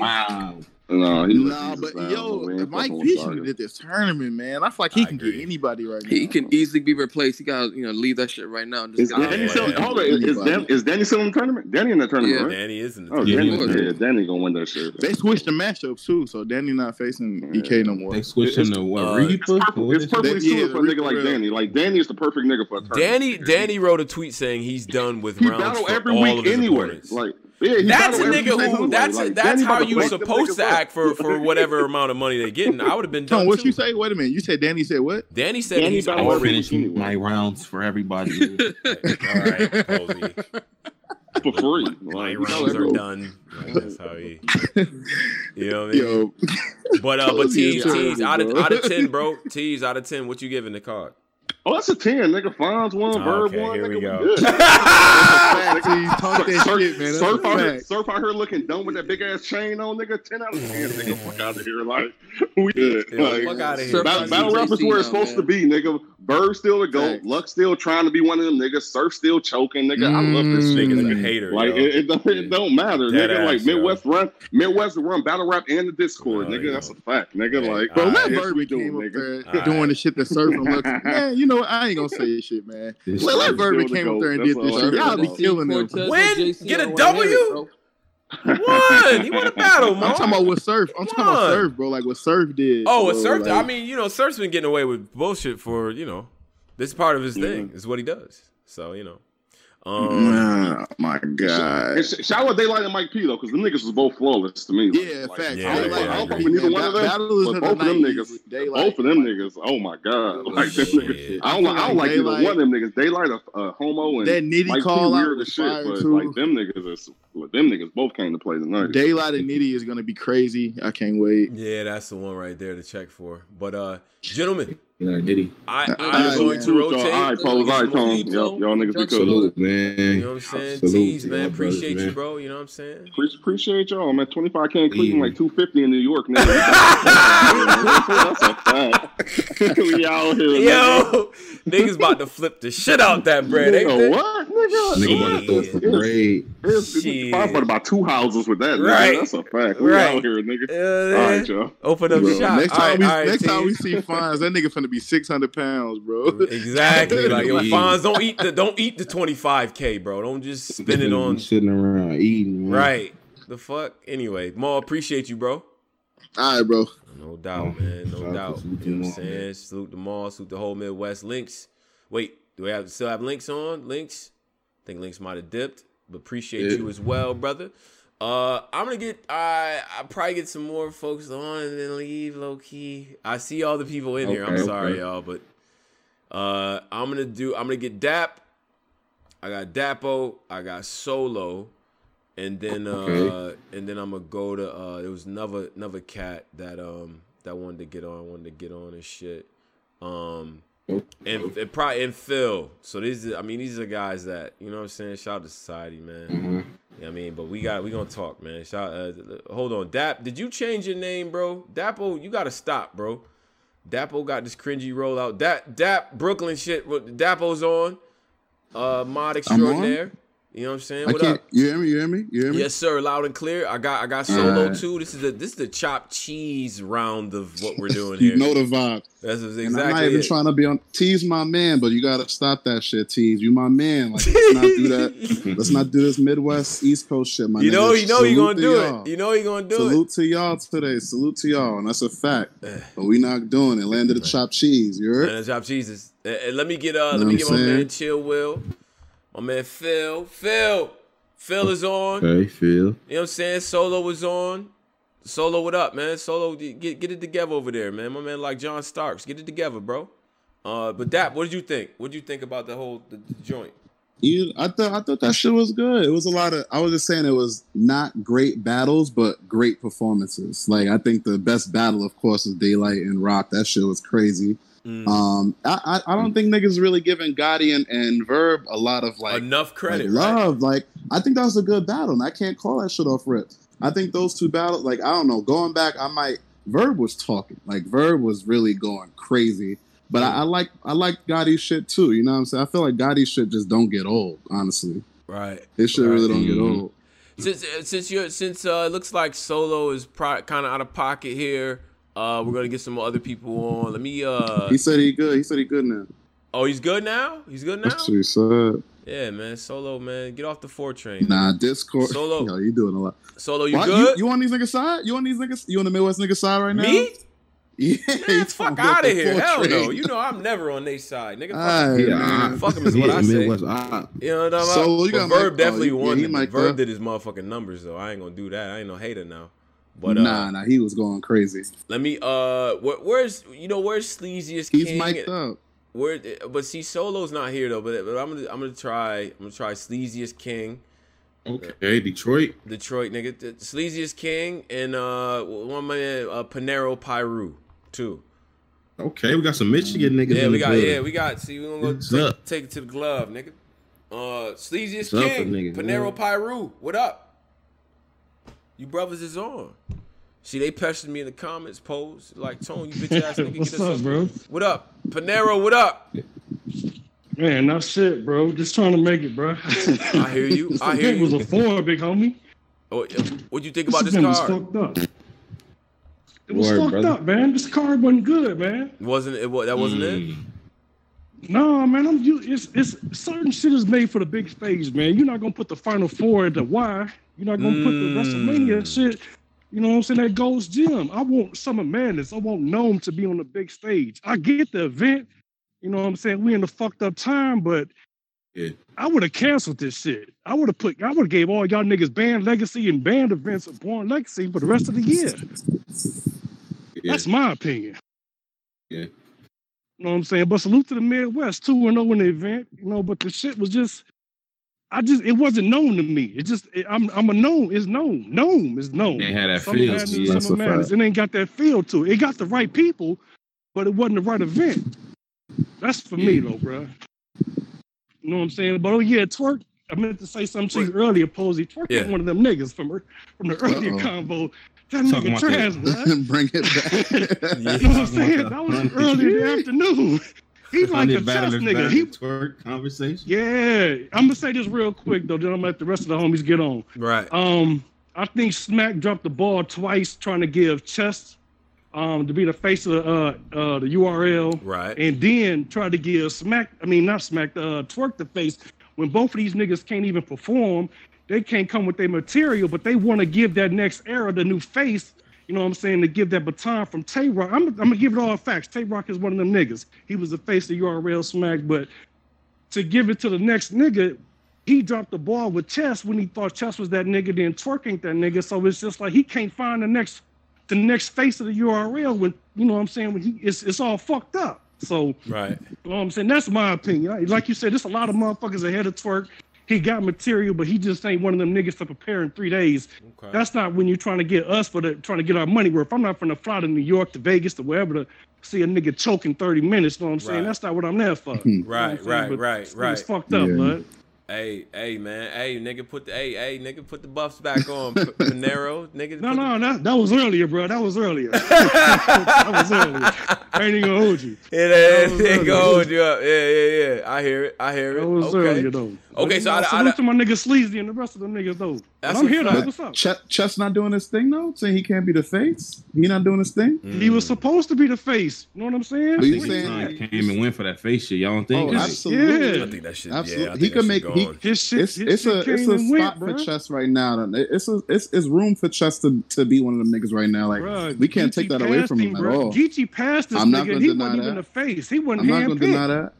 Wow. No, he's nah, but down, yo, but Mike P should have did this tournament, man. I feel like he I can agree. get anybody right now. He can easily be replaced. He got to, you know, leave that shit right now. Just is, Danny still, hold on, is, Dan, is Danny still in the tournament? Danny in the tournament, yeah, right? Danny is in the tournament. Oh, yeah, Danny, yeah, Danny going to win that shit. They switched the matchup, too, so Danny not facing yeah. E K no more. They switched him to what? Uh, Reaper? It's, purple, it's perfectly suited yeah, for a nigga like real. Danny. Like, Danny is the perfect nigga for a tournament. Danny, Danny wrote a tweet saying he's done with he rounds for every all week of his anyway. Like, Yeah, that's a nigga who. That's like, that's how you supposed to act for, for whatever amount of money they're getting. I would have been. Done what too. you say? Wait a minute. You said Danny said what? Danny said Danny he's already finishing my rounds for everybody. Like, all right, Posey. For free. My rounds are done. Like, that's how he. You know what I mean? Yo. But uh, but tease tease out of out of ten, bro. Tease out of ten. What you giving the card? Oh, that's a ten, nigga. Fonz one, oh, Verb okay, one, nigga. We go. Good. Surf out here, surf out here looking dumb with that big ass chain on, nigga. Ten out of ten, nigga. Fuck out of here, like we good. Yeah, like, fuck out of here. Battle, battle rap is where it's supposed man. to be, nigga. Verb still the goat. Lux still trying to be one of them, nigga. Surf still choking, nigga. Mm. I love this shit, nigga. Mm. A hater, like it, it, don't, it don't matter, that nigga. Ass, like Midwest yo. run, Midwest run, battle rap and the Discord, oh, nigga. Yo. That's a fact, nigga. Like, bro, let Verb be doing, nigga. Doing the shit that Surf and Lux, man. You know. I ain't gonna say shit, man. Let, let Verb came up there and did this shit. Y'all be killing them. Win? Get a W? One. He won a battle, man. I'm talking about with Surf. I'm talking about Surf, bro. Like what Surf did. Oh, what Surf did. I mean, you know, Surf's been getting away with bullshit for, you know, this part of his thing. It's what he does. So, you know. Um, oh my God! Sh sh shout out Daylight and Mike P though, because them niggas was both flawless to me. Yeah, like, facts. Yeah, I don't yeah, like yeah, neither one of them. But both of them niggas, Daylight, both of them niggas. Oh my God! Like them yeah. niggas, I don't, I don't like either one of them niggas. Daylight a uh, homo and that Nitty Mike call P weird as shit. But too. Like them niggas, is, well, them niggas both came to play tonight. Daylight and Nitty is gonna be crazy. I can't wait. Yeah, that's the one right there to check for. But uh, gentlemen. No, Nitty. I, I'm right, going man. to rotate. All right, Pose. All right, Tone. Y'all niggas be cool. Man. You know what I'm saying? Tease, man. Appreciate brothers, you, bro. You know what I'm saying? Pre appreciate y'all, man. twenty-five K in Cleveland, yeah. like two fifty in New York, man. That's a fact. We out here. Yo, niggas about to flip the shit out that bread. Ain't they? What? Nigga, nigga about to throw it for grade. It's probably about two houses with that, nigga. Right. That's a fact. We right. out here, nigga. Uh, all right, y'all. Open up bro. shop. Next time right, we next time we see Fonz, that nigga finna be six hundred pounds, bro. Exactly. Like yo, Fonz, don't eat the don't eat the twenty five k, bro. Don't just spend it on sitting around eating. Man. Right. The fuck. Anyway, Ma, appreciate you, bro. All right, bro. No doubt, man. No Shout doubt. You know what I'm saying? Salute the mall. Salute the whole Midwest. Links. Wait, do we have still have links on links? I think links might have dipped, but appreciate yeah. you as well, brother. Uh, I'm gonna get I uh, I probably get some more folks on and then leave low key. I see all the people in okay, here. I'm okay. sorry, y'all, but uh, I'm gonna do. I'm gonna get Dap. I got Dapo. I got Solo, and then uh, okay. and then I'm gonna go to. Uh, there was another another cat that um that wanted to get on, wanted to get on and shit. Um, okay. and, and probably and Phil. So these, I mean, these are guys that you know what I'm saying. Shout out to society, man. Mm-hmm. I mean, but we got we gonna talk, man. Shout, uh, hold on, Dap. Did you change your name, bro? Dapo, you gotta stop, bro. Dapo got this cringy rollout. Dap, Dap, Brooklyn shit. Dapo's on. Uh, mod extraordinaire. You know what I'm saying? What up? You hear me? You hear me? You hear me? Yes, sir. Loud and clear. I got I got solo right. too. This is the this is the chopped cheese round of what we're doing you here. You know the vibe. That's exactly. And I'm not even it. trying to be on Tease my man, but you gotta stop that shit, Tease. You my man. Like let's not do that. Let's not do this Midwest East Coast shit, my man. You know, nigga. you know Salute you're gonna do it. You know you're gonna do Salute it. Salute to y'all today. Salute to y'all, and that's a fact. But we not doing it. Land of the right. chopped cheese. You heard? Land of the chopped cheeses. And let me get uh, you know let me get my man Chill Will. My man Phil, Phil, Phil is on. Hey, Phil. You know what I'm saying? Solo was on. Solo, what up, man? Solo, get get it together over there, man. My man like John Starks, get it together, bro. Uh, but Dap, what did you think? What did you think about the whole the, the joint? You, I thought I thought that shit was good. It was a lot of. I was just saying it was not great battles, but great performances. Like I think the best battle, of course, is Daylight and Rock. That shit was crazy. Mm. Um, I, I don't think niggas really giving Gotti and, and Verb a lot of like enough credit, like, right? love. Like I think that was a good battle, and I can't call that shit off rip. I think those two battles, like I don't know, going back, I might Verb was talking, like Verb was really going crazy. But mm. I, I like I like Gotti's shit too. You know what I'm saying? I feel like Gotti's shit just don't get old, honestly. Right? It shit right. really don't mm. get old. Since since you're since uh, it looks like Solo is pro kind of out of pocket here. Uh, we're gonna get some other people on. Let me. Uh, he said he good. He said he good now. Oh, he's good now. He's good now. That's what he said. Yeah, man. Solo, man, get off the four train. Nah, Discord. Solo, yo, you doing a lot. Solo, you Why, good? You, you on these niggas side? You on these niggas? You on the Midwest niggas side right now? Me? Yeah. Man, fuck out of here. Hell train. no. You know I'm never on their side, nigga. Fuck, right, yeah. fuck him is what yeah, I say. Right. You know what I'm saying? Solo, you got Verb make, definitely oh, won. Yeah, Verb go. did his motherfucking numbers though. I ain't gonna do that. I ain't no hater now. But, uh, nah, nah, he was going crazy. Let me, uh, where, where's you know where's sleaziest He's king? He's mic'd up. Where, but see, Solo's not here though. But, but I'm gonna I'm gonna try I'm gonna try sleaziest king. Okay, Detroit, Detroit nigga, the sleaziest king and uh one man uh, Panero Pyru too. Okay, we got some Michigan niggas. Yeah, we got yeah we got. See, we gonna go take, take it to the glove, nigga. Uh, sleaziest king, nigga, Panero man. Pyru. What up? You brothers is on. See, they pestered me in the comments, Pose. Like, Tone, you bitch ass nigga. What's get up, bro? What up? Panero, what up? Man, not shit, bro. Just trying to make it, bro. I hear you. I hear you. It was a four, big homie. Oh, what'd you think about this, this card? It was fucked up. It was Word, fucked brother. up, man. This card wasn't good, man. Wasn't it? What, that wasn't mm. it? No, man, I'm. You, it's it's certain shit is made for the big stage, man. You're not gonna put the Final Four at the Y. You're not gonna mm. put the WrestleMania shit. You know what I'm saying? That Gold's Gym. I want Summer Madness. I want Gnome to be on the big stage. I get the event. You know what I'm saying? We in the fucked up time, but Yeah. I would have canceled this shit. I would have put. I would have gave all y'all niggas band legacy and band events of Born Legacy for the rest of the year. Yeah. That's my opinion. Yeah. You know what I'm saying? But salute to the Midwest, two and oh in the event. You know, but the shit was just, I just, it wasn't known to me. It just, it, I'm, I'm a known. It's known. Known is known. They had that Summer feel. Madness, yeah. Summer Madness. It ain't got that feel to it. It got the right people, but it wasn't the right event. That's for yeah. me though, bro. You know what I'm saying? But oh yeah, Twerk. I meant to say something to you earlier, Posey. Twerk yeah. is one of them niggas from her, from the earlier Uh-oh. convo. That talking nigga trash, bro. Bring it back. yeah, you know what I'm saying? That was early in the afternoon. He's like a Chess nigga. He Twerk conversation. Yeah, I'm gonna say this real quick though. Then I'm gonna let the rest of the homies get on. Right. Um, I think Smack dropped the ball twice trying to give Chess, um, to be the face of the, uh, uh, the U R L. Right. And then tried to give Smack. I mean, not Smack. Uh, Twerk the face. When both of these niggas can't even perform, they can't come with their material, but they want to give that next era the new face, you know what I'm saying, to give that baton from Tay Rock. I'm, I'm going to give it all facts. Tay Rock is one of them niggas. He was the face of U R L Smack, but to give it to the next nigga, he dropped the ball with Chess when he thought Chess was that nigga, then twerking that nigga, so it's just like he can't find the next the next face of the U R L when, you know what I'm saying, when he it's, it's all fucked up. So, right. You know what I'm saying? That's my opinion. Like you said, there's a lot of motherfuckers ahead of Twerk. He got material, but he just ain't one of them niggas to prepare in three days. Okay. That's not when you're trying to get us for the, trying to get our money worth. I'm not finna fly to New York, to Vegas, to wherever to see a nigga choke in thirty minutes. You know what I'm saying? Right. That's not what I'm there for. right, you know right, but right, right. It's fucked up, yeah. bud. Hey, hey, man. Hey, nigga, put the hey, hey, nigga, put the buffs back on. P- Panero, nigga. No, no, that that was earlier, bro. That was earlier. that was earlier. I ain't even gonna hold you. It ain't gonna hold you up. Yeah, yeah, yeah. I hear it. I hear it. That was okay. earlier though. Okay, so I salute to my nigga Sleazy and the rest of them niggas though. I'm here though. What's up? Ch- Chess not doing his thing though, saying he can't be the face. He not doing his thing. Mm. He was supposed to be the face. You know what I'm saying? But he's saying he came and went for that face shit. Y'all don't think? Oh, absolutely. Yeah. I think that shit. Absolutely. Yeah, he could make. He, his shit, it's his it's shit a it's a spot went, for Chess right now. It's a, it's it's room for Chess to, to be one of them niggas right now. Like bruh, we can't Geechi take that away from him, him at all. Geechi passed this I'm nigga. Not gonna he deny wasn't that. Even a face. He wasn't. I'm not gonna picked. deny that.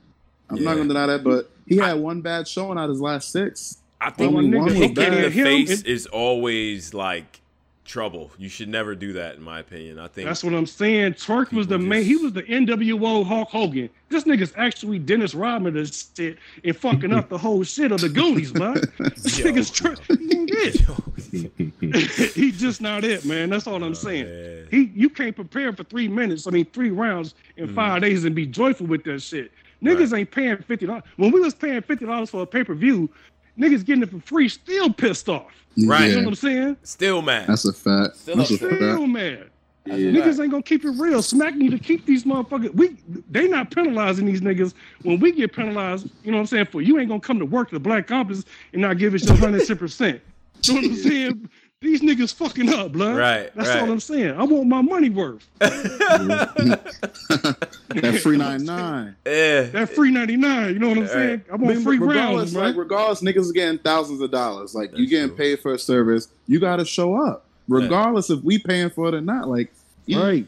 I'm yeah. not gonna deny that. But he had I, one bad showing out his last six. I think one nigga was bad. The face it, is always like trouble. You should never do that, in my opinion. I think that's what I'm saying. Twerk was the just... man. He was the N W O Hulk Hogan. This nigga's actually Dennis Rodman and shit and fucking up the whole shit of the Goonies, man. This Yo. nigga's Twerk. He ain't it. He's just not it, man. That's all I'm oh, saying. Man. He you can't prepare for three minutes. I mean, three rounds in mm. five days and be joyful with that shit. Niggas right. ain't paying fifty dollars. When we was paying fifty dollars for a pay per view. Niggas getting it for free, still pissed off. Right. You know what I'm saying? Still mad. That's a fact. Still, That's a still fact. mad. Yeah. Niggas ain't gonna keep it real. Smack need to keep these motherfuckers. We they not penalizing these niggas. When we get penalized, you know what I'm saying? For you ain't gonna come to work to the Black Compass and not give it your one hundred ten percent. You know what I'm saying? These niggas fucking up, blood. Right. That's right. all I'm saying. I want my money worth. that free ninety nine. Yeah. That free ninety nine. You know what I'm saying? Right. I want I mean, free rounds, right? Like, regardless, niggas are getting thousands of dollars. Like That's you getting true. paid for a service, you got to show up, regardless yeah. if we paying for it or not. Like, you, right? You know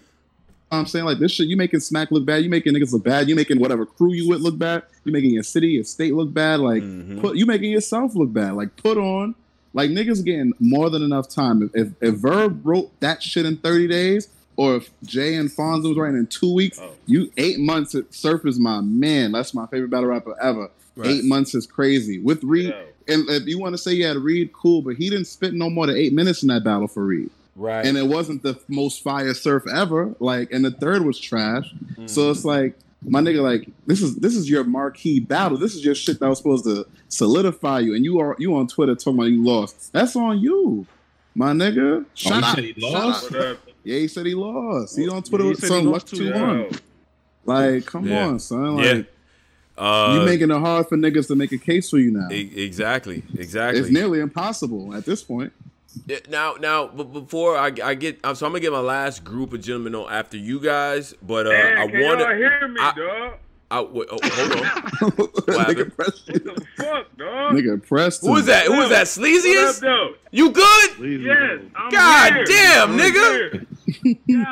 what I'm saying, like this shit. You making Smack look bad. You making niggas look bad. You making whatever crew you with look bad. You making your city, your state look bad. Like, mm-hmm. put, you making yourself look bad. Like, put on. Like, niggas getting more than enough time. If, if if Verb wrote that shit in thirty days, or if Jay and Fonz was writing in two weeks, oh. you eight months at Surf is my man. That's my favorite battle rapper ever. Right. Eight months is crazy. With Reed, yeah. and if you want to say you had Reed, cool, but he didn't spit no more than eight minutes in that battle for Reed. Right. And it wasn't the most fire Surf ever. Like, and the third was trash. Mm. So it's like, my nigga, like this is this is your marquee battle. This is your shit that was supposed to solidify you, and you are you on Twitter talking about you lost. That's on you, my nigga. Shut oh, up. He lost. Yeah, he said he lost. He on Twitter yeah, he with some luck two one. Like, come yeah. on, son. Like, yeah. Uh, you making it hard for niggas to make a case for you now. E- exactly. Exactly. It's nearly impossible at this point. Yeah, now, now, but before I, I get, so I'm gonna get my last group of gentlemen on after you guys. But uh, man, I want to hear me, I, dog. I, I, wait, oh, hold on. what, nigga Preston. What the fuck, dog? Nigga Preston. Who is that? Who is that? Sleaziest? What up, you good? Sleazy, yes. I'm God here. damn, I'm nigga. Here. God damn,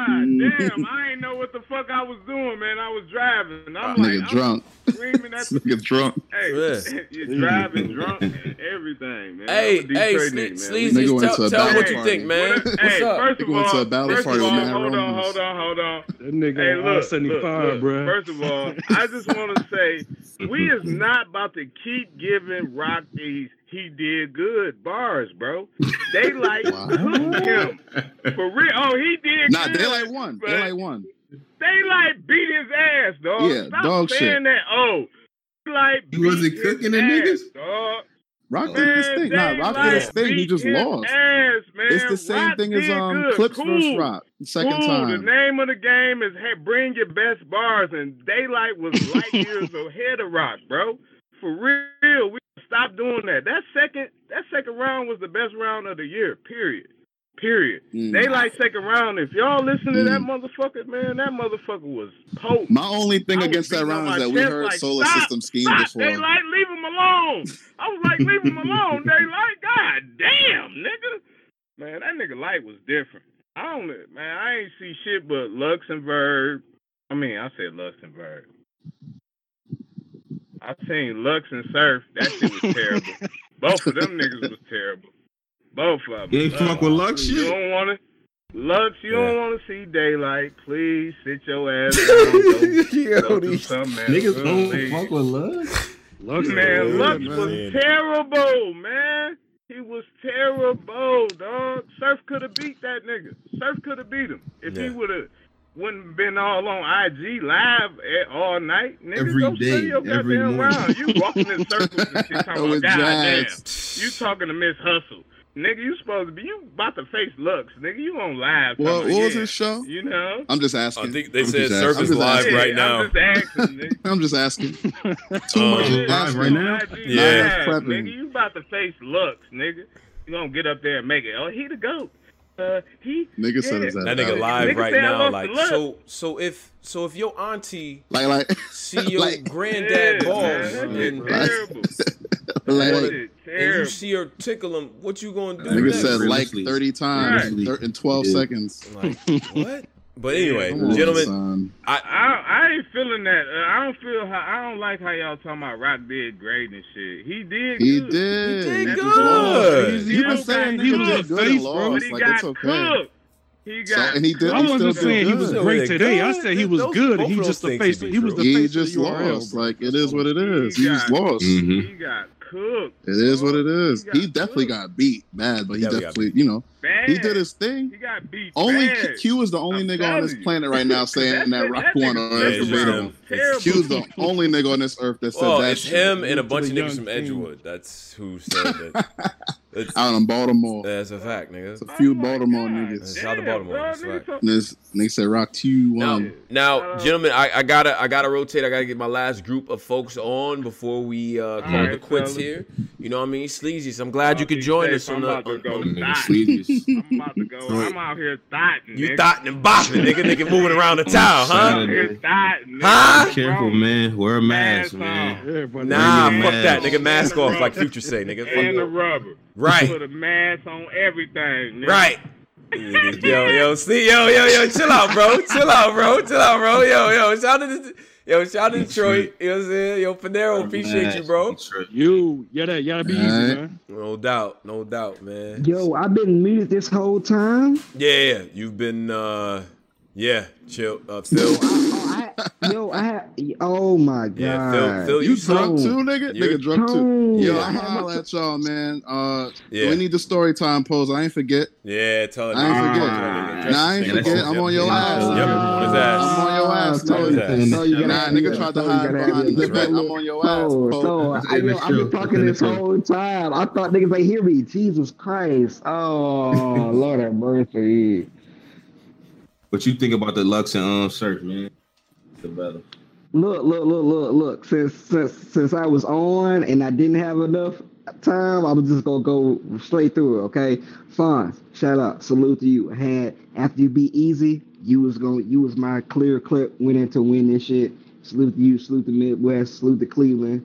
I ain't know what the fuck I was doing, man. I was driving. I'm nigga like, drunk. I'm screaming at nigga drunk. Hey, yeah. You're driving drunk and everything, man. Hey, hey, Sleazy, tell, tell what you think, man. What a, hey, first of all, first party of all, man, hold on, hold on, hold on. That nigga hey, look, seventy-five, look, bro. First of all, I just want to say, we is not about to keep giving Rock these he did good bars, bro. They like wow. hooked him. For real. Oh, he did nah, good. Nah, they like won. They like won. They like beat his ass, dog. Yeah, Stop dog saying shit. that. Oh, like beat was it cooking the niggas? Dog. Rock man, did his thing. Nah, Rock like did his thing. He just lost. Ass, it's the same Rock thing as um good. Clips cool. versus Rock. Second cool. time. The name of the game is hey, bring your best bars, and Daylight was light years ahead of Rock, bro. For real, we stop doing that. That second, that second round was the best round of the year. Period. Period. Mm. They like second round. If y'all listen to mm. that motherfucker, man, that motherfucker was potent. My only thing I against that round is that we heard like, Solar stop, System scheme stop, before. They like leave him alone. I was like, leave him alone. They like, God damn, nigga, man, that nigga Light was different. I don't, man, I ain't see shit but Lux and Verb. I mean, I said Lux and Verb. I seen Lux and Surf. That shit was terrible. Both of them niggas was terrible. Both of them. You ain't fuck with Lux shit? You don't want to. Lux, you yeah. don't want to see Daylight. Please sit your ass down. Yo, go do something, man. Niggas Good don't league. fuck with Lux? Lux man, good, Lux man. was terrible, man. He was terrible, dog. Surf could have beat that nigga. Surf could have beat him. If yeah. he would have... Wouldn't have been all on I G live all night. Nigga, every go day, your every goddamn round. You walking in circles and shit talking about goddamn. You talking to Miss Hustle. Nigga, you supposed to be, you about to face Lux. Nigga, you on live. Well, what was yeah. his show? You know? I'm just asking. I think they I'm said Surf is live yeah, right now. I'm just asking, nigga. I'm just asking. Too um, much yeah, live right now? Yeah. Live, nigga, you about to face Lux, nigga. You gonna get up there and make it. Oh, he the GOAT. Uh, he, nigga yeah. said that, that nigga live nigga right now. Like so, so if so if your auntie like, like see your like, granddad yeah, balls and, like, like, and you see her tickle him, what you gonna do? Nigga next? said like thirty times right. in twelve yeah. seconds. Like, what? But anyway, on, gentlemen, son. I, I I ain't feeling that. Uh, I don't feel how I don't like how y'all talking about Rock did great and shit. He did. He good. did. He did that good. He, he, he was saying he was good and lost. Like it's okay. Cooked. He got. So, and he did. I wasn't saying he was great today. I said he was good. And he just the face. He was the face. He just lost. Like it is what it is. He just lost. He got cooked. It is what it is. He definitely got beat bad, but he definitely, you know. Bad. He did his thing. He got beat. Only bad. Q is the only I'm nigga on this planet right now saying that, that Rock won on Edgewood. Q is the only nigga on this earth that said well, that. It's shit. him and a bunch of niggas from Edgewood. That's who said that. Out in Baltimore. That's a fact, nigga. It's a few oh Baltimore God. niggas. It's out of Baltimore. That's right. Nigga said Rock Q won. Now, now gentlemen, I, I gotta, I gotta rotate. I gotta get my last group of folks on before we uh, call right, the quits here. You know what I mean? Sleazy. I'm glad you could join us on the Sleazy. I'm about to go. I'm out here thotting. You thotting and bopping, nigga. Nigga moving around the town, huh? I'm out here thotting, huh? Be careful, man. Wear a mask, mask man. Everybody nah, fuck mask. that, nigga. Mask off, like Future say, nigga. Fuck and the rubber. Right. Put a mask on everything, nigga. Right. Yo, yo, see, yo, yo, yo, chill out, bro. Chill out, bro. Chill out, bro. Yo, yo, shout out to. Yo, shout out to Detroit. You know what I'm saying? Yo, Panero, appreciate man, you, bro. You, you gotta, you gotta be all easy, right. man. No doubt, no doubt, man. Yo, I've been muted this whole time. Yeah, you've been, uh, yeah, chill, uh, Phil. oh, I, yo, I had, oh my God. Yeah, Phil, Phil you, you drunk too, nigga? You're nigga drunk too. Yo, yeah. I holler at y'all, man. Uh, yeah. We need the story time pose. I ain't forget. Yeah, tell it. I ain't ah. forget. Nah, I ain't forget. forget. I'm on your ass. Yep, on his ass. I'm on your ass. No, you nah, nigga tried to hide behind the back. I'm on your ass. So, so I know, I've been talking this whole time. I thought niggas like, hear me. Jesus Christ. Oh, Lord have mercy. What you think about the Lux and um Surf, man? The better. Look, look, look, look, look. Since since since I was on and I didn't have enough time, I was just gonna go straight through it, okay? Fonz, shout out, salute to you. Had after you beat Easy, you was gonna you was my clear clip, went in to win this shit. Salute to you, salute to Midwest, salute to Cleveland.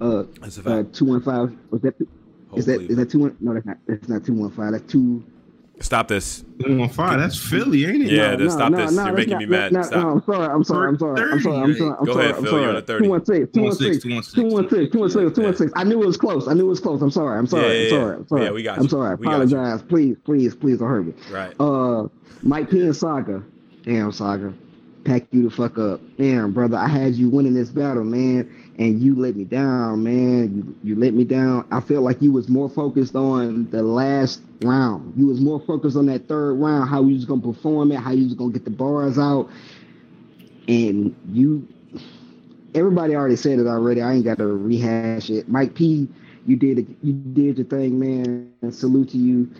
Uh, that's a fact. uh two one five. Was that two, is that is that two one? No, that's not that's not two one five, that's two Stop this. Five. That's Philly, ain't it? Yeah, no, no, stop no, this. No, You're making not, me mad. No, stop. No, I'm sorry. I'm sorry. I'm sorry. I'm sorry. I'm sorry. I'm sorry. Go sorry, ahead, Phil. You're on a thirty. two one six. I knew it was close. I knew it was close. I'm sorry. I'm sorry. Yeah, I'm sorry. Yeah, I'm sorry. Yeah, we got you. I'm sorry. I apologize. Please, please, please don't hurt me. Right. Uh, Mike P and Saga. Damn, Saga. Pack you the fuck up. Damn, brother. I had you winning this battle, man. And you let me down, man. You, you let me down. I feel like you was more focused on the last round. You was more focused on that third round, how you was going to perform it, how you was going to get the bars out. And you, everybody already said it already. I ain't got to rehash it. Mike P, you did it, you did your thing, man. And salute to you.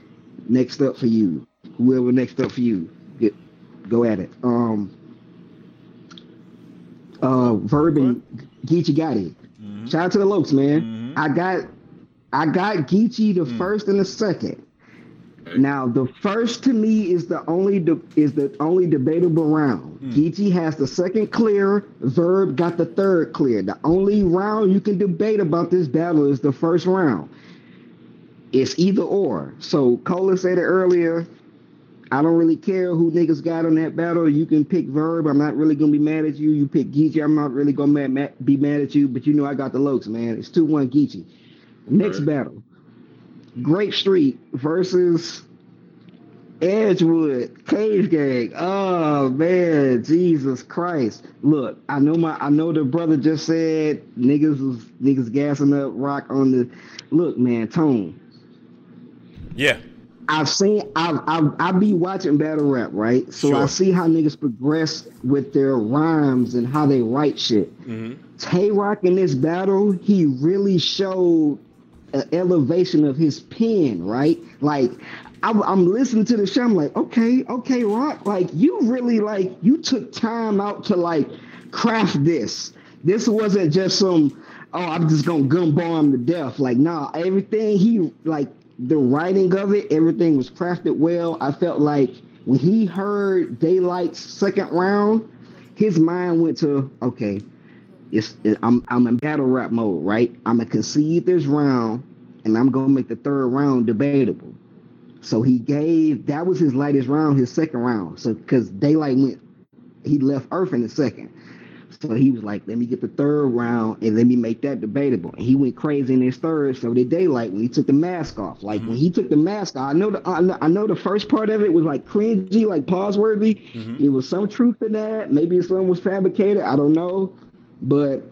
Next up for you. Whoever next up for you, get, go at it. Um, uh, Verb and Geechi Gotti. Mm-hmm. Shout out to the Lokes, man. Mm-hmm. I got I got Geechi the mm-hmm. first and the second. Now the first to me is the only de- is the only debatable round. Mm-hmm. Geechi has the second clear, Verb got the third clear. The only round you can debate about this battle is the first round. It's either or. So Cola said it earlier. I don't really care who niggas got on that battle. You can pick Verb. I'm not really going to be mad at you. You pick Geechi. I'm not really going to be mad at you. But you know I got the Lokes, man. It's two one Geechi. Next right. battle. Grape Street versus Edgewood. Cage Gang. Oh, man. Jesus Christ. Look, I know my. I know the brother just said niggas was niggas gassing up Rock on the... Look, man, Tone. Yeah. I've seen I've I've I be watching battle rap, right? So sure. I see how niggas progress with their rhymes and how they write shit. Mm-hmm. Tay Rock in this battle, he really showed an elevation of his pen, right? Like I'm, I'm listening to the show, I'm like, okay, okay, Rock, like you really like you took time out to like craft this. This wasn't just some oh I'm just gonna gun bomb to death. Like nah, everything he like. The writing of it, everything was crafted well. I felt like when he heard Daylight's second round, his mind went to, okay, it's I'm I'm in battle rap mode, right? I'm going to concede this round, and I'm going to make the third round debatable. So he gave, that was his lightest round, his second round. So because Daylight went, he left Earth in the second. So he was like, let me get the third round and let me make that debatable. And he went crazy in his third. So did Daylight when he took the mask off. Like mm-hmm. when he took the mask off, I know the I know, I know the first part of it was like cringy, like pause worthy. Mm-hmm. It was some truth in that. Maybe some was fabricated. I don't know. But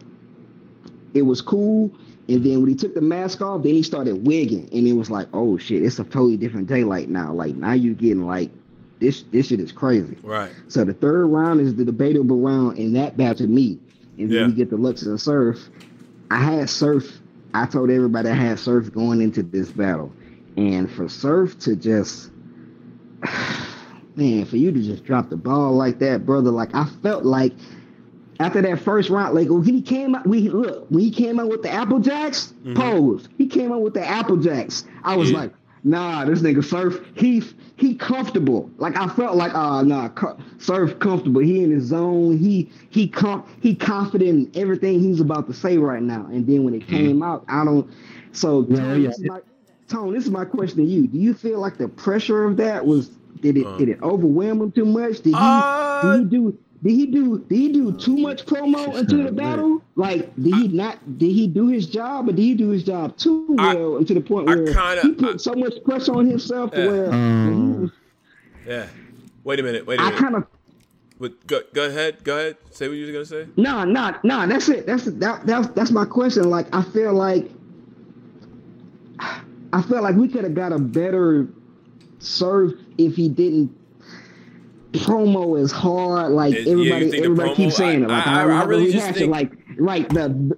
it was cool. And then when he took the mask off, then he started wigging. And it was like, oh shit, it's a totally different Daylight now. Like now you're getting like This this shit is crazy. Right. So the third round is the debatable round in that battle to me. And then yeah. we get the Lux and Surf. I had Surf. I told everybody I had Surf going into this battle. And for Surf to just... Man, for you to just drop the ball like that, brother. Like, I felt like after that first round, like, when he came out... We, look, when he came out with the Apple Jacks, mm-hmm. pose. He came out with the Apple Jacks. I was yeah. like, nah, this nigga Surf, he... He comfortable. Like I felt like, ah, uh, nah, co- Surf comfortable. He in his zone. He he com- he confident in everything he's about to say right now. And then when it came out, I don't. So yeah, Tone, yeah. This is my, Tone, this is my question to you. Do you feel like the pressure of that was did it um, did it overwhelm him too much? Did he, uh, did he do did he do did he do too much promo into the battle? Like did he not did he do his job or did he do his job too well I, and to the point where kinda, he put I, so much pressure on himself yeah. where. Um, Yeah. Wait a minute. Wait a I minute. I kind of. Go, go ahead. Go ahead. Say what you were gonna say. No, no, no. That's it. That's that. That's that's my question. Like I feel like. I feel like we could have got a better serve if he didn't. Promo is hard. Like it, everybody, yeah, everybody promo, keeps saying I, it. Like I, I, I, I really just think. It. Like right. The.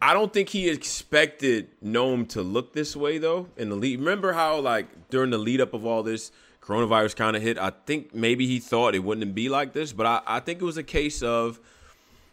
I don't think he expected Gnome to look this way though. In the lead, remember how like during the lead up of all this. Coronavirus kind of hit. I think maybe he thought it wouldn't be like this, but I, I think it was a case of,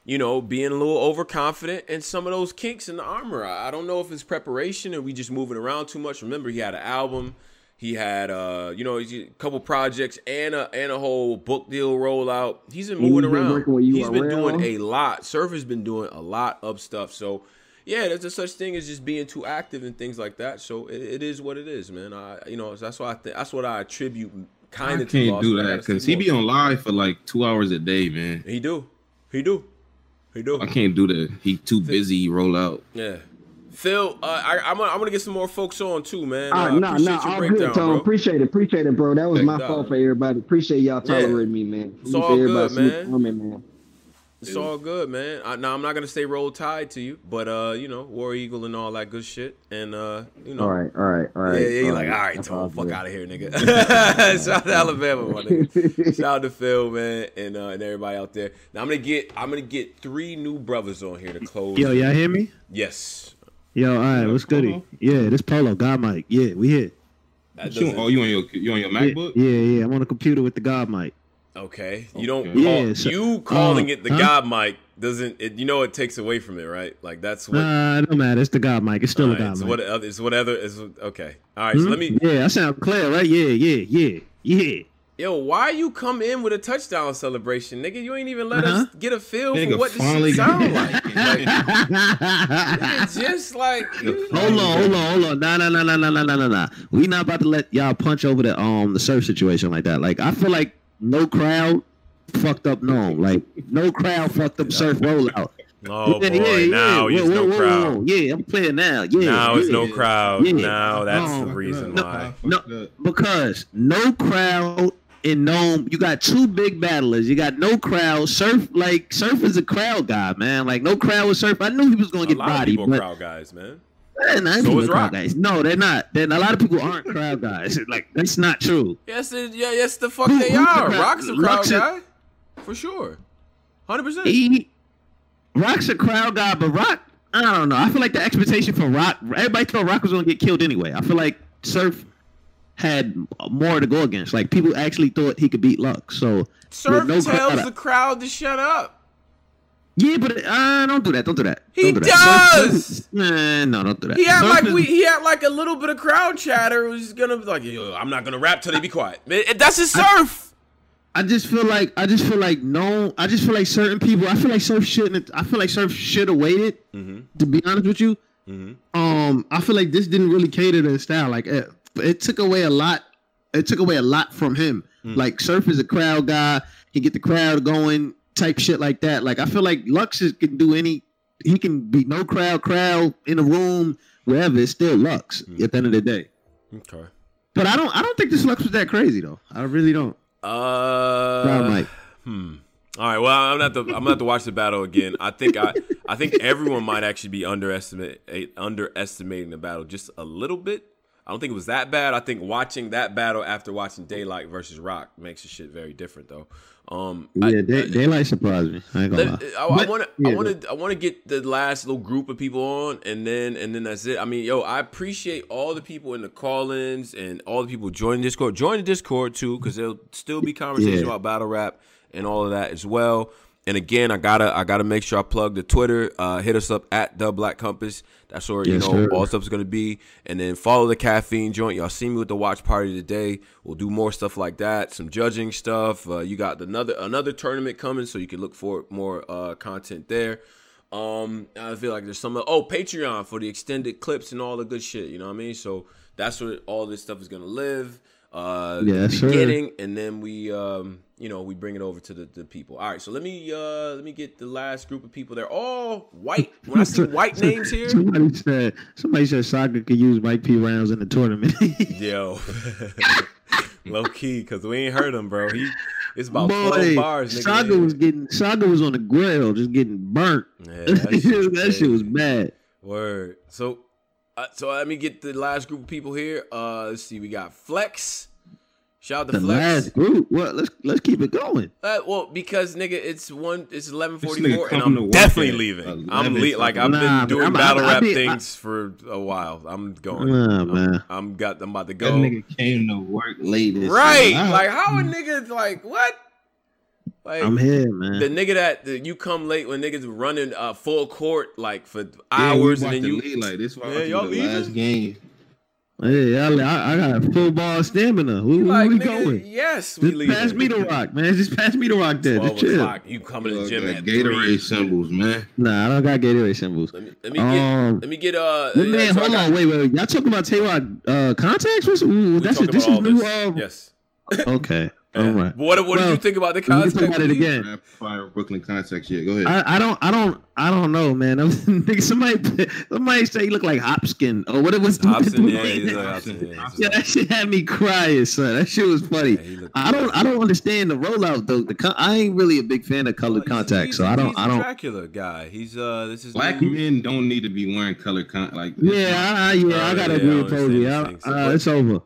you know, being a little overconfident and some of those kinks in the armor. I, I don't know if it's preparation and we just moving around too much. Remember, he had an album. He had, uh, you know, a couple projects and a, and a whole book deal rollout. He's been moving around. He's been doing a lot. Surf has been doing a lot of stuff. So yeah, there's a such thing as just being too active and things like that. So it, it is what it is, man. I, you know, that's why I think that's what I attribute kind of to. I can't do that because he be on live for like two hours a day, man. He do, he do, he do. I can't do that. He too busy. He roll out. Yeah. Phil, uh, I, I'm gonna I'm gonna get some more folks on too, man. Uh, uh, nah, nah, all good, Tom. Appreciate it, appreciate it, bro. That was Thank my God. fault for everybody. Appreciate y'all tolerating yeah. me, man. It's all good, man. Coming, man. It's all good, man. I, now I'm not gonna say roll tide to you, but uh, you know, War Eagle and all that good shit, and uh, you know. All right, all right, all right. Yeah, yeah. You're like, all right, right Tom, fuck out of here, nigga. Shout out to Alabama, my nigga. Shout out to Phil, man, and uh, and everybody out there. Now I'm gonna get I'm gonna get three new brothers on here to close. Yo, y'all hear me? Yes. Yo, all right, what's goody? Yeah, this Polo God mic. Yeah, we here. Oh, you on your you on your MacBook? Yeah, yeah. I'm on a computer with the God mic. Okay, you don't. Okay. Call, yeah, so, you calling uh, it the huh? God mic doesn't. It, you know, it takes away from it, right? Like that's. What, nah, it don't matter. It's the God mic. It's still right, a God it's mic. What, it's whatever. It's okay. All right, mm-hmm. so let me. Yeah, I sound clear, right? Yeah, yeah, yeah, yeah. Yo, why you come in with a touchdown celebration, nigga? You ain't even let uh-huh. us get a feel nigga, for what this shit sound like. Like nigga, just like you know. Hold on, hold on, hold on. Nah, nah, nah, nah, nah, nah, nah, nah. We not about to let y'all punch over the um the Surf situation like that. Like I feel like no crowd fucked up Gnome. Like no crowd fucked up Surf rollout. Oh yeah, boy! Yeah, yeah. Now it's no whoa, crowd. Whoa, whoa. Yeah, I'm playing now. Yeah, now yeah. it's no crowd. Yeah. Now that's um, the reason no, why. No, because no crowd. In Gnome, you got two big battlers. You got no crowd. Surf, like, Surf is a crowd guy, man. Like, no crowd with Surf. I knew he was going to get bodied. A lot bodied, of people crowd guys, man. man I so is Rock. Guys. No, they're not. They're, a lot of people aren't crowd guys. Like, that's not true. Yes, it, yeah, yes the fuck who, they are. The Rock's a crowd Rock's guy. A, for sure. one hundred percent. He, Rock's a crowd guy, but Rock, I don't know. I feel like the expectation for Rock, everybody thought Rock was going to get killed anyway. I feel like Surf had more to go against. Like people actually thought he could beat Lux. So Surf no tells crowd, the crowd to shut up. Yeah, but uh, don't do that. Don't do that. He do that. does. Surf, Surf, nah, no, don't do that. He had Surf like is, we. He had like a little bit of crowd chatter. It was gonna be like, yo, I'm not gonna rap till they be quiet. Man, that's his Surf. I, I just feel like I just feel like no. I just feel like certain people. I feel like Surf shouldn't. I feel like Surf should have waited. Mm-hmm. To be honest with you, mm-hmm. um, I feel like this didn't really cater to his style. Like. Eh, It took away a lot. It took away a lot from him. Mm. Like Surf is a crowd guy. He get the crowd going, type shit like that. Like I feel like Lux is, can do any. He can be no crowd, crowd in a room, wherever. It's still Lux mm. at the end of the day. Okay. But I don't. I don't think this Lux was that crazy though. I really don't. Uh. Crowd mic. Hmm. All right. Well, I'm gonna have to. I'm gonna have to watch the battle again. I think. I. I think everyone might actually be underestimate underestimating the battle just a little bit. I don't think it was that bad. I think watching that battle after watching Daylight versus Rock makes the shit very different, though. Um, yeah, I, Day, I, Daylight surprised me. I ain't gonna let, lie. I, I want to, yeah, I want to, I want to get the last little group of people on, and then, and then that's it. I mean, yo, I appreciate all the people in the call-ins and all the people joining Discord. Join the Discord too, because there'll still be conversations yeah. about battle rap and all of that as well. And again, I gotta, I gotta make sure I plug the Twitter. Uh, hit us up at the Black Compass. That's where you yes, know sir. all stuff's gonna be. And then follow the Caffeine joint. Y'all see me with the watch party today. We'll do more stuff like that. Some judging stuff. Uh, you got another another tournament coming, so you can look for more uh, content there. Um, I feel like there's some oh Patreon for the extended clips and all the good shit. You know what I mean? So that's where all this stuff is gonna live. Uh, yes, beginning, sir. And then we. Um, You know, we bring it over to the, the people. All right, so let me uh, let me get the last group of people. They're all white. When I see white names here, somebody said somebody said Saga could use Mike P rounds in the tournament. Yo, low key, because we ain't heard him, bro. He it's about Boy, twelve bars. Nigga, Saga was getting Saga was on the grill, just getting burnt. Yeah, that, shit, that shit was bad. Word. So, uh, so let me get the last group of people here. Uh, let's see, we got Flex. Shout out to the Flex. Last group. Well, let's let's keep it going. Uh, well, because nigga, it's one. It's eleven forty four, and I'm definitely leaving. eleven I'm le- like I've nah, been doing I'm, battle I'm, rap I'm, things I, for a while. I'm going. Nah, I'm, man. I'm got. I'm about to go. That nigga came to work late. Right? Time. Like how a nigga like what? Like, I'm here, man. The nigga that the, you come late when niggas running uh, full court like for yeah, hours, and then you lead like this. Why yeah, y'all the last game. Hey, I, I, I got full ball stamina. Who, like, who we nigga, going? Yes, we leave. Pass me the rock, man. Just pass me the rock there. Just chill. O'clock. You coming to the gym at Gatorade three. Symbols, man. Nah, I don't got Gatorade symbols. Let me, let me um, get. Let me get. Uh, well, man, hold on. Wait, wait. Y'all talking about Tay Rock uh, contacts? What's, ooh, that's a, this is new. This. Um, yes. Okay. All right. But what what well, do you think about the context? Talk about it again. Fire Brooklyn context. Yeah, go ahead. I, I don't I don't I don't know, man. somebody somebody say you look like Hopskin or what it was. Hopskin, yeah, he's like Hopskin, yeah, yeah, that shit had me crying, son. That shit was funny. Yeah, I don't I don't understand the rollout though. The con- I ain't really a big fan of colored well, contacts, so I don't I don't. Dracula guy. He's uh this is black new... men don't need to be wearing colored con like. This. Yeah, I, I, yeah, uh, I gotta agree with Toby. Uh, it's over.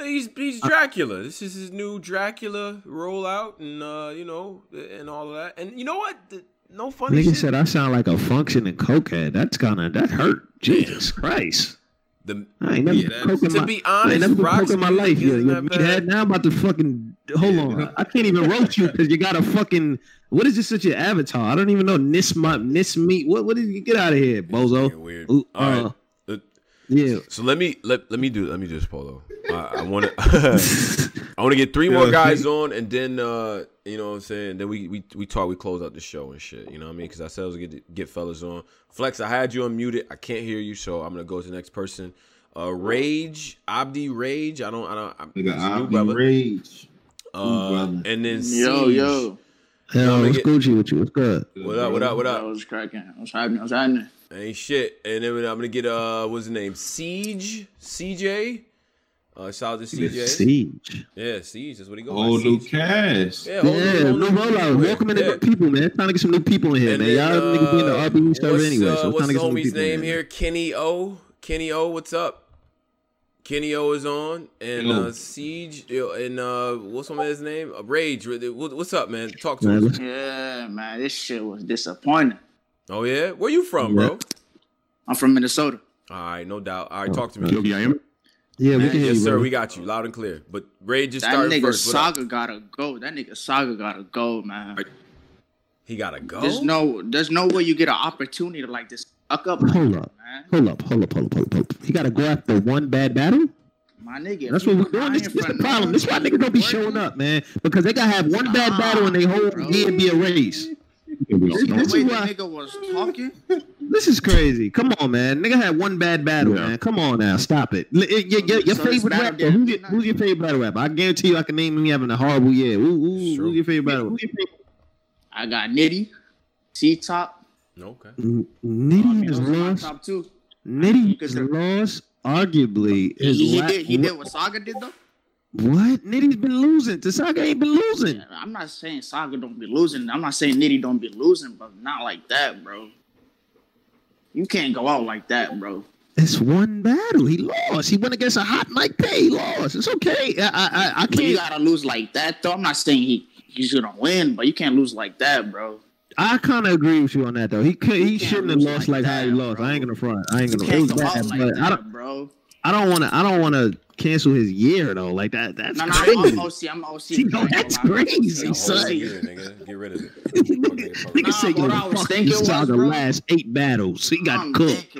He's he's Dracula. This is his new Dracula rollout, and uh, you know, and all of that. And you know what? The, no funny nigga shit. Nigga said I sound like a functioning cokehead. That's gonna that hurt. Jesus Christ. The I ain't never yeah, been coke in to my, be honest, I ain't never been coke in my life. Yeah, yeah, now I'm about to fucking hold on. I can't even roast you because you got a fucking what is this? Such an avatar? I don't even know. Nisma, Nismeat. What what did you get out of here, bozo? Weird. Ooh, all uh, right. Yeah. So let me let, let me do let me do this, Polo. I want to I want to get three more guys on, and then uh, you know what I'm saying. Then we we we talk. We close out the show and shit. You know what I mean? Because I said I was gonna get get fellas on. Flex, I had you unmuted. I can't hear you, so I'm gonna go to the next person. Uh, Rage, Abdi Rage. I don't I don't. I, nigga, Abdi brother. Rage. Uh, Ooh, brother. And then Siege. Yo yo. Hell, what's get... Gucci with you? What's good? What up? What up? What up? I was cracking. I was hiding. I was hiding. Ain't shit. And then I'm gonna get uh, what's his name? Siege, C J. Uh, shout out to C J. Siege. Yeah, Siege. That's what he goes. Oh, new cast. Yeah, yeah new rollout. Welcome in yeah. new people, man. Trying to get some new people in here, and man. Then, y'all uh, niggas be in the R B E server anyway. So uh, what's the homie's name man. Here? Kenny O. Kenny O. What's up? Kenny O is on, and uh, Siege, and uh, what's my man's name? Uh, Rage. What's up, man? Talk to man, us. Yeah, man. This shit was disappointing. Oh yeah, where you from, bro? I'm from Minnesota. All right, no doubt. All right, oh, talk to me. You okay, I am. Yeah, we can hear yes, you, sir. Bro. We got you loud and clear. But Ray just that started nigga first. Saga gotta go. That nigga Saga gotta go, man. He gotta go. There's no, there's no way you get an opportunity to like this. Fuck up, hold up, man. Hold up, hold up, hold up, hold up. He gotta go after one bad battle. My nigga, that's what we're doing. This is the problem. This is why niggas don't be showing up, man, because they gotta have one bad battle and they whole year be a race. This, this, is why, nigga was talking. This is crazy. Come on, man. Nigga had one bad battle, yeah. man. Come on now. Stop it. Your, your, your, your favorite rapper. Who's your, who's your favorite battle rapper? I guarantee you I can name him having a horrible year. Ooh, ooh, who's your favorite battle rapper? I got Nitty. T-Top. Okay. N- Nitty is lost. Top two. Nitty is lost, arguably. He, he, la- did, he did what Saga did, though? What? Nitty's been losing. The Saga ain't been losing. I'm not saying Saga don't be losing. I'm not saying Nitty don't be losing, but not like that, bro. You can't go out like that, bro. It's one battle. He lost. He went against a hot Mike P. He lost. It's okay. I I, I can't. You gotta lose like that, though. I'm not saying he, he's gonna win, but you can't lose like that, bro. I kind of agree with you on that, though. He could, he shouldn't have lost like, like that, how he lost. Bro. I ain't gonna front. I ain't gonna. You can't go out like that, I don't, bro. I don't want to. I don't want to cancel his year though. Like that. That's no, no, crazy. I'm O C. I'm O C. See, no, that's crazy, son. Year, nigga. Get rid of it. Nigga, nigga nah, said you fuck these out the last eight battles. He got I'm cooked.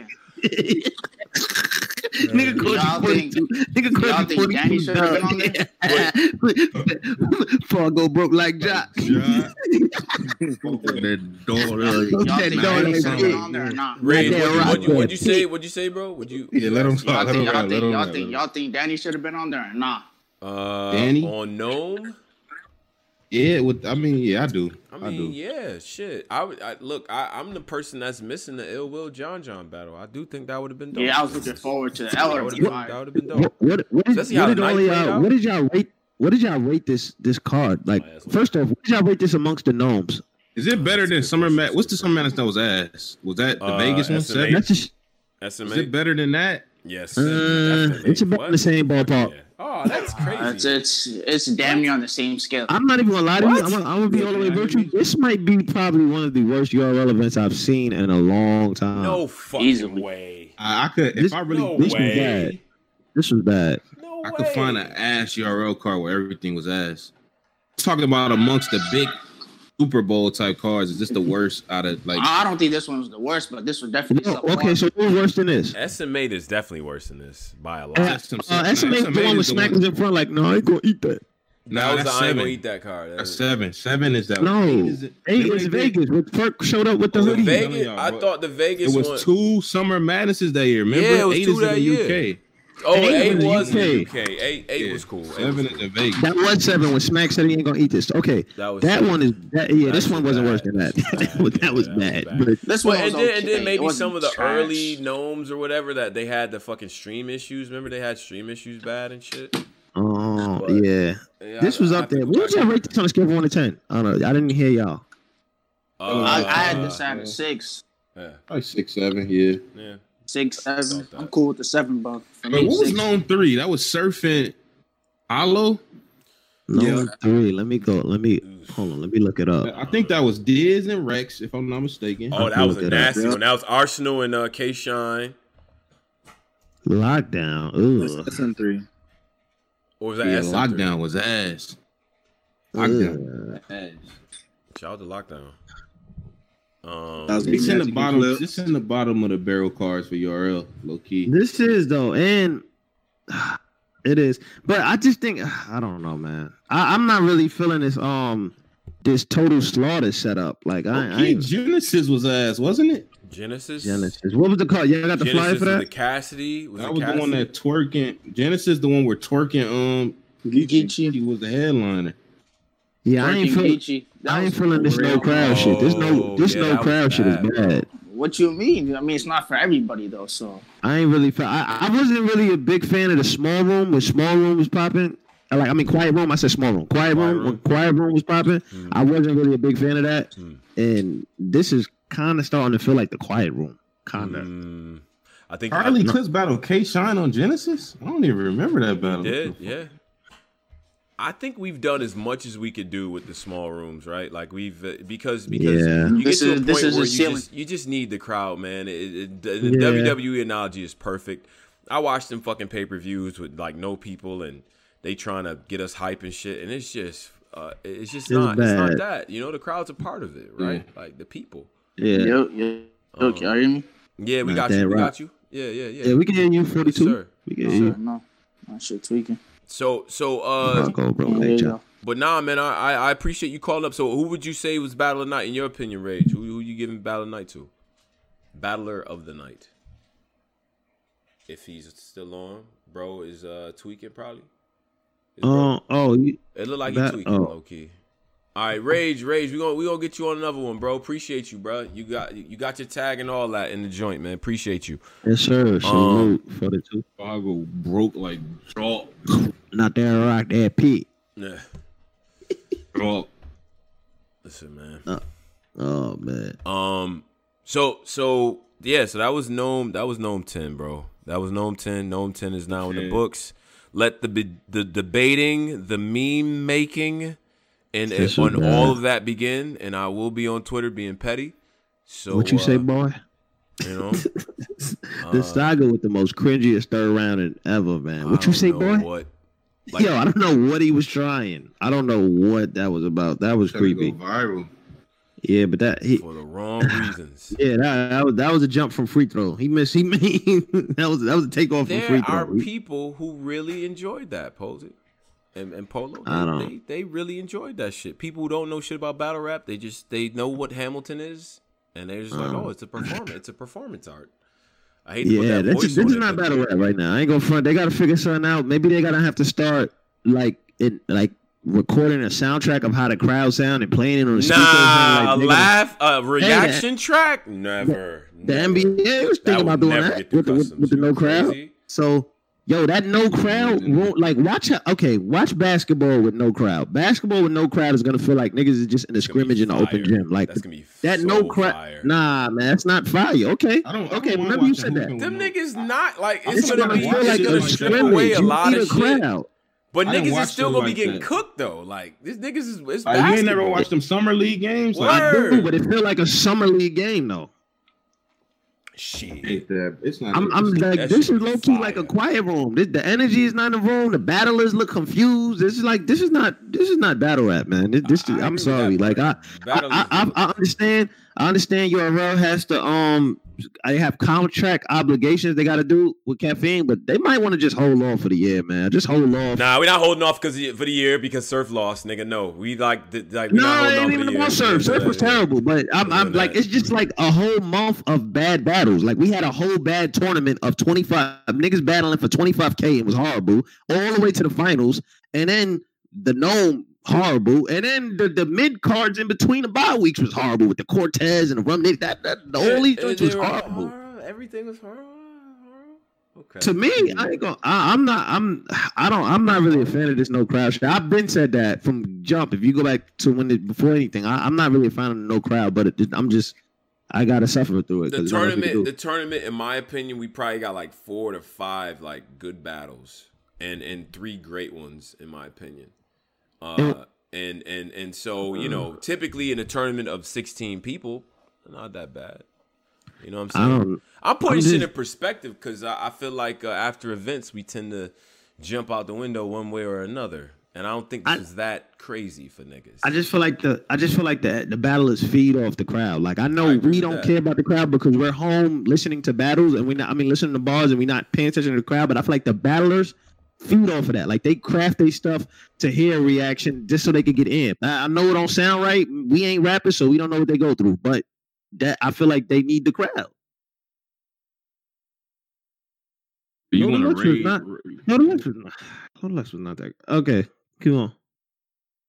Nigga, nigga, y'all think Danny should have been on there? Before I go broke like Jock. What'd you say? What'd you say, bro? Would you? Yeah, let him talk. Y'all think Danny should have been on there or not? Uh, Danny on Gnome. Yeah, with, I mean, yeah, I do. I mean, I do. yeah, shit. I, I look, I, I'm the person that's missing the Ill Will John John battle. I do think that would have been dope. Yeah, I was looking forward to that. That would have been dope. What, what, is, what, did only, uh, what did y'all rate? What did y'all rate this this card? Like, oh, first off, what did y'all rate this amongst the gnomes? Is it better oh, than Summer Madness? What's the Summer Madness that was ass? Was that the uh, Vegas one? S M A. Is it better than that? Yes. Uh, it's about what? The same ballpark. Yeah. Oh, that's crazy. Uh, it's, it's it's damn near on the same scale. I'm not even gonna lie to what? you. I'm gonna, I'm gonna be yeah, all the way virtual. This might be probably one of the worst U R L events I've seen in a long time. No fucking Easily. way. I, I could if this, I really no this way. was bad. This was bad. No I could way. find an ass U R L card where everything was ass. Talking about amongst the big Super Bowl type cards? Is this the worst out of like? I don't think this one was the worst, but this was definitely. No, okay, hard. So who's worse than this? S M A is definitely worse than this by a lot. Uh, uh, S M A is the one with Smack was in front, like, no, I ain't gonna eat that. No, that's seven. I ain't gonna eat that card. That that's seven. Seven is that? No, eight is, eight is Vegas. When Twerk showed up with the hoodie. Vegas, I thought the Vegas. It was one. Two Summer Madnesses that year. Remember, yeah, it was eight two is that in the year. U K. Oh, eight, eight was in the U K. Eight, eight yeah. was cool. Seven is in Vegas. That was seven when Smack said he ain't gonna eat this. Okay, that, was that one is. That, yeah, that this one wasn't bad. Worse than that. That, that was bad. bad. But this one, well, was and, okay. then, and then maybe some of the trash. Early gnomes or whatever that they had the fucking stream issues. Remember they had stream issues bad and shit. Oh, but, yeah. yeah. This I, was up I, there. What would y'all rate this on a scale of one to ten? I don't know. I didn't hear y'all. Uh, I, I had this at yeah. six. Yeah. Probably six, seven, yeah. Yeah. six, seven. I'm cool with the seven, bro. But what was Gnome three? That was Surf and Hollow? Gnome yeah. three. Let me go. Let me... Hold on. Let me look it up. I think that was Diz and Rex, if I'm not mistaken. Oh, that was a nasty one. That was Arsenal and uh, K-Shine. Lockdown. Ooh. That's in three. Or was that yeah, lockdown was ass. Lockdown. Ass. Shout out to lockdown. Um, that was it's in the bottom. It's in the bottom of the barrel cards for U R L. Low key. This is though, and uh, it is. But I just think uh, I don't know, man. I, I'm not really feeling this. Um, this total slaughter setup. Like I, I ain't... Genesis was ass, wasn't it? Genesis. Genesis. What was the call? Yeah, I got the flyer for that. The Cassidy. Was that was Cassidy? The one that twerking. Genesis, the one where twerking. Um, Geechi Gotti was the headliner. Yeah, twerking I ain't feeling. I ain't feeling this no crowd oh, shit. This no. This yeah, no crowd shit is bad. What you mean? I mean, it's not for everybody though. So I ain't really. Fa- I, I wasn't really a big fan of the small room. When small room was popping. Like I mean, quiet room. I said small room. Quiet room. Quiet room. When quiet room was popping, mm. I wasn't really a big fan of that. Mm. And this is kind of starting to feel like the quiet room. Kind of. Mm. I think Charlie Clips battled K-Shine on Genesis. I don't even remember that battle. Did, yeah. I think we've done as much as we could do with the small rooms, right? Like we've uh, because because yeah. you this get to is, a point where a you ceiling. just you just need the crowd, man. It, it, the yeah. W W E analogy is perfect. I watched them fucking pay-per-views with like no people and. They trying to get us hype and shit, and it's just, uh, it's just it's not, bad. It's not that. You know, the crowd's a part of it, right? Yeah. Like the people. Yeah. Yo, yo, yo, um, can y'all hear me? Yeah, we not got you. Right. We got you. Yeah, yeah, yeah. Yeah, we can hear you. Forty-two. Yes, sir. We can hear you. No, my shit tweaking. So, so, uh, go, bro. Yeah. But nah, man, I, I appreciate you calling up. So, who would you say was Battle of Night in your opinion, Rage? Who, who you giving Battle of Night to? Battler of the Night. If he's still on, bro is uh tweaking probably. Uh, oh, you, it looked like you tweaking, oh. low-key. All right, Rage, Rage, we're going we gonna get you on another one, bro. Appreciate you, bro. You got you got your tag and all that in the joint, man. Appreciate you. Yes, sir. Um, for the two. Fargo broke like drop. Not that rock, that Pete. Yeah. Drop. Listen, man. Uh, oh, man. Um. So, so yeah, so that was Gnome, that was Gnome ten, bro. That was Gnome ten. Gnome ten is now in the books. Let the be- the debating, the meme making, and, and on all of that begin. And I will be on Twitter being petty. So what you uh, say, boy? You know, uh, the saga with the most cringiest third round ever, man. What you say, boy? What? Like, yo, I don't know what he was trying. I don't know what that was about. That was creepy. Go viral. Yeah, but that he, for the wrong reasons. Yeah, that, that was that was a jump from free throw. He missed. He made that was that was a takeoff from free throw. There are people who really enjoyed that, Posey and, and Polo. I don't. They, they really enjoyed that shit. People who don't know shit about battle rap, they just they know what Hamilton is, and they're just um, like, oh, it's a performance. It's a performance art. I hate. To yeah, put that that's voice just, on this it, is not battle rap right now. I ain't gonna front. They gotta figure something out. Maybe they gotta have to start like it like. Recording a soundtrack of how the crowd sound and playing it on the speaker. Nah, like, a laugh, a reaction track? Never. The never. N B A was thinking about doing that with, with, with the no crowd. So, yo, that no crowd won't, like, watch, okay, watch basketball with no crowd. Basketball with no crowd is going to feel like niggas is just in a scrimmage in the open gym. Like, that's going to be that so no crowd. Nah, man, that's not fire. Okay. I don't, okay, I don't remember you said that. Them niggas not, like, it's going to be like a scrimmage. Away a lot of crowd. But I niggas is still gonna like be getting that. Cooked though. Like this niggas is. It's like, you ain't never watched them summer league games. Like, I do, but it feel like a summer league game though. Shit. It's not. I'm, I'm it's, like, this is low key fire. Like a quiet room. This, the energy is not in the room. The battlers look confused. This is like this is not this is not battle rap, man. This, this I, is, I I'm sorry. That, like I I, I I I understand. I understand U R L has to um I have contract obligations they got to do with Caffeine, but they might want to just hold off for the year, man. Just hold off. Nah, we're not holding off because for the year because Surf lost, nigga. No, we like the, like. We're no, not it ain't even about Surf. Surf was terrible, but I'm, I'm like it's just like a whole month of bad battles. Like we had a whole bad tournament of twenty-five niggas battling for twenty-five K. It was horrible all the way to the finals, and then the Gnome. Horrible, and then the, the mid cards in between the bye weeks was horrible with the Cortez and the Rum Nitty. That, that the only thing was horrible. horrible. Everything was horrible. Okay. To me, I ain't gonna. I, I'm not. I'm. I don't. I'm not really a fan of this no crowd shit. I've been said that from jump. If you go back to when it, before anything, I, I'm not really a fan of no crowd. But it, I'm just. I gotta suffer through it. The tournament. The tournament. In my opinion, we probably got like four to five like good battles, and and three great ones in my opinion. Uh, and, and, and so, you know, typically in a tournament of sixteen people, not that bad. You know what I'm saying? Um, I'm putting this in perspective because I, I feel like uh, after events, we tend to jump out the window one way or another. And I don't think this I, is that crazy for niggas. I just feel like the I just feel like the the battlers feed off the crowd. Like I know I we don't that. care about the crowd because we're home listening to battles and we not I mean listening to bars and we're not paying attention to the crowd. But I feel like the battlers feed off of that. Like they craft their stuff to hear a reaction just so they could get in. I, I know it don't sound right. We ain't rappers, so we don't know what they go through. But that I feel like they need the crowd. You want to read? Loaded Lux was not. Loaded Lux was not that. Okay, come on.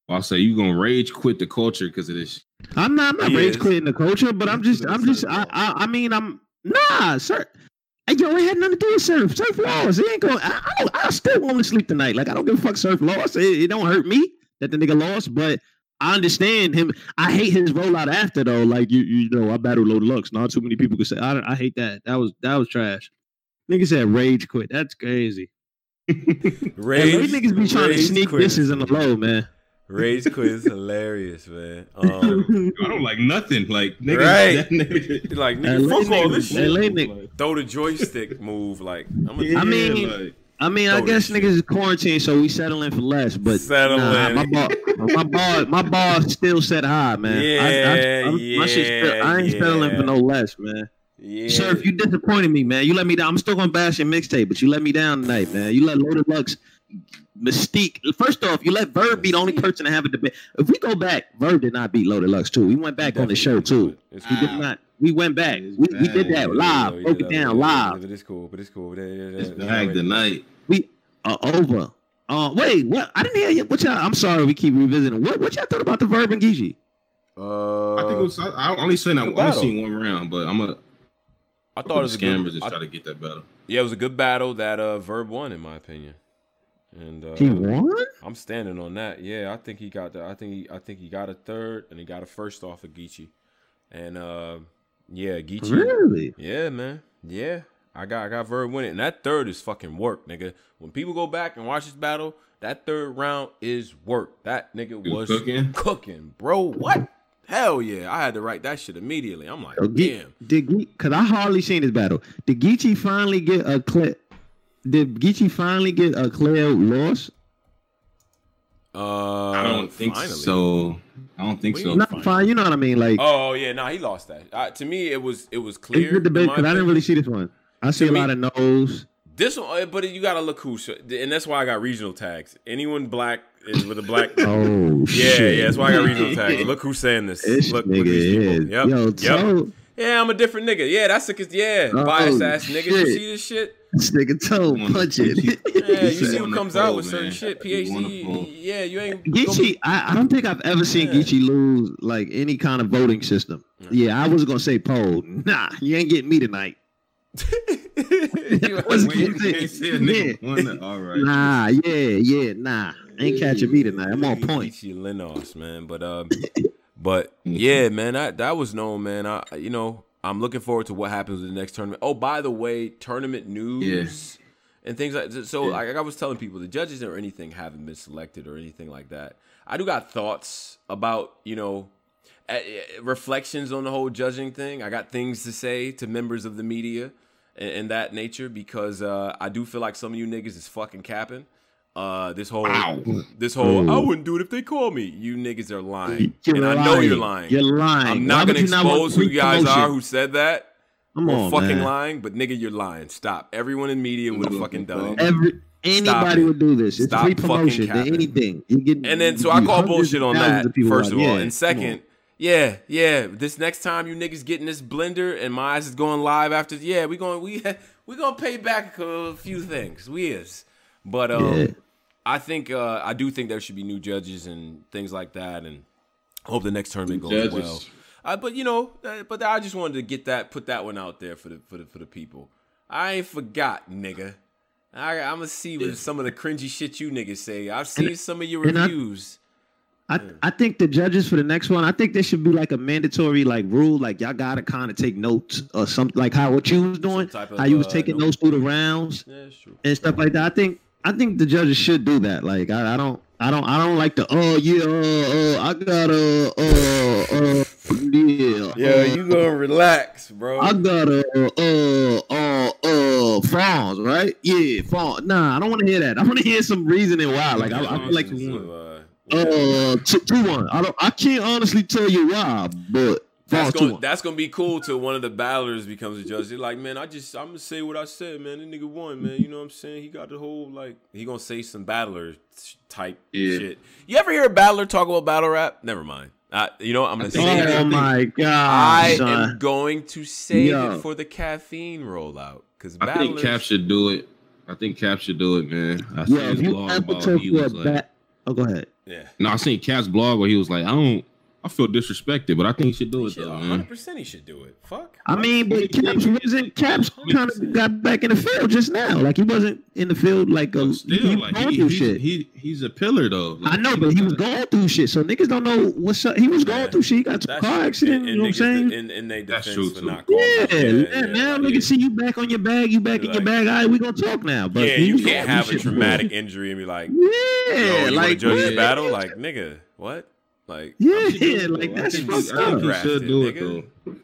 I'll say you gonna rage quit the culture because of this. I'm not. I'm not rage quitting the culture, but I'm just. I'm just. I. I, I mean. I'm nah, sir. Yo, it had nothing to do with Surf. Surf lost. It ain't going. I, I, I still want to sleep tonight. Like I don't give a fuck. Surf lost. It, it don't hurt me that the nigga lost, but I understand him. I hate his rollout after though. Like you, you know, I battled Loaded Lux. Not too many people could say. I, I hate that. That was that was trash. Nigga said rage quit. That's crazy. Rage. Niggas be trying to sneak disses in the low, man. Rage quit is hilarious, man. Um, I don't like nothing. Like, nigga, right. nigga. Like, nigga, fuck all this shit. Like, throw the joystick move. Like, I'm a, yeah, I mean, like, I mean, I guess niggas shit. is quarantined, so we settling for less. But settling. Nah, my bar, my bar, my bar still set high, man. Yeah, I, I, I'm, yeah, my shit still, I ain't yeah. settling for no less, man. Yeah. Surf, you disappointed me, man. You let me down. I'm still gonna bash your mixtape, but you let me down tonight, man. You let Loaded Lux. Mystique. First off, you let Verb be the only person to have a debate. If we go back, Verb did not beat Loaded Lux too. We went back Definitely on the show too. It's we cool. did not. We went back. We, we did that live. Broke it down live. But it's cool. But it's cool. It's back tonight. We are over. Uh, wait, what? I didn't hear you. What y'all? I'm sorry. We keep revisiting. What? What y'all thought about the Verb and Geechi? Uh, I think it was. I, I only seen. I only seen one round, but I'm a. I thought it was scammers just try to get that battle. Yeah, it was a good battle that uh, Verb won, in my opinion. And uh, he won? I'm standing on that. Yeah, I think he got the I think he I think he got a third and he got a first off of Geechi. And uh yeah, Geechi. Really? Yeah, man. Yeah. I got I got Verb winning. And that third is fucking work, nigga. When people go back and watch this battle, that third round is work. That nigga was cooking. cooking, bro. What? Hell yeah. I had to write that shit immediately. I'm like, so, damn. Did Geechi, cause I hardly seen this battle. Did Geechi finally get a clip? Did Geechi finally get a clear loss? Uh, I don't think finally. so. I don't think so. Not fine. You know what I mean? Like, oh yeah, no, nah, he lost that. Uh, to me, it was it was clear. It's debate, I didn't really see this one. I see a lot of no's. This one, but you gotta look who, and that's why I got regional tags. Anyone black is with a black. oh yeah, shit. yeah. That's why I got regional tags. Look who's saying this. It's look, look these yep. Yo, yep. So, yeah, I'm a different nigga. Yeah, that's a yeah oh, biased ass nigga. You see this shit? This nigga toe punch it. Yeah, you see what comes out with certain shit. P H D, yeah, you ain't. Geechi, I, I don't think I've ever seen yeah. Geechi lose like any kind of voting system. Yeah, yeah I was gonna say poll. Nah, you ain't getting me tonight. Nah, yeah, yeah, nah, ain't catching me tonight. I'm on point. Geechi Linos, man, but um, but yeah, man, that that was known, man. I, you know. I'm looking forward to what happens with the next tournament. Oh, by the way, tournament news yeah. and things like that. So, yeah. like I was telling people, the judges or anything haven't been selected or anything like that. I do got thoughts about, you know, uh, reflections on the whole judging thing. I got things to say to members of the media and, and that nature, because uh, I do feel like some of you niggas is fucking capping. Uh, this whole, Ow. this whole, mm. I wouldn't do it if they called me. You niggas are lying, you're and lying. I know you're lying. You're lying. I'm not Why gonna expose who you guys are who said that. I'm fucking man. lying, but nigga, you're lying. Stop. Everyone in media would have fucking done it. Every, anybody it. would do this. It's Stop free promotion to anything. You get, and then, so I call bullshit on that. Of first of all, yeah, and second, yeah, yeah. This next time you niggas getting this blender, and my eyes is going live after. Yeah, we going we we gonna pay back a few things. We is, but um. Yeah. I think uh, I do think there should be new judges and things like that, and I hope the next tournament goes judges. well. Uh, but you know, uh, but I just wanted to get that, put that one out there for the for the for the people. I ain't forgot, nigga. I, I'm gonna see what yeah. some of the cringy shit you niggas say. I've seen and, some of your reviews. I, yeah. I I think the judges for the next one, I think there should be like a mandatory like rule, like y'all gotta kind of take notes or something, like how what you was doing, of, how you was taking uh, notes through the rounds yeah, sure. and stuff like that. I think. I think the judges should do that. Like I, I don't, I don't, I don't like the oh yeah, oh, oh I gotta oh oh yeah. Yeah, uh, you gonna relax, bro. I gotta oh oh oh Fonz, right? Yeah, Fonz. Nah, I don't want to hear that. I want to hear some reasoning why. Like I, I feel like to, uh, yeah. uh two, two one. I don't. I can't honestly tell you why, but. That's gonna, that's gonna be cool till one of the battlers becomes a judge. They're like, man, I just I'm gonna say what I said, man. That nigga won, man. You know what I'm saying? He got the whole like he gonna say some battler type yeah. shit. You ever hear a battler talk about battle rap? Never mind. I, you know I'm gonna say it. Oh my god! I uh, am going to save yo. it for the caffeine rollout because I think Cap should do it. I think Cap should do it, man. I yeah, if you ever talk about like, bat, oh go ahead. Yeah. No, I seen Cap's blog where he was like, I don't. I feel disrespected, but I think he should do it though. one hundred percent he should do it. Fuck. I mean, but Caps wasn't. Caps kind of got back in the field just now. Like he wasn't in the field like a. Still, like he, he, shit. he he's a pillar though. Like, I know, but he was going through shit, so niggas don't know what's up. He was going yeah. through shit. He got a car accident. And, and you know what I'm saying? And, and they defense That's true for too. Not calling yeah, yeah, yeah, now niggas yeah. see you back on your bag. You back like, in your bag. All right, we gonna talk now. But yeah, you can't have a traumatic shit, injury and be like, yeah, like judge battle, like nigga, what? Like yeah, yeah like that's fucked up. He should do it though.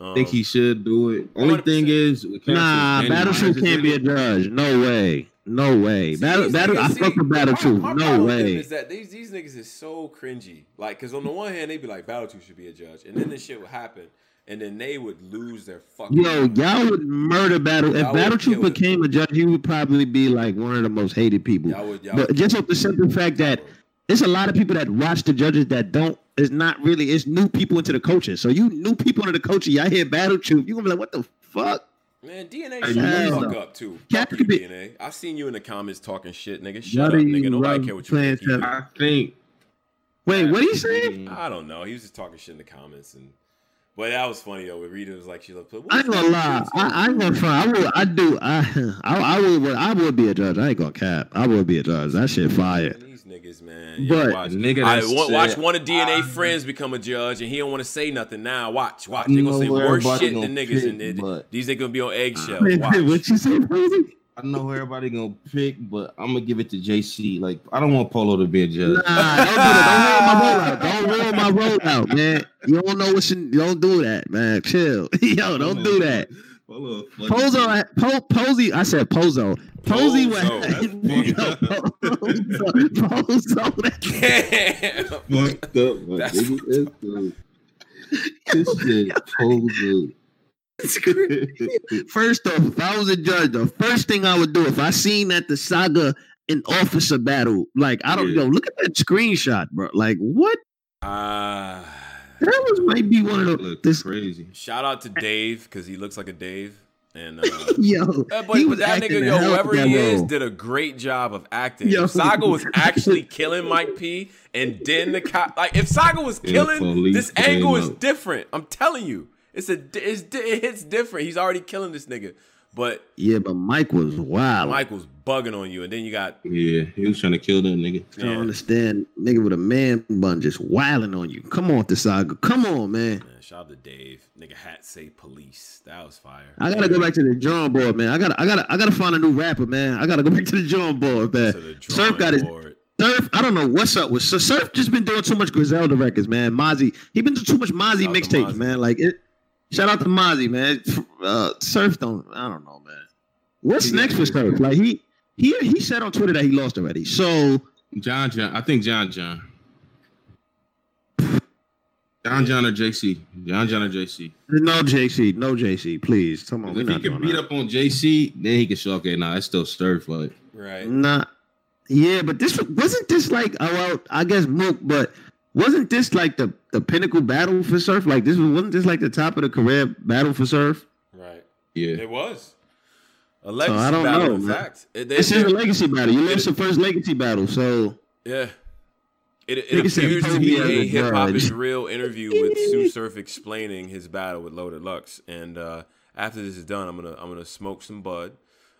I think he should do it. Only thing is, nah, Battle Truth can't be a judge. No way, no way. Battle, battle. I fuck with Battle Truth. No way. Is that these these niggas is so cringy? Like, cause on the one hand they be like Battle Truth should be a judge, and then this shit would happen, and then they would lose their fucking. Yo, y'all would murder Battle. If Battle Truth became a judge, you would probably be like one of the most hated people. But just with the simple fact that. There's a lot of people that watch the judges that don't. It's not really. It's new people into the coaching. So you new people into the coaching. Y'all hear Battle Truth. You gonna be like, what the fuck? Man, D N A shut the fuck up too. Fuck you, D N A. I seen you in the comments talking shit, nigga. Shut up, nigga. Nobody care what you're saying. I think. Wait, what are you saying? I don't know. He was just talking shit in the comments and. But that was funny though. With Rita was like, she looked. I ain't gonna lie. I ain't gonna try. I will. I do. I. I, I would. I would be a judge. I ain't gonna cap. I would be a judge. That shit fire. These niggas, man. But watch. Nigga, I watch, watch one of D N A I, friends become a judge, and he don't want to say nothing now. Watch. Watch. They gonna say worse shit than niggas, pick, and but, these niggas gonna be on eggshells. Watch. What you say, crazy? I know everybody gonna pick, but I'm gonna give it to J C. Like I don't want Polo to be a judge. Nah, don't do that. Don't ruin my rollout. Don't ruin my rollout, man. You don't know what you don't do that, man. Chill, yo, don't do that. Polo, Pozo, po, Posey. I said Pozo. Posey went. Pozo. This shit, Pozo. First off, if I was a judge, the first thing I would do if I seen that the Saga and Officer battle, like I don't yeah. yo, look at that screenshot, bro. Like what? Uh, that was might be one of those. This crazy. Shout out to Dave because he looks like a Dave. And uh, yo, but he was that nigga, yo, whoever he is, did a great job of acting. Yo. If Saga was actually killing Mike P, and then the cop, like if Saga was killing, this angle is different. I'm telling you. It's a it's it hits different. He's already killing this nigga, but yeah, but Mike was wild. Mike was bugging on you, and then you got yeah, he was trying to kill that nigga. I don't yeah. understand, nigga with a man bun just wilding on you. Come on, the Saga. Come on, man. man. Shout out to Dave. Nigga hat say police. That was fire. I gotta go back to the drawing board, man. I gotta I gotta I gotta find a new rapper, man. I gotta go back to the drawing board, man. Surf got his. Surf, I don't know what's up with Surf. Surf just been doing too much Griselda records, man. Mozzie, he been doing too much Mozzie mixtapes, man. Like it. Shout out to Mozzie, man. Uh, Surf don't, I don't know, man. What's yeah, next for Surf? Like he he he said on Twitter that he lost already. So John John, I think John John, John John or J C, John John or J C. No J C, no J C, please. Come on, if he can beat that. Up on J C, then he can show. Okay, nah, it's still Surf, like right. Nah. Yeah, but this wasn't this like oh well, I guess Mook, but wasn't this like the, the pinnacle battle for Surf? Like this was, wasn't this like the top of the career battle for Surf? Right. Yeah. It was. A legacy so I don't battle, know, in man. Fact. It, they, this is a legacy battle. You lost the first legacy battle, so yeah. It, it appears to be a Hip Hop Is Real interview with Sue Surf explaining his battle with Loaded Lux. And uh, after this is done, I'm gonna I'm gonna smoke some bud.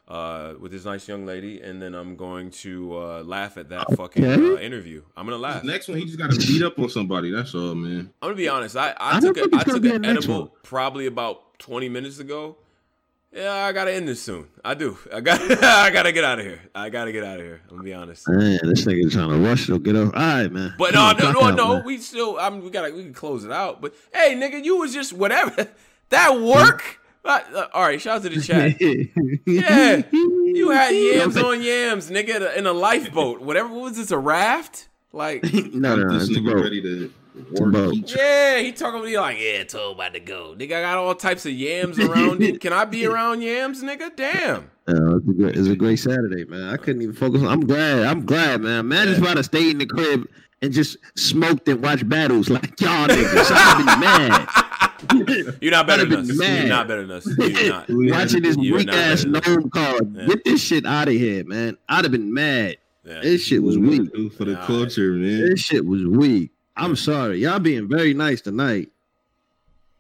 Uh, with this nice young lady, and then I'm going to uh, laugh at that fucking uh, interview. I'm gonna laugh. Next one, he just got to beat up on somebody. That's all, man. I'm gonna be honest. I, I, I took a, I took an edible one. Probably about twenty minutes ago. Yeah, I gotta end this soon. I do. I got. I gotta get out of here. I gotta get out of here. I'm gonna be honest. Man, this nigga's trying to rush to get up. All right, man. But no, no, no, out, no. Man. We still. I mean, we gotta. We can close it out. But hey, nigga, you was just whatever. That work. All right, shout out to the chat. Yeah, you had yams on yams, nigga, in a lifeboat. Whatever, what was this, a raft? Like, no, no, this nigga ready to work. Yeah, he talking to you like, yeah, told about to go. Nigga, I got all types of yams around it. Can I be around yams, nigga? Damn. Uh, it's, a great, it's a great Saturday, man. I couldn't even focus on I'm glad. I'm glad, man. Imagine yeah. if I'd have stayed in the crib and just smoked and watched battles like y'all niggas. I'd be mad. You're not better than us. Mad. You're not better than us. You're not. Watching this weak ass gnome card. Yeah. Get this shit out of here, man. I'd have been mad. Yeah. This shit was weak for the nah, culture, man. This shit was weak. I'm sorry. Y'all being very nice tonight.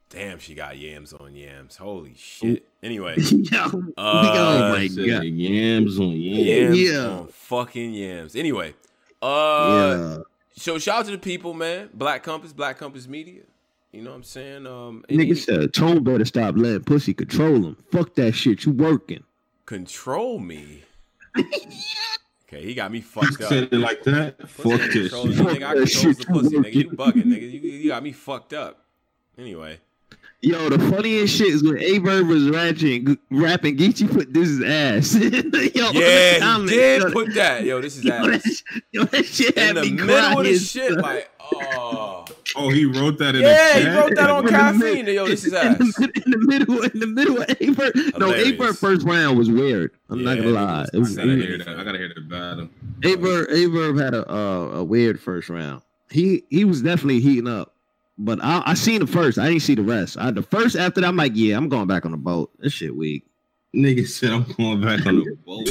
Damn, she got yams on yams. Holy shit. Anyway. Yo, uh, oh my god. Yams on yams. Yams yeah. on fucking yams. Anyway. Uh yeah. So shout out to the people, man. Black Compass, Black Compass Media. You know what I'm saying? Um, Nigga it, said, Tone better stop letting pussy control him. Fuck that shit. You working. Control me? Okay, he got me fucked up. Said it like that? Fuck this shit. I controls the pussy, nigga. You bugging, nigga. You, you got me fucked up. Anyway. Yo, the funniest shit is when A-Verb was rapping, rapping, Geechi put this is ass. Yo, yeah, he did yo, put that. Yo, this is yo, ass. That, yo, that shit in had me in the middle of the shit, stuff. Like, oh. Oh, he wrote that in yeah, the chat? Yeah, he wrote that on Caffeine. Yo, this is ass. In the, in the middle, in the middle of A-Verb. No, A-Verb first round was weird. I'm yeah, not going to lie. It was, I got to hear that. I got to hear that battle. A-Verb, A-Verb had a, uh, a weird first round. He, he was definitely heating up. But I, I seen the first. I didn't see the rest. I, the first after that, I'm like, yeah, I'm going back on the boat. This shit weak. Nigga said I'm going back on the boat.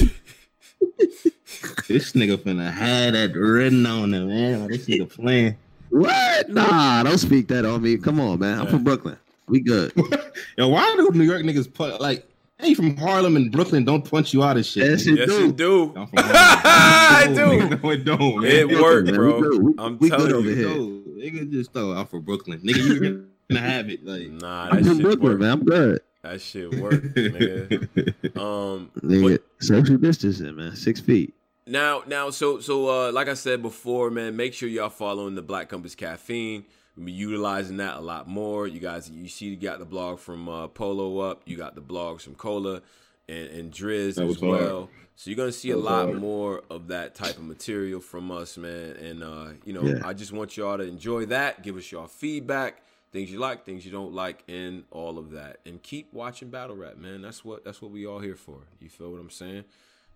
This nigga finna have that written on him, man. This nigga playing. What? Nah, don't speak that on me. Come on, man. I'm yeah. from Brooklyn. We good. Yo, why do New York niggas put like, hey, from Harlem and Brooklyn, don't punch you out of shit. Yes, it yes, do. It do. I'm from I do. Nigga, no, it don't. Man. It worked, bro. We we, I'm we telling you. Here. Nigga, just throw out for Brooklyn. Nigga, you gonna have it. Like, nah, that I'm from shit Brooklyn, worked. Man. I'm good. That shit worked, nigga. Um, nigga, but, social distancing, man. Six feet. Now, now, so, so, uh, like I said before, man, make sure y'all following the Black Compass Caffeine. We'll be utilizing that a lot more. You guys, you see, you got the blog from uh, Polo up. You got the blogs from Cola and, and Drizz as well. Hard. So you're going to see a lot hard. More of that type of material from us, man. And, uh, you know, yeah. I just want y'all to enjoy that. Give us y'all feedback, things you like, things you don't like, and all of that. And keep watching Battle Rap, man. That's what that's what we all here for. You feel what I'm saying?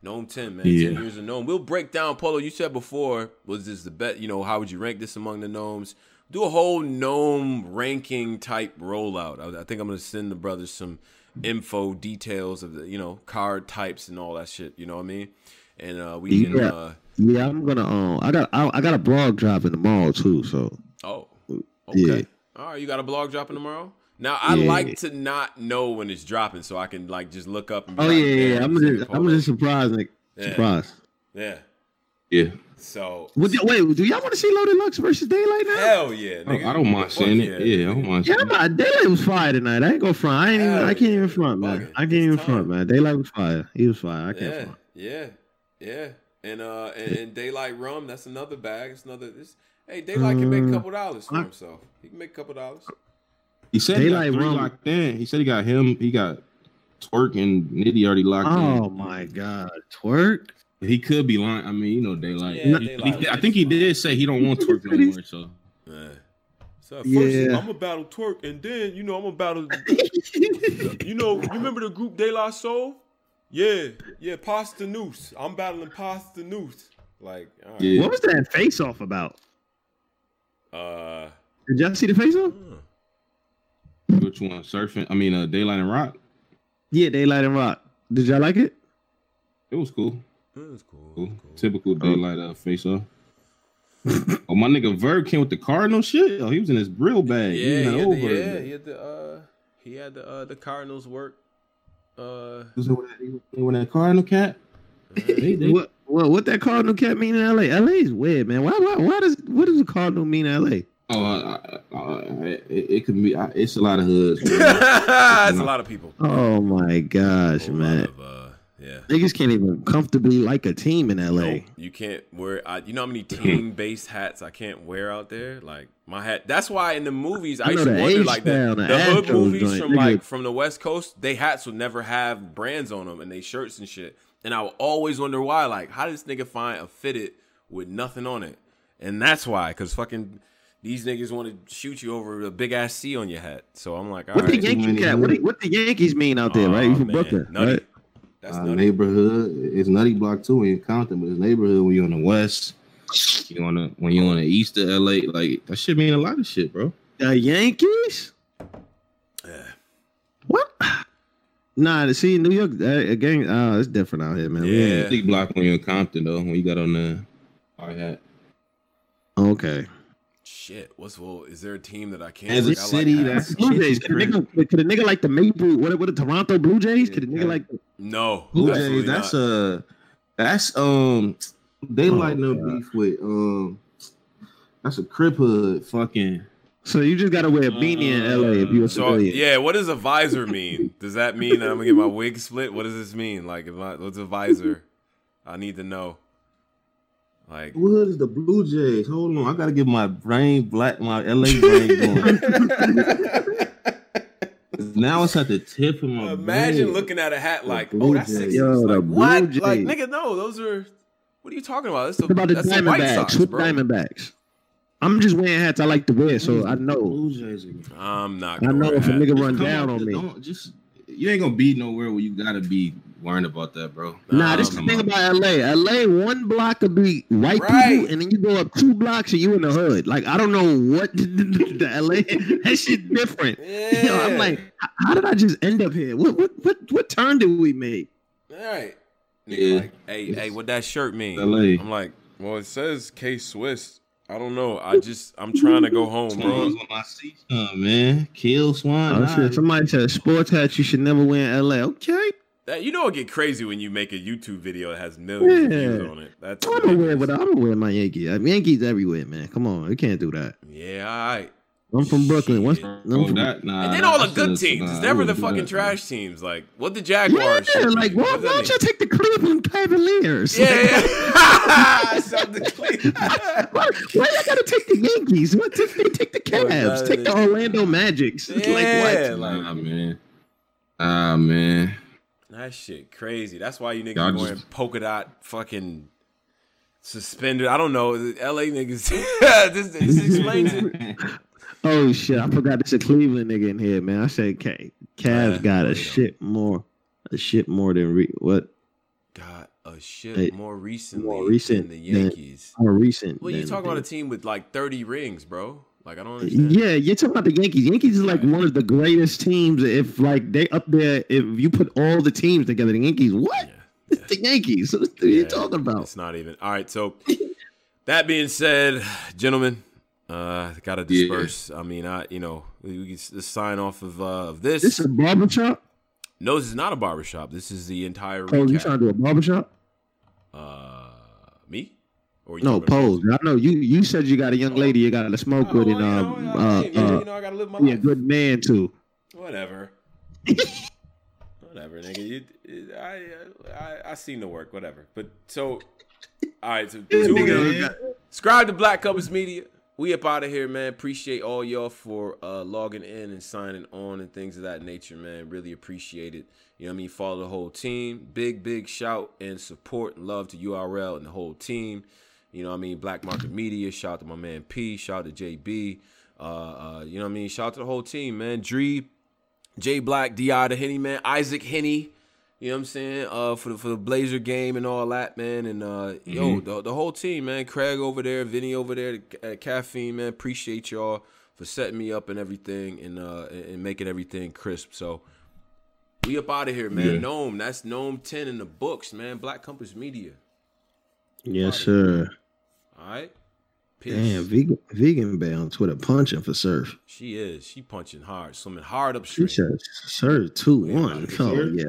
Gnome ten, man. Yeah. ten years of Gnome. We'll break down, Polo, you said before, was this the best? You know, how would you rank this among the Gnomes? Do a whole gnome ranking type rollout. I, I think I'm gonna send the brothers some info details of the you know card types and all that shit. You know what I mean? And uh, we yeah. can. Uh, yeah, I'm gonna. Um, I got I, I got a blog drop in tomorrow too. So. Oh. Okay. Yeah. All right, you got a blog dropping tomorrow. Now I yeah. like to not know when it's dropping, so I can like just look up. And be oh like, yeah, yeah. yeah. I'm just I'm just surprised, like yeah. surprised. Yeah. Yeah. So well, wait, do y'all want to see Loaded Lux versus Daylight now? Hell yeah, nigga. Oh, I don't mind seeing it. Yeah, yeah, I don't mind. Yeah, man, Daylight was fire tonight. I ain't gonna front. I ain't even, I can't even front, man. I can't even front, man. Daylight was fire. He was fire. I can't yeah, front. Yeah, yeah. And uh, and, and Daylight Rum, that's another bag. It's another. It's, hey, Daylight can make a couple dollars for himself. He can make a couple dollars. He said Daylight he got three Rum locked in. He said he got him. He got Twerk and Nitty already locked oh in. Oh my God, Twerk. He could be lying. I mean, you know, Daylight. Yeah, he, Daylight he, I think he did say he don't want Twerk anymore. So. Man. So first, yeah. I'm gonna battle Twerk, and then you know I'm gonna battle. You know, you remember the group Daylight Soul? Yeah, yeah, Pasta Noose. I'm battling Pasta Noose. Like, all right. Yeah. What was that face off about? Uh, did y'all see the face off? Huh. Which one? Surfing? I mean, uh, Daylight and Rock. Yeah, Daylight and Rock. Did y'all like it? It was cool. It was cool. cool. cool. Typical Daylight uh, face off. Oh, my nigga Verb came with the Cardinal shit. Oh, he was in his Brill bag. Yeah, he, he, had the, yeah he had the uh, he had the uh, the Cardinals work. Uh, was it when that Cardinal cat? Uh, they, they, what, what what that Cardinal cat mean in L A? L A is weird, man. Why why why does what does a Cardinal mean in L A? Oh, uh, uh, uh, it, it could be. Uh, it's a lot of hoods. It's a lot of people. Oh my gosh, oh, man. Yeah, niggas can't even comfortably like a team in L A. No, you can't wear. I, you know how many team-based hats I can't wear out there. Like my hat. That's why in the movies I, I used to wonder, like the, the, the hood movies joint. From like from the West Coast, they hats would never have brands on them and they shirts and shit. And I would always wonder why. Like, how did this nigga find a fitted with nothing on it? And that's why, because fucking these niggas want to shoot you over a big ass C on your hat. So I'm like, all what right. The Yankee cat? What, what the Yankees mean out there? Oh, right, you from man. Brooklyn? Nutty. Right. That's uh, neighborhood. It's Nutty Block too when you count them, but it's neighborhood when you're on the west, you on the when you're on the east of L A. Like that shit mean a lot of shit, bro. The Yankees. Yeah. What? Nah, see New York uh, again. Uh, it's different out here, man. Yeah. Nutty Block when you're in Compton though. When you got on the hard hat. Okay. Shit. What's well? Is there a team that I can't? As a like, city, like that's Blue Jays. Could a, nigga, could a nigga like the Maple? What? What? The Toronto Blue Jays? Could a nigga yeah. like? The, no. Blue Jays. That's not. a. That's um. They oh, lighten up beef with um. That's a crip hood. Fucking. So you just gotta wear a beanie uh, in L A if you're a so, civilian. Yeah. What does a visor mean? Does that mean that I'm gonna get my wig split? What does this mean? Like, if I, what's a visor? I need to know. Like, what is the Blue Jays? Hold on, I gotta get my brain black, my L A brain going. Now it's at the tip of my. Imagine brain. Looking at a hat like, oh, that's six. Yo, like, what? Jays. Like, nigga, no, those are. What are you talking about? That's a, about the that's Diamondbacks. What Diamondbacks? I'm just wearing hats I like to wear, so I know. Blue Jays. I'm not. Gonna I know if a nigga run down on me. Don't, just you ain't gonna be nowhere where you gotta be. Worrying about that, bro. Nah, um, this is the thing about L A. L A, one block could be white right. people, and then you go up two blocks and you in the hood. Like, I don't know what the, the, the L A, that shit different. Yeah. You know, I'm like, how did I just end up here? What what what, what turn did we make? All right. Yeah. Like, hey, yes. hey, what that shirt mean? L A. I'm like, well, it says K Swiss. I don't know. I just, I'm trying to go home, bro. Oh, man. Kill Swan. Oh, shit. Somebody said sports hats you should never wear in L A. Okay. That, you know it get crazy when you make a YouTube video that has millions yeah. of views on it. That's I'm gonna wear, but I'm gonna wear my Yankees. I mean, Yankees everywhere, man. Come on, we can't do that. Yeah, all right. I'm from Brooklyn. Once, I'm oh, from that, nah, and then nah, all the good just, teams. Nah, it's never the fucking that, trash man. Teams. Like what the Jaguars? Yeah, like why, why don't you take the Cleveland Cavaliers? Yeah, yeah. the Cleveland. why, why I gotta take the Yankees? What if they take the Cavs? Take the Orlando Magics? Yeah, like what? Like, nah, man. Ah, man. That shit crazy. That's why you niggas y'all wearing just... polka dot fucking suspended. I don't know. L A niggas. this, this explains it. Oh, shit. I forgot there's a Cleveland nigga in here, man. I said K. Cavs God, got a shit more. A shit more than... Re- what? Got a shit hey, more recently more recent than the Yankees. Than, more recent. Well, you talking about a team with like thirty rings, bro. Like, I don't understand. Yeah, you're talking about the Yankees. Yankees is like right. one of the greatest teams. If like they up there, if you put all the teams together, the Yankees, what? Yeah, yeah. It's the Yankees. What are you yeah, talking about? It's not even. All right. So that being said, gentlemen, uh, gotta disperse. Yeah. I mean, I you know we, we can just sign off of uh, of this. This is a barbershop. No, this is not a barbershop. This is the entire. Oh, recap. You trying to do a barbershop? Uh, me. No, Pose. I know you. You said you got a young lady you got to smoke oh, with, and um, you know, uh, mean, uh, you know, I gotta live my life. A good man too. Whatever. Whatever, nigga. You, I, I, I seen the work. Whatever. But so, All right, so tune in. Subscribe to Black Compass Media. We up out of here, man. Appreciate all y'all for uh, logging in and signing on and things of that nature, man. Really appreciate it. You know what I mean? Follow the whole team. Big, big shout and support and love to U R L and the whole team. You know what I mean? Black Market Media. Shout out to my man P. Shout out to J B. Uh, uh, you know what I mean? Shout out to the whole team, man. Dree, J Black, D I the Henny, man. Isaac Henny. You know what I'm saying? Uh, for the for the Blazer game and all that, man. And uh, mm-hmm. yo, the, the whole team, man. Craig over there, Vinny over there at Caffeine, man. Appreciate y'all for setting me up and everything, and uh, and making everything crisp. So we up out of here, man. Yeah. Gnome, that's Gnome ten in the books, man. Black Compass Media. Yes, sir. All right. Peace. Damn, vegan, vegan Bay on Twitter punching for Surf. She is. She punching hard, swimming hard upstream. She said Surf two one. Oh yeah.